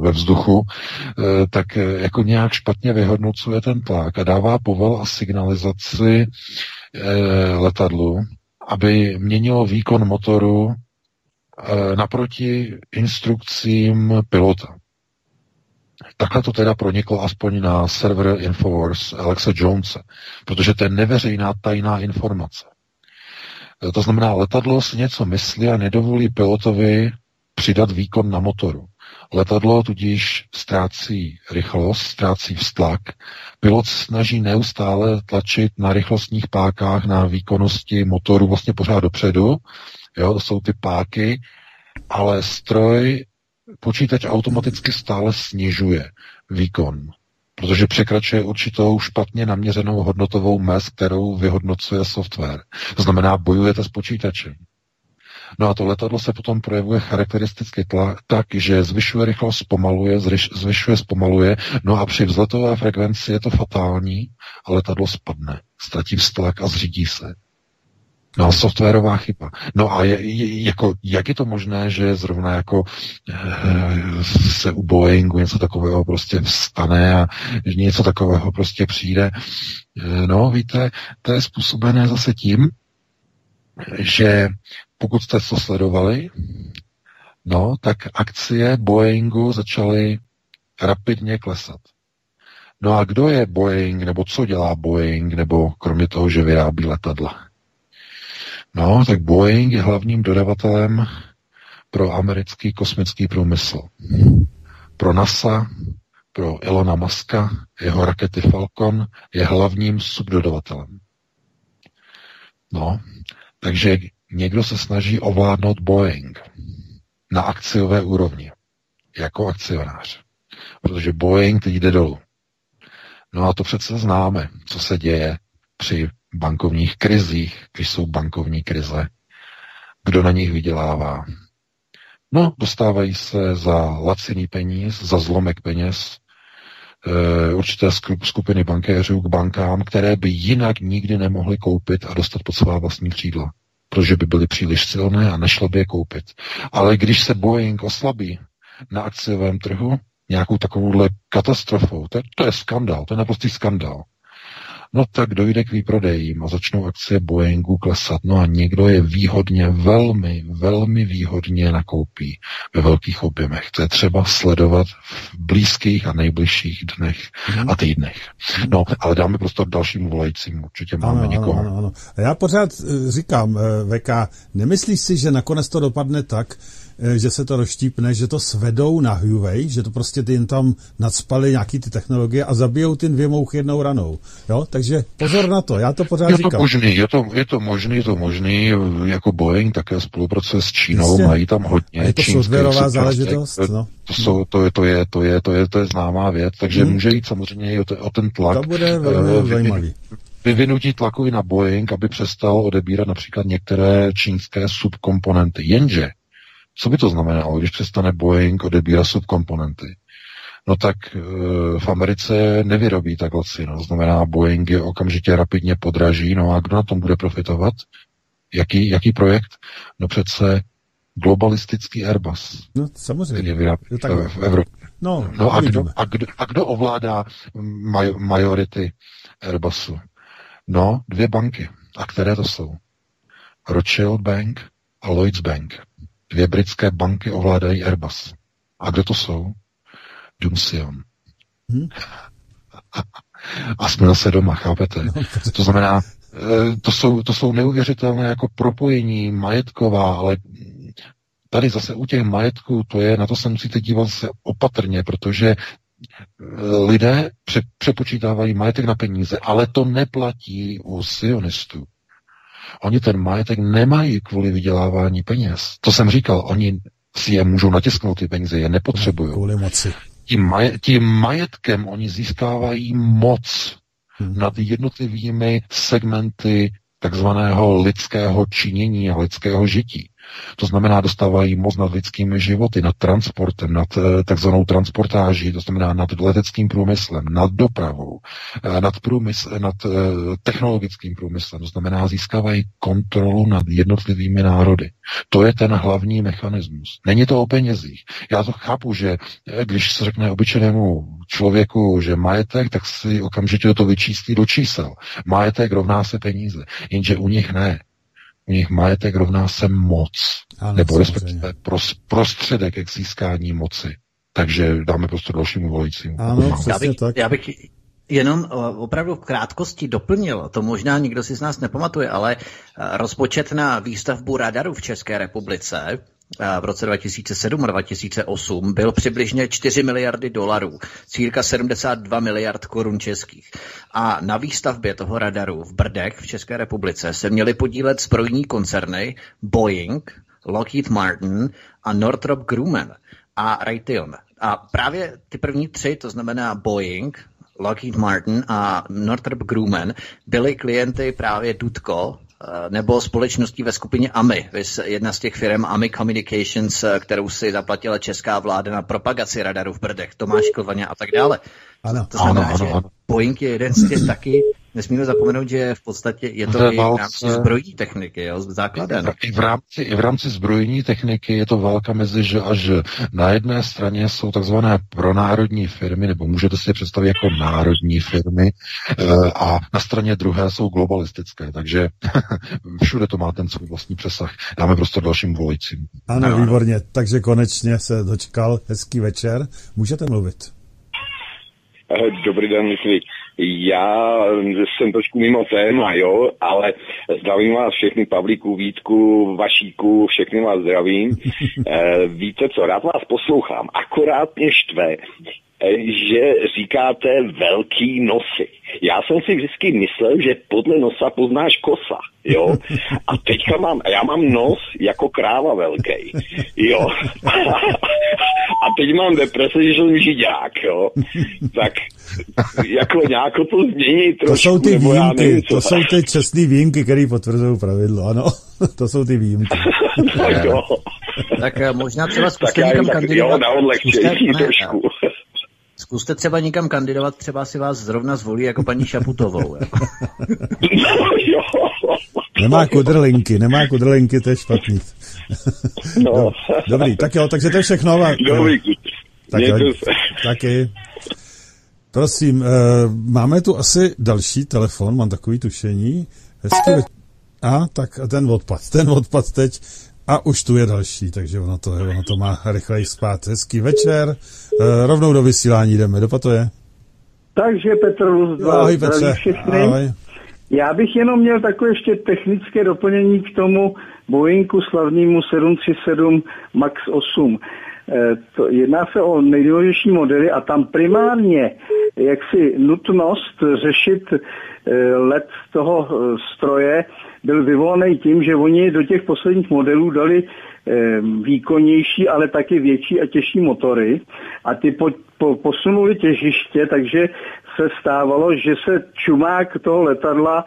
ve vzduchu, tak jako nějak špatně vyhodnocuje ten tlak a dává povel a signalizaci letadlu, aby měnilo výkon motoru naproti instrukcím pilota. Takhle to teda proniklo aspoň na server Infowars Alexe Jonese, protože to je neveřejná tajná informace. To znamená, letadlo si něco myslí a nedovolí pilotovi přidat výkon na motoru. Letadlo tudíž ztrácí rychlost, ztrácí vztlak. Pilot snaží neustále tlačit na rychlostních pákách, na výkonnosti motoru vlastně pořád dopředu. Jo, to jsou ty páky, ale počítač automaticky stále snižuje výkon, protože překračuje určitou špatně naměřenou hodnotovou mez, kterou vyhodnocuje software. To znamená, bojujete s počítačem. No a to letadlo se potom projevuje charakteristicky tak, že zvyšuje rychlost, zpomaluje, zvyšuje, zpomaluje, no a při vzletové frekvenci je to fatální a letadlo spadne, ztratí vztlak a zřídí se. No, softwarová chyba. No a jako, jak je to možné, že zrovna jako se u Boeingu něco takového prostě vstane a něco takového prostě přijde? No, víte, to je způsobené zase tím, že pokud jste to sledovali, no, tak akcie Boeingu začaly rapidně klesat. No a kdo je Boeing, nebo co dělá Boeing, nebo kromě toho, že vyrábí letadla? No, tak Boeing je hlavním dodavatelem pro americký kosmický průmysl. Pro NASA, pro Elona Muska, jeho rakety Falcon je hlavním subdodavatelem. No, takže někdo se snaží ovládnout Boeing na akciové úrovni, jako akcionář, protože Boeing teď jde dolů. No a to přece známe, co se děje při bankovních krizích, když jsou bankovní krize, kdo na nich vydělává. No, dostávají se za laciný peníz, za zlomek peněz určité skupiny bankéřů k bankám, které by jinak nikdy nemohly koupit a dostat pod svá vlastní křídla, protože by byly příliš silné a nešlo by je koupit. Ale když se Boeing oslabí na akciovém trhu nějakou takovouhle katastrofou, to je skandál, to je naprostý skandál. No tak dojde k výprodejím a začnou akcie Boeingu klesat. No a někdo je výhodně, velmi, velmi výhodně nakoupí ve velkých objemech. To je třeba sledovat v blízkých a nejbližších dnech a týdnech. No, ale dáme prostor dalšímu volajícímu. Určitě máme někoho. Ano. A já pořád říkám, VK, nemyslíš si, že nakonec to dopadne tak, že se to rozštípne, že to svedou na Huawei, že to prostě ty jim tam nacpaly nějaký ty technologie a zabijou ty dvě mouchy jednou ranou. Jo? Takže pozor na to, já to pořád říkám. Je to možný, jako Boeing také spolupracuje s Čínou, vlastně, mají tam hodně. Je to softwarová záležitost, no. To je známá věc, takže může jít samozřejmě i o ten tlak. To bude velmi zajímavý. Vyvinutí tlaku i na Boeing, aby přestal odebírat například některé čínské subkomponenty. Jenže, co by to znamenalo, když přestane Boeing odebírat subkomponenty? No tak v Americe nevyrobí tak lacino. To znamená, Boeing je okamžitě rapidně podraží. No a kdo na tom bude profitovat? Jaký projekt? No přece globalistický Airbus. No samozřejmě. V Evropě. No a kdo ovládá majority Airbusu? No, dvě banky. A které to jsou? Rothschild Bank a Lloyds Bank. Dvě britské banky ovládají Airbus. A kdo to jsou? Dumsion. A jsme zase doma, chápete? To znamená, to jsou neuvěřitelné jako propojení majetková, ale tady zase u těch majetků, na to se musíte dívat se opatrně, protože lidé přepočítávají majetek na peníze, ale to neplatí u sionistů. Oni ten majetek nemají kvůli vydělávání peněz. To jsem říkal, oni si je můžou natisknout, ty peníze je nepotřebují. Kvůli moci. Tím majetkem oni získávají moc nad jednotlivými segmenty takzvaného lidského činění a lidského žití. To znamená, dostávají moc nad lidskými životy, nad transportem, nad takzvanou transportáží, to znamená nad leteckým průmyslem, nad dopravou, nad technologickým průmyslem, to znamená, získávají kontrolu nad jednotlivými národy. To je ten hlavní mechanismus. Není to o penězích. Já to chápu, že když se řekne obyčejnému člověku, že majetek, tak si okamžitě to vyčíslí do čísel. Majetek rovná se peníze, jenže u nich ne. U nich majetek rovná se moc, ano, nebo respektive prostředek k získání moci. Takže dáme prostě dalšímu volajícímu. Já bych jenom opravdu v krátkosti doplnil, to možná nikdo si z nás nepamatuje, ale rozpočet na výstavbu radaru v České republice v roce 2007 a 2008 byl přibližně 4 miliardy dolarů, cirka 72 miliard korun českých. A na výstavbě toho radaru v Brdech v České republice se měly podílet zbrojní koncerny Boeing, Lockheed Martin a Northrop Grumman a Raytheon. A právě ty první tři, to znamená Boeing, Lockheed Martin a Northrop Grumman, byly klienty právě Dutco, nebo společností ve skupině AMI. Jedna z těch firm AMI Communications, kterou si zaplatila česká vláda na propagaci radarů v Brdech, Tomáš Klvaně a tak dále. Ano. To znamená, že Boeing je jeden z těch taky, nesmíme zapomenout, že v podstatě je to i v rámci zbrojní techniky, jo, základen. I v rámci zbrojní techniky je to válka mezi že a že. Na jedné straně jsou takzvané pronárodní firmy, nebo můžete si je představit jako národní firmy, a na straně druhé jsou globalistické, takže všude to má ten svůj vlastní přesah. Dáme prostě dalším volajícím. Ano, výborně, takže konečně se dočkal, hezký večer, můžete mluvit. Dobrý den, myslí. Já jsem trošku mimo téma, jo, ale zdravím vás všechny, Pavlíku, Vítku, Vašíku, všechny vás zdravím. Víte co, rád vás poslouchám, akorát mě štve, že říkáte velký nosy. Já jsem si vždycky myslel, že podle nosa poznáš kosa, jo. A teďka já mám nos jako kráva velký, jo. A teď mám depresi, že jsem žiďák, jo. Tak jako nějak to změní trošku. To jsou ty výjimky, to jsou ty čestný výjimky, které potvrzují pravidlo, ano. To jsou ty výjimky. Tak jo. Tak možná třeba zkuste někam kandidovat. Jo, na odlehčení trošku. Zkuste třeba někam kandidovat, třeba si vás zrovna zvolí jako paní Šaputovou. Nemá kudrlinky, to je špatný. No. Dobrý, tak jo, takže to je všechno. Dobrý, taky. Prosím, máme tu asi další telefon, mám takový tušení. Hezky. A tak ten odpad teď. A už tu je další, takže ono to má rychleji spát. Hezký večer, rovnou do vysílání jdeme, dopatuje. Takže Petr Luzdva, zdraví všechny. Ahoj. Já bych jenom měl takové ještě technické doplnění k tomu, Boeingu slavnému 737 MAX 8. Jedná se o nejdůležitější modely a tam primárně jaksi nutnost řešit let toho stroje byl vyvolaný tím, že oni do těch posledních modelů dali výkonnější, ale taky větší a těžší motory a ty posunuli těžiště, takže se stávalo, že se čumák toho letadla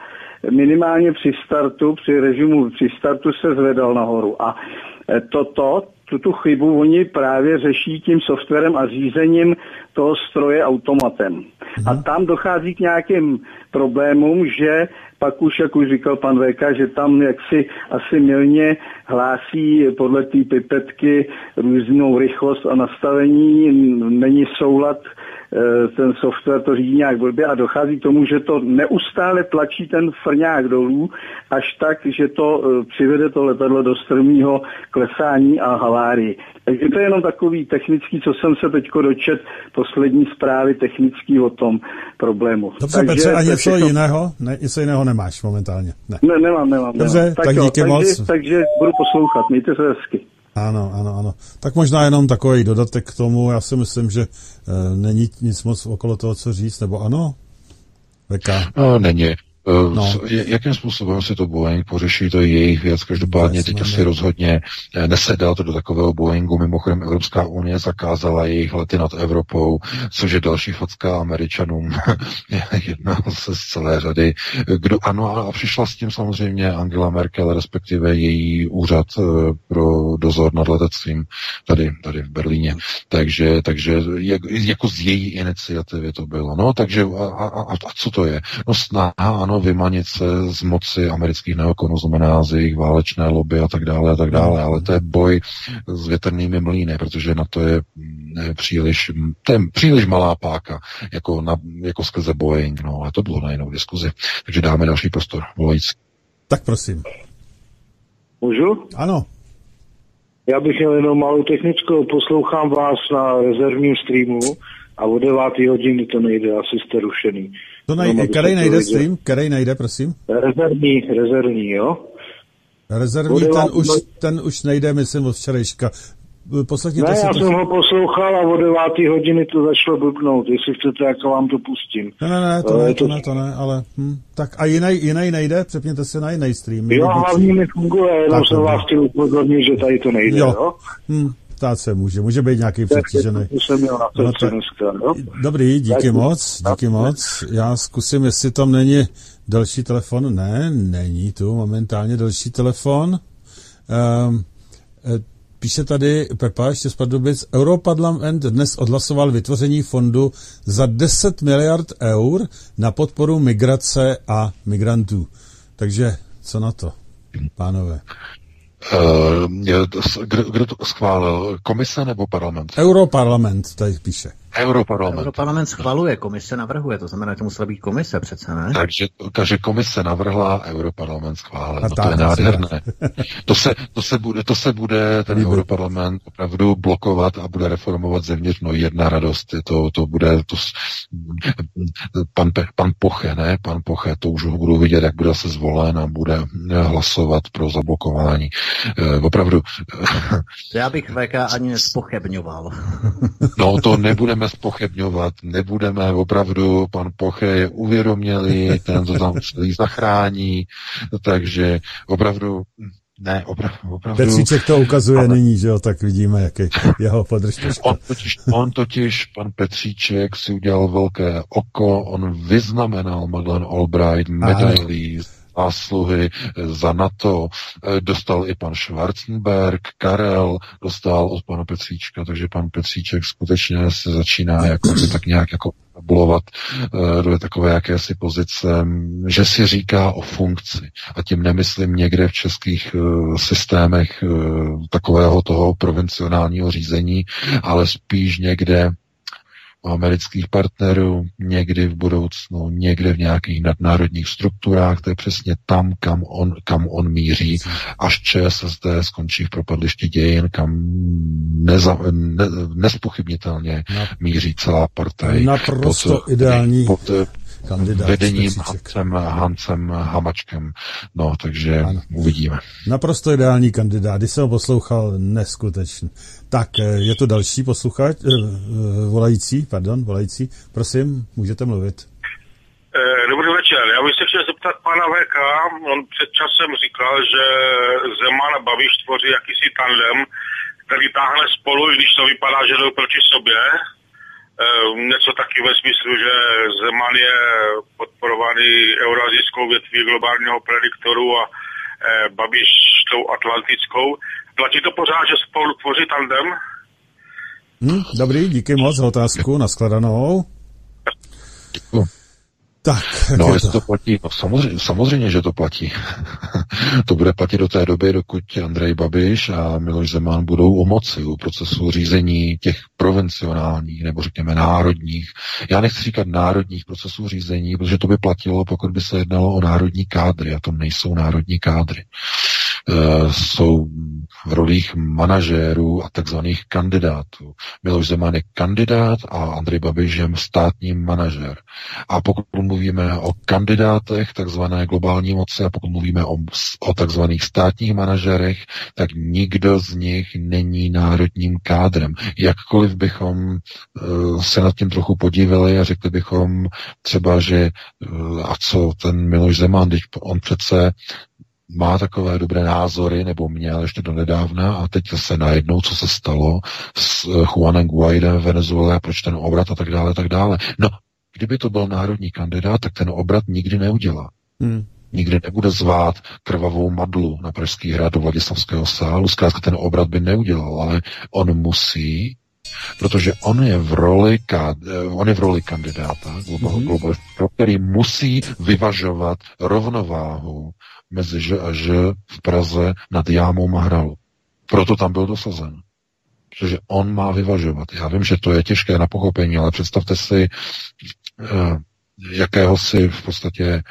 minimálně při startu, při režimu při startu se zvedal nahoru. A tuto chybu oni právě řeší tím softwarem a řízením toho stroje automatem. A tam dochází k nějakým problémům, že pak už, jak už říkal pan Véka, že tam jaksi asi mylně hlásí podle té pipetky různou rychlost a nastavení, není soulad, ten software to řídí nějak blbě a dochází k tomu, že to neustále tlačí ten frňák dolů, až tak, že to přivede to letadlo do strmého klesání a havárii. Takže to je jenom takový technický, co jsem se teďko dočet, poslední zprávy technický o tom problému. Dobře, takže, Petře, a něco jiného nemáš momentálně? Ne, nemám. Dobře, tak díky moc. Takže budu poslouchat, mějte se hezky. Ano. Tak možná jenom takový dodatek k tomu, já si myslím, že není nic moc okolo toho, co říct, nebo ano? Veka. No, není. Jakým způsobem si to Boeing pořeší, to je jejich věc. Každopádně teď asi rozhodně nesedá to do takového Boeingu. Mimochodem Evropská unie zakázala jejich lety nad Evropou, což je další facka Američanům. Jedná se z celé řady. A přišla s tím samozřejmě Angela Merkel, respektive její úřad pro dozor nad letectvím tady v Berlíně. Takže jako z její iniciativy to bylo. No, takže a co to je? No, snaha, ano, vymanit se z moci amerických neokonů, znamená z jejich válečné lobby a tak dále, ale to je boj s větrnými mlýny, protože na to je příliš malá páka, jako skrze Boeing, no, ale to bylo na jinou diskuzi. Takže dáme další prostor, volající. Tak prosím. Můžu? Ano. Já bych měl jenom malou technickou, poslouchám vás na rezervním streamu a o 9 hodiny to nejde, asi jste rušený. Který najde stream? Který najde, prosím? Rezervní, jo? Rezervní, ten už nejde, myslím, od včerejška. Jsem ho poslouchal a o 9 hodiny to začalo blbnout. Jestli chcete, jak vám to pustím. Ne, ale... Tak a jiný nejde? Přepněte se na jiný stream. Jo, hlavně nefunguje, jenom jsem vás chtěl upozornit, že tady to nejde, jo? Ptát se může být nějaký přetížený. Dobrý, díky moc. Já zkusím, jestli tam není další telefon. Ne, není tu momentálně další telefon. Píše tady Pepa, ještě z Pardubic. Europarlament dnes odhlasoval vytvoření fondu za 10 miliard eur na podporu migrace a migrantů. Takže co na to, pánové? Kdo to schválil? Komise nebo parlament? Europarlament, tady píše. Europarlament schvaluje, komise navrhuje, to znamená, že to musela být komise přece, ne? Takže komise navrhla, Europarlament schválil. No, to je nádherné. To se bude ten Europarlament opravdu blokovat a bude reformovat zevnitř. No, jedna radost, to bude pan Poche, to už ho budu vidět, jak bude se zvolen a bude hlasovat pro zablokování. Opravdu. Já bych VK ani nespochybňoval. No, to nebudeme zpochybňovat, nebudeme, opravdu pan Poche je uvědomělý, ten to tam celý zachrání, takže opravdu. Decíček to ukazuje nyní, že jo, tak vidíme, jaký jeho podržtečka. On totiž, pan Petříček, si udělal velké oko, on vyznamenal Madeleine Albright medailí zásluhy za NATO, dostal i pan Schwarzenberg, Karel dostal od pana Petříčka, takže pan Petříček skutečně se začíná tak nějak bulovat do takové jakési pozice, že si říká o funkci. A tím nemyslím někde v českých systémech takového toho provincionálního řízení, ale spíš někde amerických partnerů, někdy v budoucnu, někde v nějakých nadnárodních strukturách, to je přesně tam, kam on míří, až ČSSD skončí v propadlišti dějin, kam nespochybnitelně míří celá partaj. Naprosto ideální. Pod vedením Hansem Hamačkem. No, takže ano. Uvidíme. Naprosto ideální kandidát. Když jsem ho poslouchal, neskutečně. Tak, je to další posluchač, volající. Prosím, můžete mluvit. Dobrý večer, já bych se chtěl zeptat pana VK, on před časem říkal, že Zeman a Babiš tvoří jakýsi tandem, který táhne spolu, i když to vypadá, že jdou proti sobě. Něco taky ve smyslu, že Zeman je podporovaný eurazijskou větví globálního prediktoru a Babiš tou atlantickou. Platí to pořád, že spolu tvoří tandem? Dobrý, díky moc za otázku, naskladanou. Tak, no, jestli to platí, no, samozřejmě, že to platí. To bude platit do té doby, dokud Andrej Babiš a Miloš Zeman budou o moci u procesu řízení těch provinciálních nebo řekněme národních. Já nechci říkat národních procesů řízení, protože to by platilo, pokud by se jednalo o národní kádry, a to nejsou národní kádry. Jsou v rolích manažérů a takzvaných kandidátů. Miloš Zeman je kandidát a Andrej Babiš je státní manažér. A pokud mluvíme o kandidátech takzvané globální moci a pokud mluvíme o takzvaných státních manažerech, tak nikdo z nich není národním kádrem. Jakkoliv bychom se nad tím trochu podívali a řekli bychom třeba, že a co ten Miloš Zeman, teď on přece má takové dobré názory, nebo měl ještě donedávna, a teď se najednou, co se stalo s Juanem Guaidem v Venezuele, proč ten obrat a tak dále, tak dále. No, kdyby to byl národní kandidát, tak ten obrat nikdy neudělá. Nikdy nebude zvát krvavou madlu na Pražský hrad do Vladislavského sálu, zkrátka ten obrat by neudělal, ale on musí, protože on je v roli kandidáta, pro který musí vyvažovat rovnováhu mezi Ž a Ž v Praze nad Jámou Mahralu. Proto tam byl dosazen. Protože on má vyvažovat. Já vím, že to je těžké na pochopení, ale představte si jakéhosi v podstatě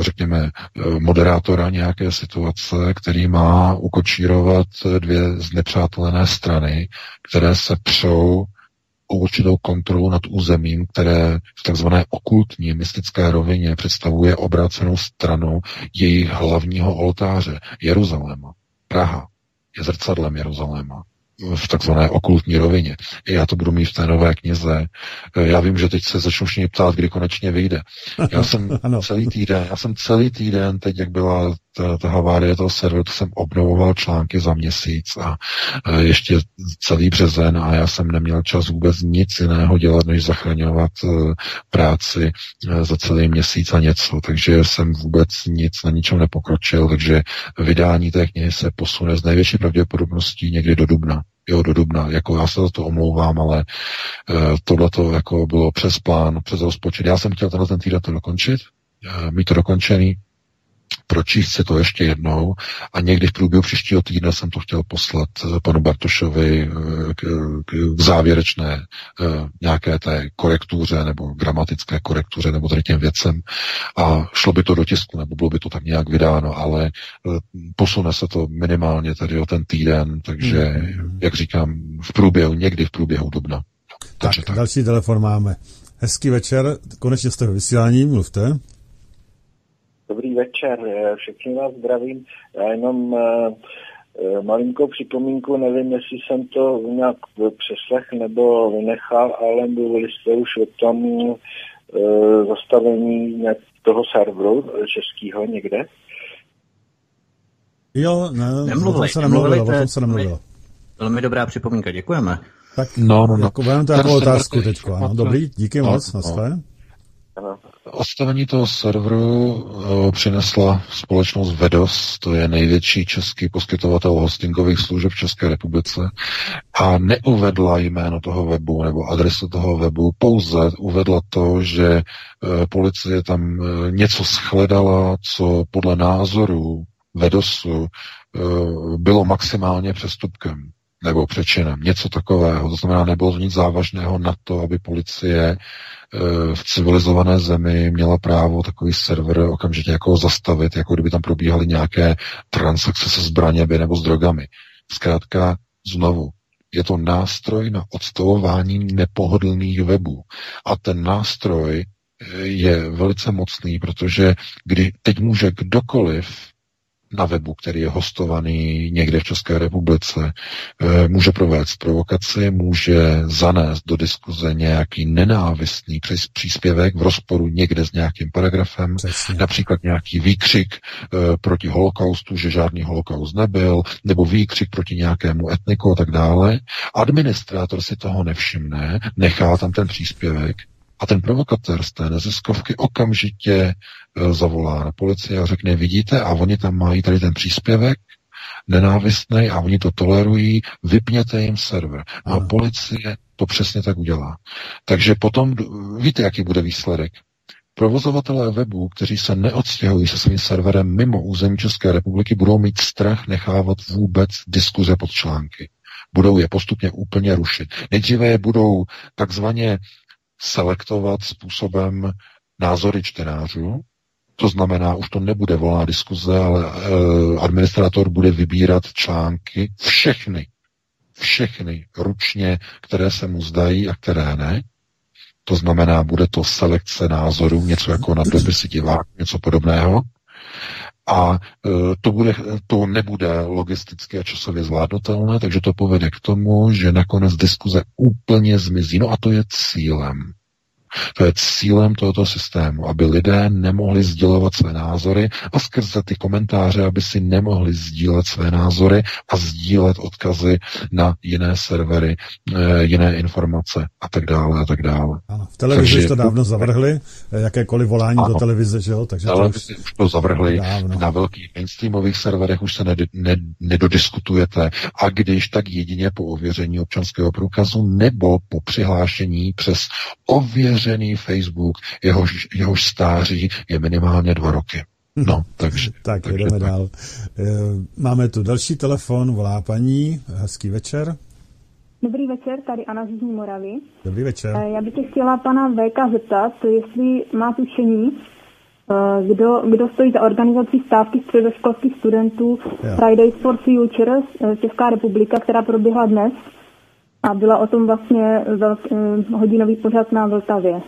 řekněme moderátora nějaké situace, který má ukočírovat dvě znepřátelené strany, které se přou o určitou kontrolu nad územím, které v takzvané okultní mystické rovině představuje obrácenou stranu jejich hlavního oltáře Jeruzaléma. Praha je zrcadlem Jeruzaléma v takzvané okultní rovině. I já to budu mít v té nové knize. Já vím, že teď se začnu všichni ptát, kdy konečně vyjde. Já jsem celý týden, teď jak byla ta havárie toho serveru, to jsem obnovoval články za měsíc a ještě celý březen a já jsem neměl čas vůbec nic jiného dělat, než zachraňovat práci za celý měsíc a něco. Takže jsem vůbec nic na ničem nepokročil, takže vydání té knihy se posune s největší pravděpodobností někdy do dubna. Jo, do dubna. Jako já se za to omlouvám, ale tohleto jako bylo přes plán, přes rozpočet. Já jsem chtěl tenhle ten týden to dokončit, mít to dokončený, pročíst si to ještě jednou a někdy v průběhu příštího týdne jsem to chtěl poslat panu Bartošovi k závěrečné nějaké té korektuře nebo gramatické korektuře nebo tady těm věcem a šlo by to do tisku nebo bylo by to tak nějak vydáno, ale posune se to minimálně tady o ten týden, takže jak říkám, někdy v průběhu dubna. Tak, další telefon máme. Hezký večer, konečně jste ve vysílání, mluvte. Dobrý večer, všechny vás zdravím. Já jenom malinkou připomínku, nevím, jestli jsem to nějak přeslech nebo vynechal, ale mluvili jste už o tom zastavení toho serveru českého někde. Jo, nemluvili. Velmi dobrá připomínka, děkujeme. Tak, jako budeme takovou otázku teď. Dobrý, díky moc, naschle. Odstavení toho serveru přinesla společnost Vedos, to je největší český poskytovatel hostingových služeb v České republice a neuvedla jméno toho webu nebo adresu toho webu, pouze uvedla to, že policie tam něco shledala, co podle názoru Vedosu bylo maximálně přestupkem nebo přečinem, něco takového. To znamená, nebylo nic závažného na to, aby policie v civilizované zemi měla právo takový server okamžitě jako zastavit, jako kdyby tam probíhaly nějaké transakce se zbraněmi nebo s drogami. Zkrátka, znovu, je to nástroj na odstavování nepohodlných webů. A ten nástroj je velice mocný, protože kdy teď může kdokoliv na webu, který je hostovaný někde v České republice, může provést provokaci, může zanést do diskuze nějaký nenávistný příspěvek v rozporu někde s nějakým paragrafem, přesně, například nějaký výkřik proti holokaustu, že žádný holokaust nebyl, nebo výkřik proti nějakému etniku a tak dále. Administrátor si toho nevšimne, nechá tam ten příspěvek a ten provokatér z té neziskovky okamžitě zavolá na policii a řekne, vidíte, a oni tam mají tady ten příspěvek nenávistný a oni to tolerují, vypněte jim server. A policie to přesně tak udělá. Takže potom, víte, jaký bude výsledek. Provozovatelé webů, kteří se neodstěhují se svým serverem mimo území České republiky, budou mít strach nechávat vůbec diskuze pod články. Budou je postupně úplně rušit. Nejdříve je budou takzvaně selektovat způsobem názory čtenářů, to znamená, už to nebude volná diskuze, ale administrátor bude vybírat články všechny ručně, které se mu zdají a které ne. To znamená, bude to selekce názorů, něco jako na dopisy diváků, něco podobného. A to nebude logisticky a časově zvládnutelné, takže to povede k tomu, že nakonec diskuze úplně zmizí. No a to je cílem. To je cílem tohoto systému, aby lidé nemohli sdělovat své názory a skrze ty komentáře, aby si nemohli sdílet své názory a sdílet odkazy na jiné servery, jiné informace a tak dále a tak dále. Ano, v televizi už to dávno zavrhli, jakékoliv volání ano, do televize, že jo? Takže televizi už to zavrhli, dávno. Na velkých mainstreamových serverech už se nedodiskutujete a když tak jedině po ověření občanského průkazu nebo po přihlášení přes ověření Facebook, jehož stáří je minimálně 2 roky. No, takže. Tak, jdeme dál. Máme tu další telefon, volá paní. Hezký večer. Dobrý večer, tady Anna z Jižní Moravy. Dobrý večer. Já bych se chtěla pana VK zeptat, jestli má tušení, kdo stojí za organizací stávky středoškolských studentů Fridays for Future Česká republika, která proběhla dnes. A byla o tom vlastně hodinový pořad na Vltavě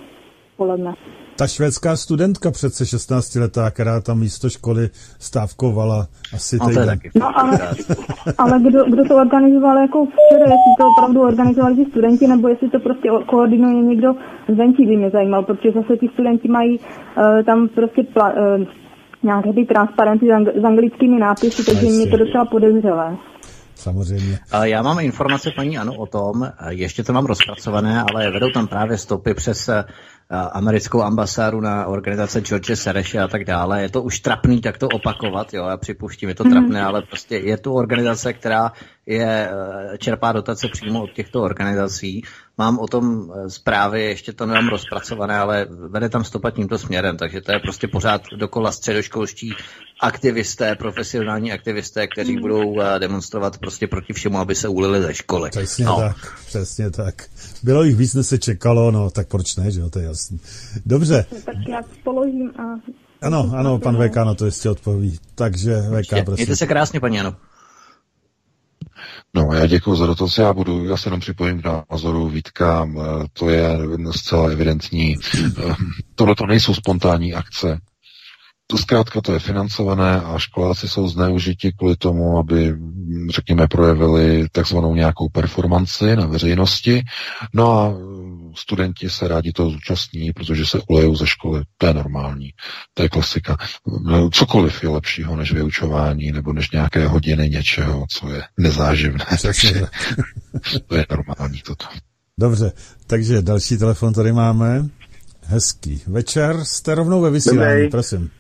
poledne. Ta švédská studentka přece 16letá, která tam místo školy stávkovala asi týden. No ale kdo to organizoval jako včera, jestli to opravdu organizovali ti studenti, nebo jestli to prostě koordinuje někdo zvenčí, by mě zajímal, protože zase ti studenti mají tam prostě nějaké ty transparenty s anglickými nápisy, takže mě to docela podezřelé. Samozřejmě. Já mám informace, paní Ano, o tom, ještě to mám rozpracované, ale vedou tam právě stopy přes americkou ambasádu na organizace George Sereše a tak dále. Je to už trapný tak to opakovat, jo, já připuštím, je to trapné, ale prostě je tu organizace, která čerpá dotace přímo od těchto organizací. Mám o tom zprávy, ještě to nemám rozpracované, ale vede tam stopa tímto směrem, takže to je prostě pořád dokola středoškolští aktivisté, profesionální aktivisté, kteří budou demonstrovat prostě proti všemu, aby se ulili ze školy. Přesně tak. Bylo jich víc, než se čekalo, no tak proč ne, že jo, to je jasný. Dobře. Tak já položím a... Ano, pan VK na to jistě odpoví. Takže VK, prosím. Mějte se krásně, paní Ano. No, já děkuji za dotaz. Já se jenom připojím k názoru Vítka, to je zcela evidentní. Tohle to nejsou spontánní akce. To zkrátka to je financované a školáci jsou zneužiti kvůli tomu, aby, řekněme, projevili takzvanou nějakou performanci na veřejnosti. No a studenti se rádi toho zúčastní, protože se ulejou ze školy. To je normální. To je klasika. Cokoliv je lepšího než vyučování nebo než nějaké hodiny něčeho, co je nezáživné. Takže to je normální toto. Dobře, takže další telefon tady máme. Hezký večer. Jste rovnou ve vysílání, Prosím.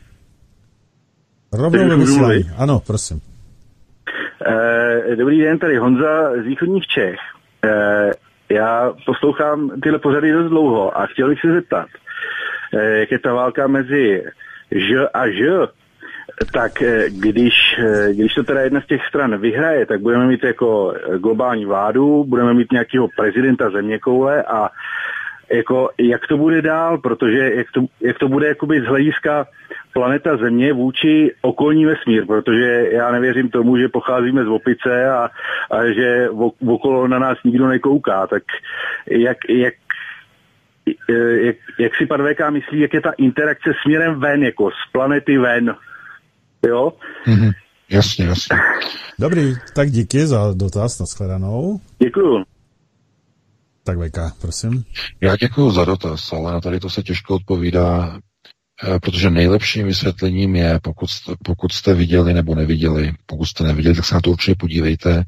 Rovnou ve vysílání. Ano, prosím. Dobrý den, tady Honza z východních Čech. Já poslouchám tyhle pořady dost dlouho a chtěl bych se zeptat, jak je ta válka mezi Ž a Ž, tak když to teda jedna z těch stran vyhraje, tak budeme mít jako globální vládu, budeme mít nějakého prezidenta zeměkoule a jako, jak to bude dál, protože jak to bude jakoby z hlediska planeta Země vůči okolní vesmír, protože já nevěřím tomu, že pocházíme z opice a že okolo na nás nikdo nekouká, tak jak jak si pan VK myslí, jak je ta interakce směrem ven, jako z planety ven. Jo? Mm-hmm. Jasně, jasně. Dobrý, tak díky za dotaz, nashledanou. Děkuju. Tak VK, prosím. Já děkuju za dotaz, ale na tady to se těžko odpovídá, protože nejlepším vysvětlením je, pokud jste viděli nebo neviděli, pokud jste neviděli, tak se na to určitě podívejte.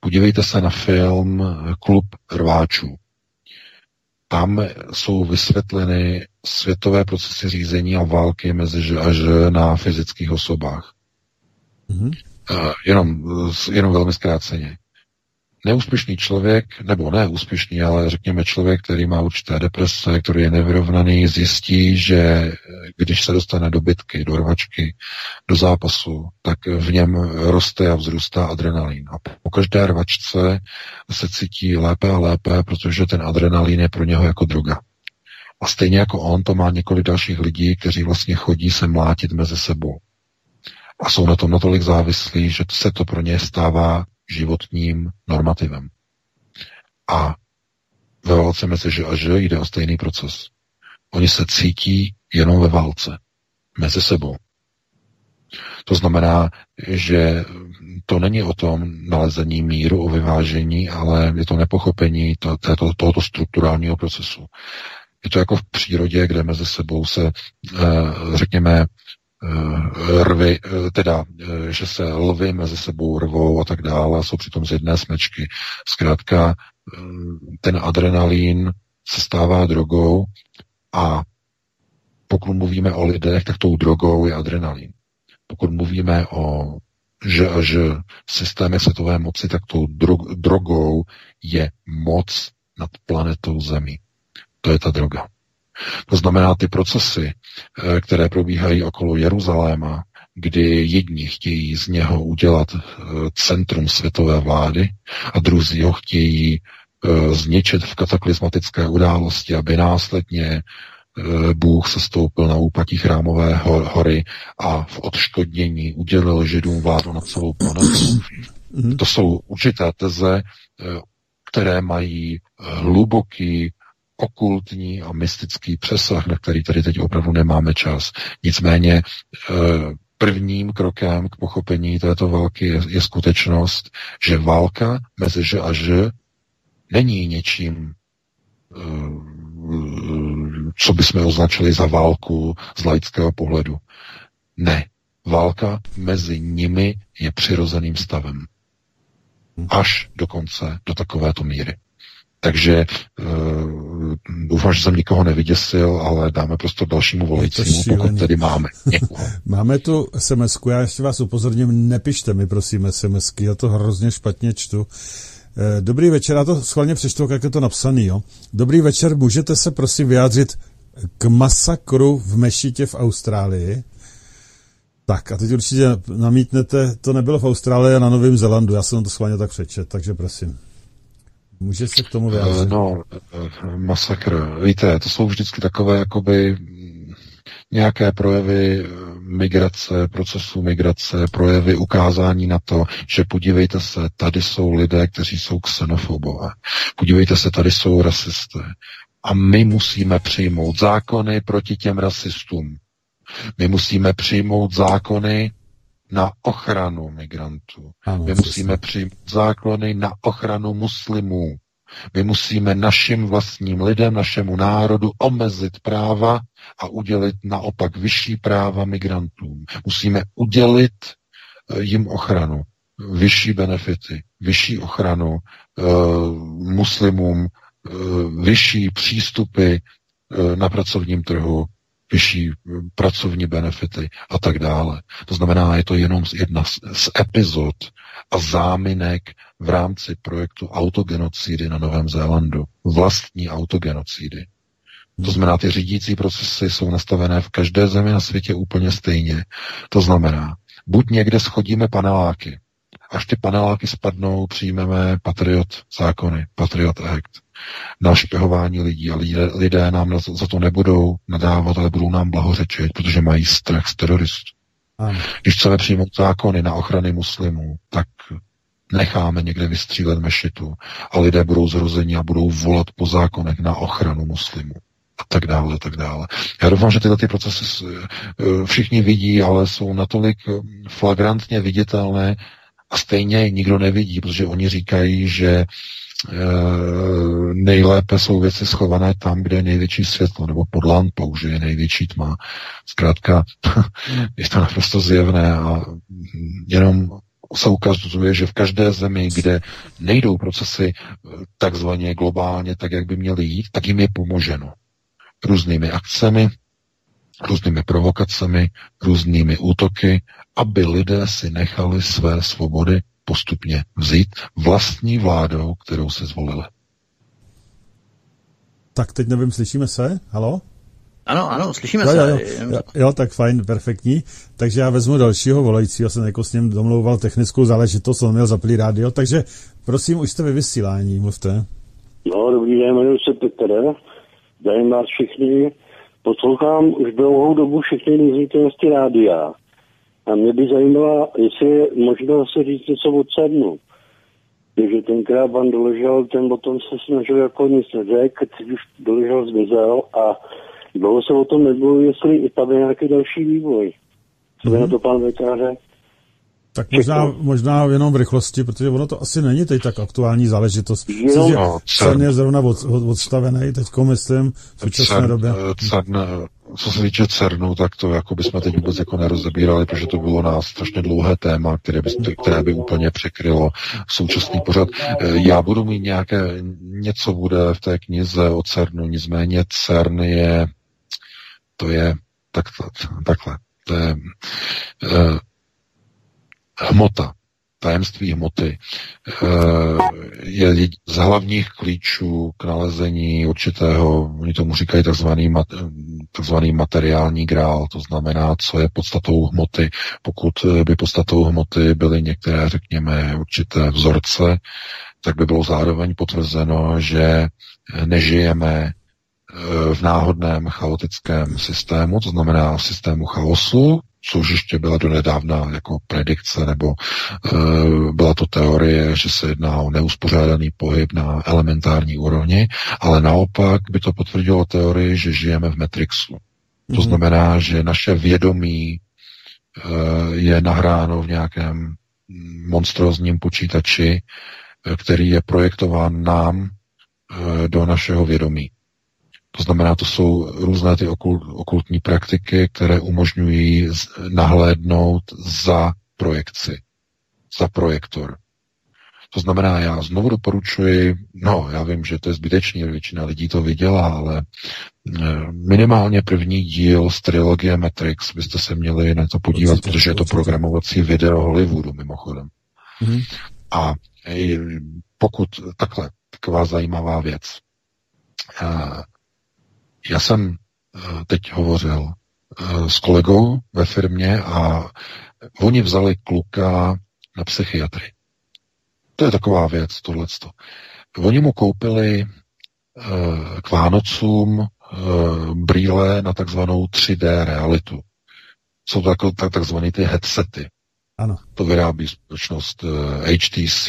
Podívejte se na film Klub rváčů. Tam jsou vysvětleny světové procesy řízení a války mezi na fyzických osobách. Mm-hmm. Jenom velmi zkráceně. Neúspěšný člověk, nebo neúspěšný, ale řekněme člověk, který má určité deprese, který je nevyrovnaný, zjistí, že když se dostane do bitky, do rvačky, do zápasu, tak v něm roste a vzrůstá adrenalin. A po každé rvačce se cítí lépe a lépe, protože ten adrenalin je pro něho jako droga. A stejně jako on, to má několik dalších lidí, kteří vlastně chodí se mlátit mezi sebou. A jsou na tom natolik závislí, že se to pro ně stává životním normativem. A ve válce mezi Ž a Ž jde o stejný proces. Oni se cítí jenom ve válce. Mezi sebou. To znamená, že to není o tom nalezení míru, o vyvážení, ale je to nepochopení tohoto strukturálního procesu. Je to jako v přírodě, kde mezi sebou se, řekněme, rvy, teda, že se lvy mezi sebou rvou a tak dále, jsou přitom z jedné smečky. Zkrátka, ten adrenalin se stává drogou a pokud mluvíme o lidech, tak tou drogou je adrenalin. Pokud mluvíme o že systémech světové moci, tak tou drogou je moc nad planetou Zemi. To je ta droga. To znamená ty procesy, které probíhají okolo Jeruzaléma, kdy jedni chtějí z něho udělat centrum světové vlády a druzí ho chtějí zničit v kataklizmatické události, aby následně Bůh sestoupil na úpatí Chrámové hory a v odškodnění udělil Židům vládu nad celou planetu. To jsou určité teze, které mají hluboký okultní a mystický přesah, na který tady teď opravdu nemáme čas. Nicméně prvním krokem k pochopení této války je skutečnost, že válka mezi Ž a Ž není něčím, co bychom označili za válku z laického pohledu. Ne. Válka mezi nimi je přirozeným stavem. Až dokonce do takovéto míry. Takže doufám, že jsem nikoho nevyděsil, ale dáme prostor dalšímu volajícímu, pokud tady máme někoho. Máme tu SMS-ku, já ještě vás upozorním, nepište mi prosím SMS-ky, já to hrozně špatně čtu. Dobrý večer, já to schválně přečtu, jak je to napsaný, jo. Dobrý večer, můžete se prosím vyjádřit k masakru v Mešitě v Austrálii? Tak a teď určitě namítnete, to nebylo v Austrálii a na Novém Zélandu, já jsem to schválně tak přečet, takže prosím. Může se k tomu vyjádřit? No, masakr. Víte, to jsou vždycky takové jakoby nějaké projevy migrace, procesu migrace, projevy ukázání na to, že podívejte se, tady jsou lidé, kteří jsou xenofobové. Podívejte se, tady jsou rasisté. A my musíme přijmout zákony proti těm rasistům. My musíme přijmout zákony na ochranu migrantů. Ano, my musíme přijmout zákony na ochranu muslimů. My musíme našim vlastním lidem, našemu národu omezit práva a udělit naopak vyšší práva migrantům. Musíme udělit jim ochranu, vyšší benefity, vyšší ochranu muslimům, vyšší přístupy na pracovním trhu, vyšší pracovní benefity a tak dále. To znamená, je to jenom jedna z epizod a záminek v rámci projektu autogenocidy na Novém Zélandu. Vlastní autogenocidy. To znamená, ty řídící procesy jsou nastavené v každé zemi na světě úplně stejně. To znamená, buď někde shodíme paneláky, až ty paneláky spadnou, přijmeme Patriot zákony, Patriot Act, na špehování lidí a lidé nám za to nebudou nadávat, ale budou nám blahořečit, protože mají strach z teroristů. Když chceme přijmout zákony na ochranu muslimů, tak necháme někde vystřílet mešitu a lidé budou zrozeni a budou volat po zákonech na ochranu muslimů. a tak dále, a tak dále. Já doufám, že tyhle ty procesy všichni vidí, ale jsou natolik flagrantně viditelné a stejně je nikdo nevidí, protože oni říkají, že nejlépe jsou věci schované tam, kde je největší světlo, nebo pod lampou, že je největší tma. Zkrátka je to naprosto zjevné a jenom se ukazuje, že v každé zemi, kde nejdou procesy takzvaně globálně, tak jak by měly jít, tak jim je pomoženo. Různými akcemi, různými provokacemi, různými útoky, aby lidé si nechali své svobody postupně vzít vlastní vládou, kterou se zvolili. Tak teď nevím, slyšíme se? Haló? Ano, slyšíme se. Jo, tak fajn, perfektní. Takže já vezmu dalšího volajícího, jsem jako s ním domlouval technickou záležitost, on měl zaplý rádio, takže prosím, už jste ve vysílání, mluvte. No, dobrý den, jmenuji se Petr, zdravím vás všichni, poslouchám už dlouhou dobu všechny nezvitelnosti rádia. A mě by zajímalo, jestli je možno se říct něco od sednu. Takže tenkrát pan Doležal, ten potom se snažil jako nic neřekl, teď už Doležal zmizel a dlouho se o tom nebylo, jestli i tam je nějaký další vývoj. Co by na to pan Vekáře? Tak možná jenom v rychlosti, protože ono to asi není teď tak aktuální záležitost. CERN je zrovna odstavený, teďko myslím, v současné době. Co se týče CERNu, tak to jako bychom teď vůbec jako nerozebírali, protože to bylo na strašně dlouhé téma, které by úplně překrylo současný pořad. Já budu mít něco bude v té knize o CERNu, nicméně CERN je takhle. To je hmota, tajemství hmoty je z hlavních klíčů k nalezení určitého, oni tomu říkají takzvaný materiální grál, to znamená, co je podstatou hmoty. Pokud by podstatou hmoty byly některé, řekněme, určité vzorce, tak by bylo zároveň potvrzeno, že nežijeme v náhodném chaotickém systému, to znamená v systému chaosu, což ještě byla donedávna jako predikce, nebo byla to teorie, že se jedná o neuspořádaný pohyb na elementární úrovni, ale naopak by to potvrdilo teorii, že žijeme v Matrixu. To znamená, že naše vědomí je nahráno v nějakém monstrózním počítači, který je projektován nám do našeho vědomí. To znamená, to jsou různé ty okultní praktiky, které umožňují nahlédnout za projekci, za projektor. To znamená, já znovu doporučuji, já vím, že to je zbytečný, většina lidí to viděla, ale minimálně první díl z trilogie Matrix byste se měli na to podívat, protože je to programovací video Hollywoodu mimochodem. A pokud takhle, taková zajímavá věc. Já jsem teď hovořil s kolegou ve firmě a oni vzali kluka na psychiatrii. To je taková věc, tohleto. Oni mu koupili k Vánocům brýle na takzvanou 3D realitu. Jsou to takzvané ty headsety. Ano. To vyrábí společnost HTC,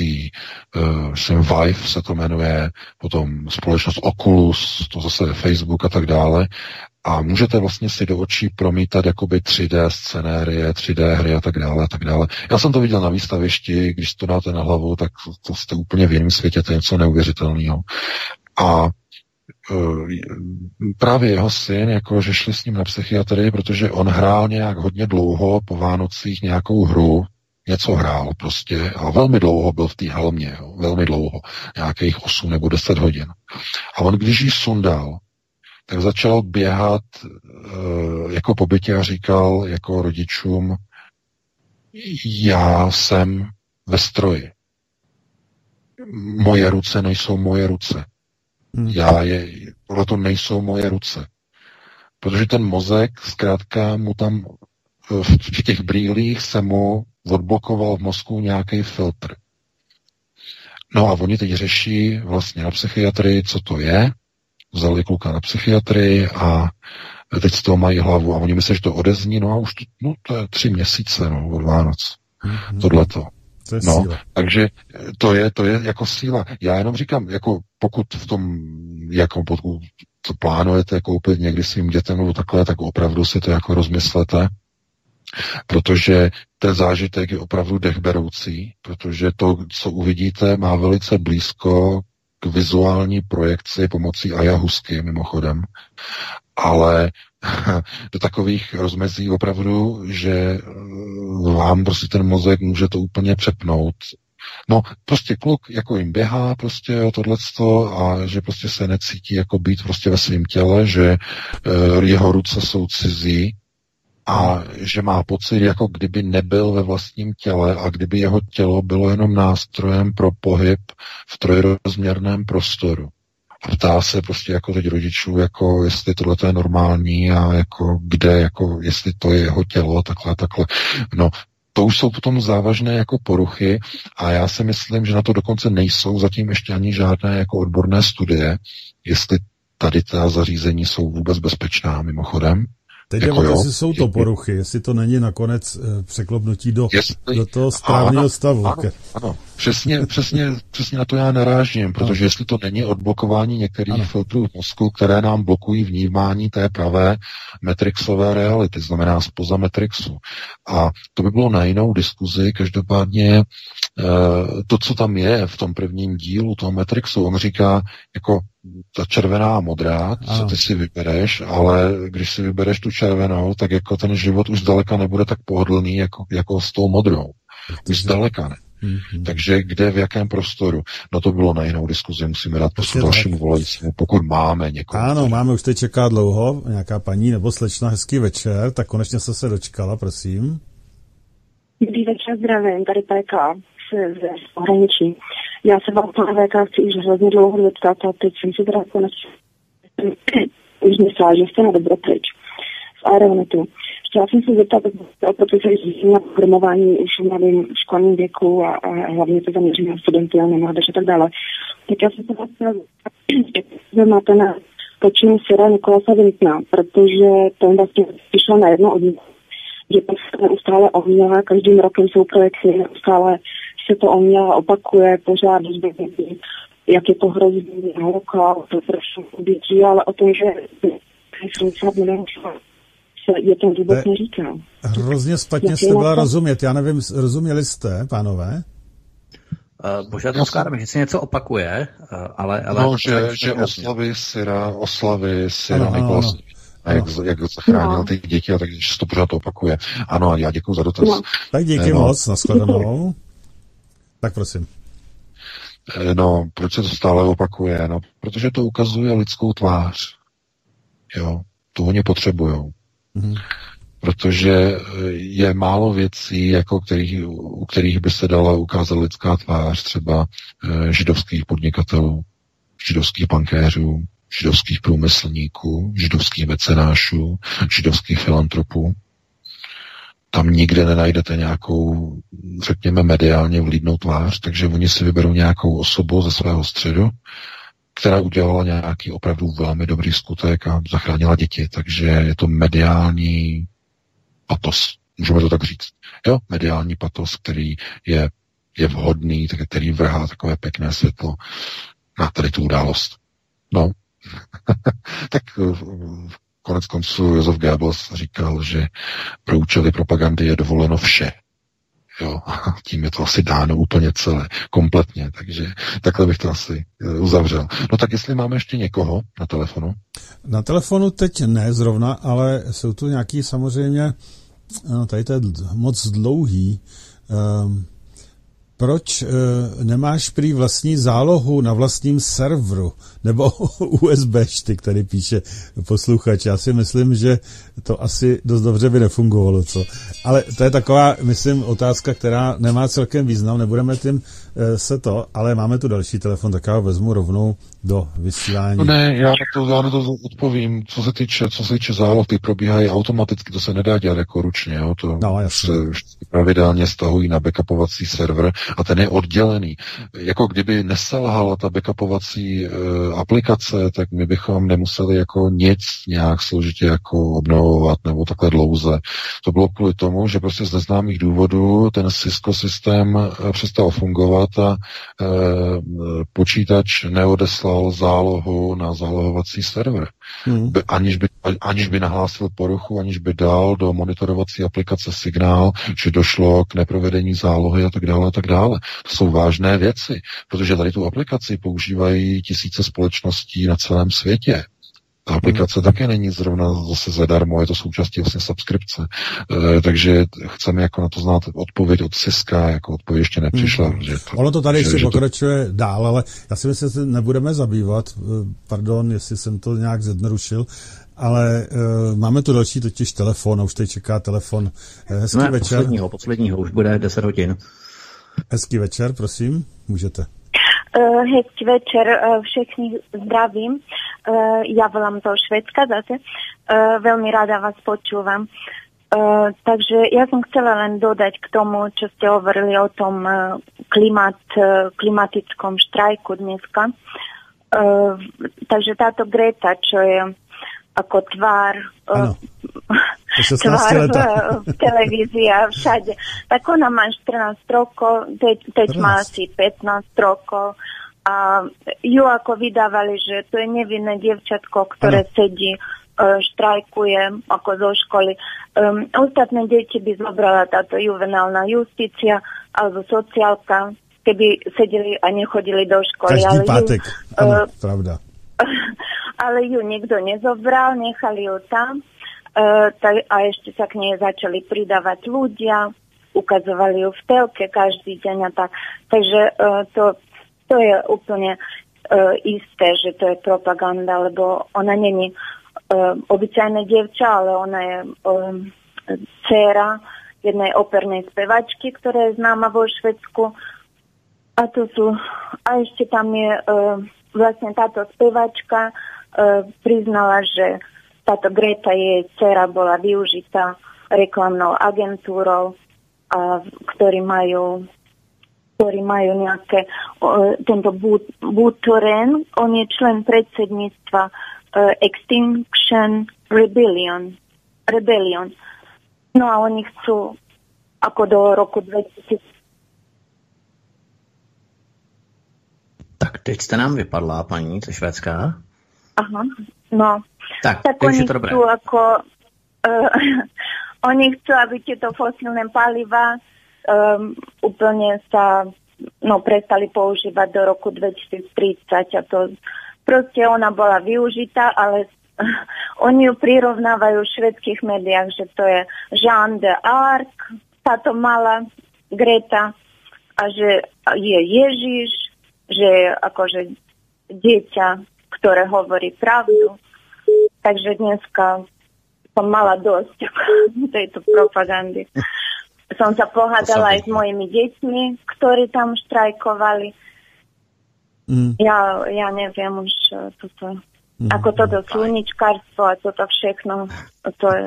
Vive se to jmenuje, potom společnost Oculus, to zase Facebook a tak dále. A můžete vlastně si do očí promítat jakoby 3D scenérie, 3D hry a tak dále, a tak dále. Já jsem to viděl na výstavišti, když to dáte na hlavu, tak to jste úplně v jiném světě, to je něco neuvěřitelného. A právě jeho syn, že šli s ním na psychiatrii, protože on hrál nějak hodně dlouho po Vánocích nějakou hru, něco hrál prostě, ale velmi dlouho byl v té helmě, velmi dlouho, nějakých 8 nebo 10 hodin. A on, když ji sundal, tak začal běhat jako po bytě a říkal jako rodičům, já jsem ve stroji. Moje ruce nejsou moje ruce. Proto nejsou moje ruce. Protože ten mozek, zkrátka mu tam v těch brýlích se mu odblokoval v mozku nějaký filtr. No a oni teď řeší vlastně na psychiatrii, co to je. Vzali kluka na psychiatrii a teď z toho mají hlavu. A oni myslí, že to odezní, no a už to je 3 měsíce od Vánoc. Tohleto. Takže to je jako síla. Já jenom říkám, jako pokud v tom, jako co plánujete koupit někdy svým dětem nebo takhle, tak opravdu si to jako rozmyslete, protože ten zážitek je opravdu dechberoucí, protože to, co uvidíte, má velice blízko k vizuální projekci pomocí ajahusky mimochodem, ale do takových rozmezí opravdu, že vám prostě ten mozek může to úplně přepnout. No, prostě kluk jako jim běhá prostě o tohleto a že prostě se necítí jako být prostě ve svém těle, že jeho ruce jsou cizí a že má pocit, jako kdyby nebyl ve vlastním těle a kdyby jeho tělo bylo jenom nástrojem pro pohyb v trojrozměrném prostoru. A ptá se prostě jako teď rodičů, jako jestli tohle je normální a jako kde, jako jestli to je jeho tělo, takhle. No, to už jsou potom závažné jako poruchy a já si myslím, že na to dokonce nejsou zatím ještě ani žádné jako odborné studie, jestli tady ta zařízení jsou vůbec bezpečná mimochodem. Teď jako jo, jestli jsou to poruchy, jestli to není nakonec překlopnutí do toho správného stavu. Ano, přesně na to já narážím, protože jestli to není odblokování některých filtrů v mozku, které nám blokují vnímání té pravé matrixové reality, znamená spoza matrixu. A to by bylo na jinou diskuzi, každopádně to, co tam je v tom prvním dílu toho Matrixu, on říká, jako ta červená a modrá, co ty si vybereš, ale když si vybereš tu červenou, tak jako ten život už zdaleka nebude tak pohodlný, jako s tou modrou. Už zdaleka ne. Mm-hmm. Takže kde, v jakém prostoru? No to bylo na jinou diskuzi, musíme dát prostě dalšímu volajícímu, pokud máme někoho. Ano, máme, už teď čeká dlouho, nějaká paní nebo slečna, hezký večer, tak konečně jste se dočkala, prosím. Dobrý večer, zdravím, tady PK. Ze ohraničí. Já se vám pana VK chci už hrozně dlouho dotkat a teď jsem si teda konečně už myslela, že jste na dobro pryč z Aeronetu. Chtěla jsem se zeptat, protože jsem na programování už v mladém školním věku a hlavně to zaměření na studenty a na mládež a tak dále. Tak já jsem se chtěla zeptat, že máte na počinu Sira Nikolasa Vintna, protože ten vlastně přišel na jedno od nich, že to se neustále ohněla, každým rokem jsou projekty neustále se to o mě opakuje pořád, jak je to hrozný holokal, to prosím obětí, ale o tom, že je to vůbec neříká. Hrozně špatně jste byla rozumět. Já nevím, rozuměli jste, pánové? Božá Toskárem, že se něco opakuje, ale... No, že oslavy Sira Nikolasa. A jak zachránil ty děti, a tak že to pořád opakuje. Ano, já děkuju za dotaz. No. Tak díky moc, nashledanou. Tak prosím. No, proč se to stále opakuje? No, protože to ukazuje lidskou tvář. Jo, to oni potřebujou. Mm-hmm. Protože je málo věcí, jako u kterých by se dala ukázat lidská tvář, třeba židovských podnikatelů, židovských bankéřů, židovských průmyslníků, židovských mecenášů, židovských filantropů. Tam nikde nenajdete nějakou, řekněme, mediálně vlídnou tvář, takže oni si vyberou nějakou osobu ze svého středu, která udělala nějaký opravdu velmi dobrý skutek a zachránila děti, takže je to mediální patos, můžeme to tak říct. Jo, mediální patos, který je vhodný, který vrhá takové pěkné světlo na tady tu událost. No, tak konec konců Josef Goebbels říkal, že pro účely propagandy je dovoleno vše. Jo, a tím je to asi dáno úplně celé, kompletně, takže takhle bych to asi uzavřel. No tak jestli máme ještě někoho na telefonu? Na telefonu teď ne zrovna, ale jsou tu nějaký samozřejmě, no tady to je moc dlouhý, proč nemáš prý vlastní zálohu na vlastním serveru? Nebo USB štyk, tady píše posluchač. Já si myslím, že to asi dost dobře by nefungovalo, co? Ale to je taková, myslím, otázka, která nemá celkem význam. Nebudeme tím ale máme tu další telefon, tak já ho vezmu rovnou do vysílání. No ne, já na to odpovím. Co se týče záloh, ty probíhají automaticky, to se nedá dělat jako ručně, jo? To se pravidelně stahují na backupovací server. a ten je oddělený. Jako kdyby neselhala ta backupovací aplikace, tak my bychom nemuseli jako nic nějak složitě jako obnovovat nebo takhle dlouze. To bylo kvůli tomu, že prostě z neznámých důvodů ten Cisco systém přestal fungovat a počítač neodeslal zálohu na zálohovací server. Hmm. Aniž by nahlásil poruchu, aniž by dal do monitorovací aplikace signál, že došlo k neprovedení zálohy a tak dále a tak dále. To jsou vážné věci, protože tady tu aplikaci používají tisíce společností na celém světě. Ta aplikace taky není zrovna zase zadarmo, je to součástí vlastně subskripce. Takže chceme jako na to znát odpověď od Ciska, jako odpověď ještě nepřišla. Ono to tady ještě pokračuje dál, ale já si myslím, že nebudeme zabývat, pardon, jestli jsem to nějak zjednodušil, ale máme tu další totiž telefon, a už tady čeká telefon. Hezký večer. Posledního, už bude 10 hodin. Hezký večer, prosím, můžete. Hezký večer, všechny zdravím. Ja volám zo Švédska zase. Veľmi rada vás počúvam. Takže ja som chcela len dodať k tomu, čo ste hovorili o tom klimatickom štrajku dneska. Takže táto Greta, čo je ako tvár v televízii a všade. Tak ona má 14 rokov, teď má asi 15 rokov. A ju ako vydávali, že to je nevinné dievčatko, ktoré sedí, štrajkuje ako zo školy. Ostatné deti by zobrala táto juvenálna justícia alebo sociálka, keby sedeli a nechodili do školy. Každý pátek, ano, pravda. Ale ju nikto nezobral, nechali ju tam. A ešte sa k nej začali pridávať ľudia, ukazovali ju v telke každý deň a tak. Takže to je úplne isté, že to je propaganda, lebo ona není obyčajná dievča, ale ona je dcéra jednej opernej spevačky, ktorá je známa vo Švédsku. A ešte tam je vlastne táto spevačka priznala, že táto Greta, jej dcera, bola využitá reklamnou agentúrou, ktorí majú nejaké tento Butoren, on je člen predsedníctva Extinction Rebellion. No a oni chcú ako do roku 2000. Tak teď jste nám vypadla, paní, to švédská. Aha, no. Tak oni chcú ako oni chcú, aby tieto fosílne paliva úplne sa prestali používať do roku 2030 a to proste ona bola využitá, ale oni ju prirovnávajú v švédskych médiách, že to je Jeanne d'Arc, táto malá Greta a že je Ježiš, že je akože dieťa, ktoré hovorí pravdu. Takže dneska som mala dosť tejto propagandy. Som sa pohádala aj s mojimi deťmi, ktorí tam štrajkovali. Ja neviem už toto. Ako toto sluničkárstvo a toto všechno. To je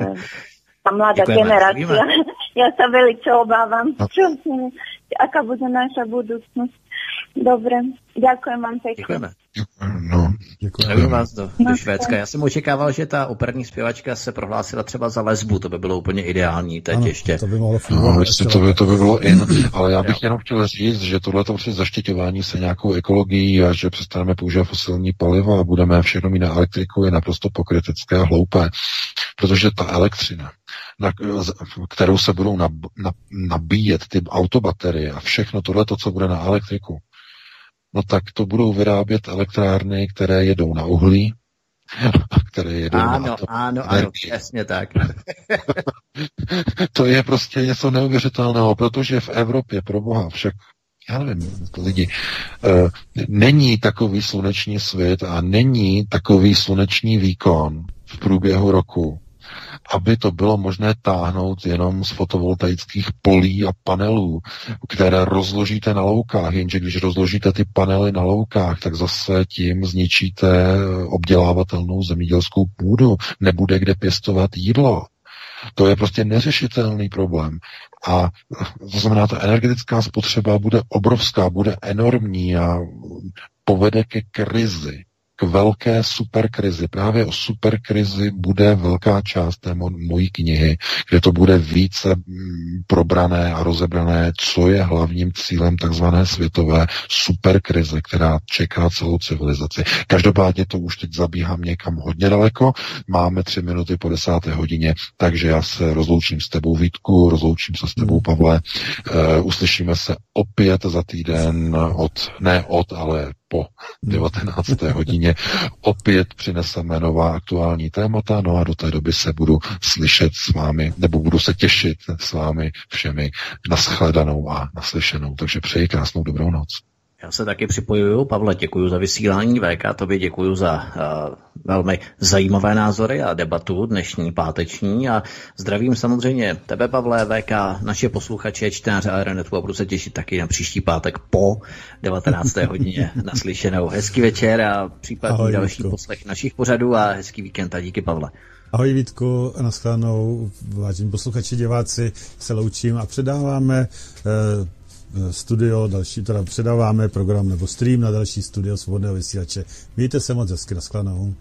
tá mladá generácia. Ja sa veľmi obávam. Aká bude naša budúcnosť. Dobre, ďakujem vám pekne. Ďakujeme. No, děkuji vás do Švédska. Já jsem očekával, že ta operní zpěvačka se prohlásila třeba za lesbu, to by bylo úplně ideální teď ano, ještě. To by mohlo fungovat. No, to by bylo in, ale já bych jenom chtěl říct, že tohleto zaštiťování se nějakou ekologií a že přestaneme používat fosilní paliva a budeme všechno mít na elektriku je naprosto pokrytecké a hloupé, protože ta elektřina, kterou se budou nabíjet ty autobaterie a všechno tohleto, co bude na elektriku, no tak to budou vyrábět elektrárny, které jedou na uhlí, které jedou na atom. Ano, přesně tak. To je prostě něco neuvěřitelného, protože v Evropě, proboha, však, já nevím, lidi, není takový sluneční svět a není takový sluneční výkon v průběhu roku, aby to bylo možné táhnout jenom z fotovoltaických polí a panelů, které rozložíte na loukách, jenže když rozložíte ty panely na loukách, tak zase tím zničíte obdělávatelnou zemědělskou půdu, nebude kde pěstovat jídlo. To je prostě neřešitelný problém. A to znamená, ta energetická spotřeba bude obrovská, bude enormní a povede ke krizi, k velké superkrizi. Právě o superkrizi bude velká část té mojí knihy, kde to bude více probrané a rozebrané, co je hlavním cílem takzvané světové superkrize, která čeká celou civilizaci. Každopádně to už teď zabíhám někam hodně daleko. Máme 5:53, takže já se rozloučím s tebou, Vítku, rozloučím se s tebou, Pavle. Uslyšíme se opět za týden ale po 19. hodině opět přineseme nová aktuální témata, no a do té doby se budu slyšet s vámi, nebo budu se těšit s vámi všemi nashledanou a naslyšenou. Takže přeji krásnou dobrou noc. Já se taky připojuju. Pavle, děkuji za vysílání. VK, tobě děkuji za velmi zajímavé názory a debatu dnešní páteční. A zdravím samozřejmě tebe, Pavle, VK, naše posluchače, čtenáře AeroNetu, a budu se těšit taky na příští pátek po 19. hodině naslyšenou. Hezký večer a případně ahoj, další Vítko. Poslech našich pořadů a hezký víkend a díky, Pavle. Ahoj Vítku, nashledanou, vážení posluchači, diváci, se loučím a předáváme předáváme program nebo stream na další studio Svobodného vysílače. Mějte se moc hezky, nashledanou.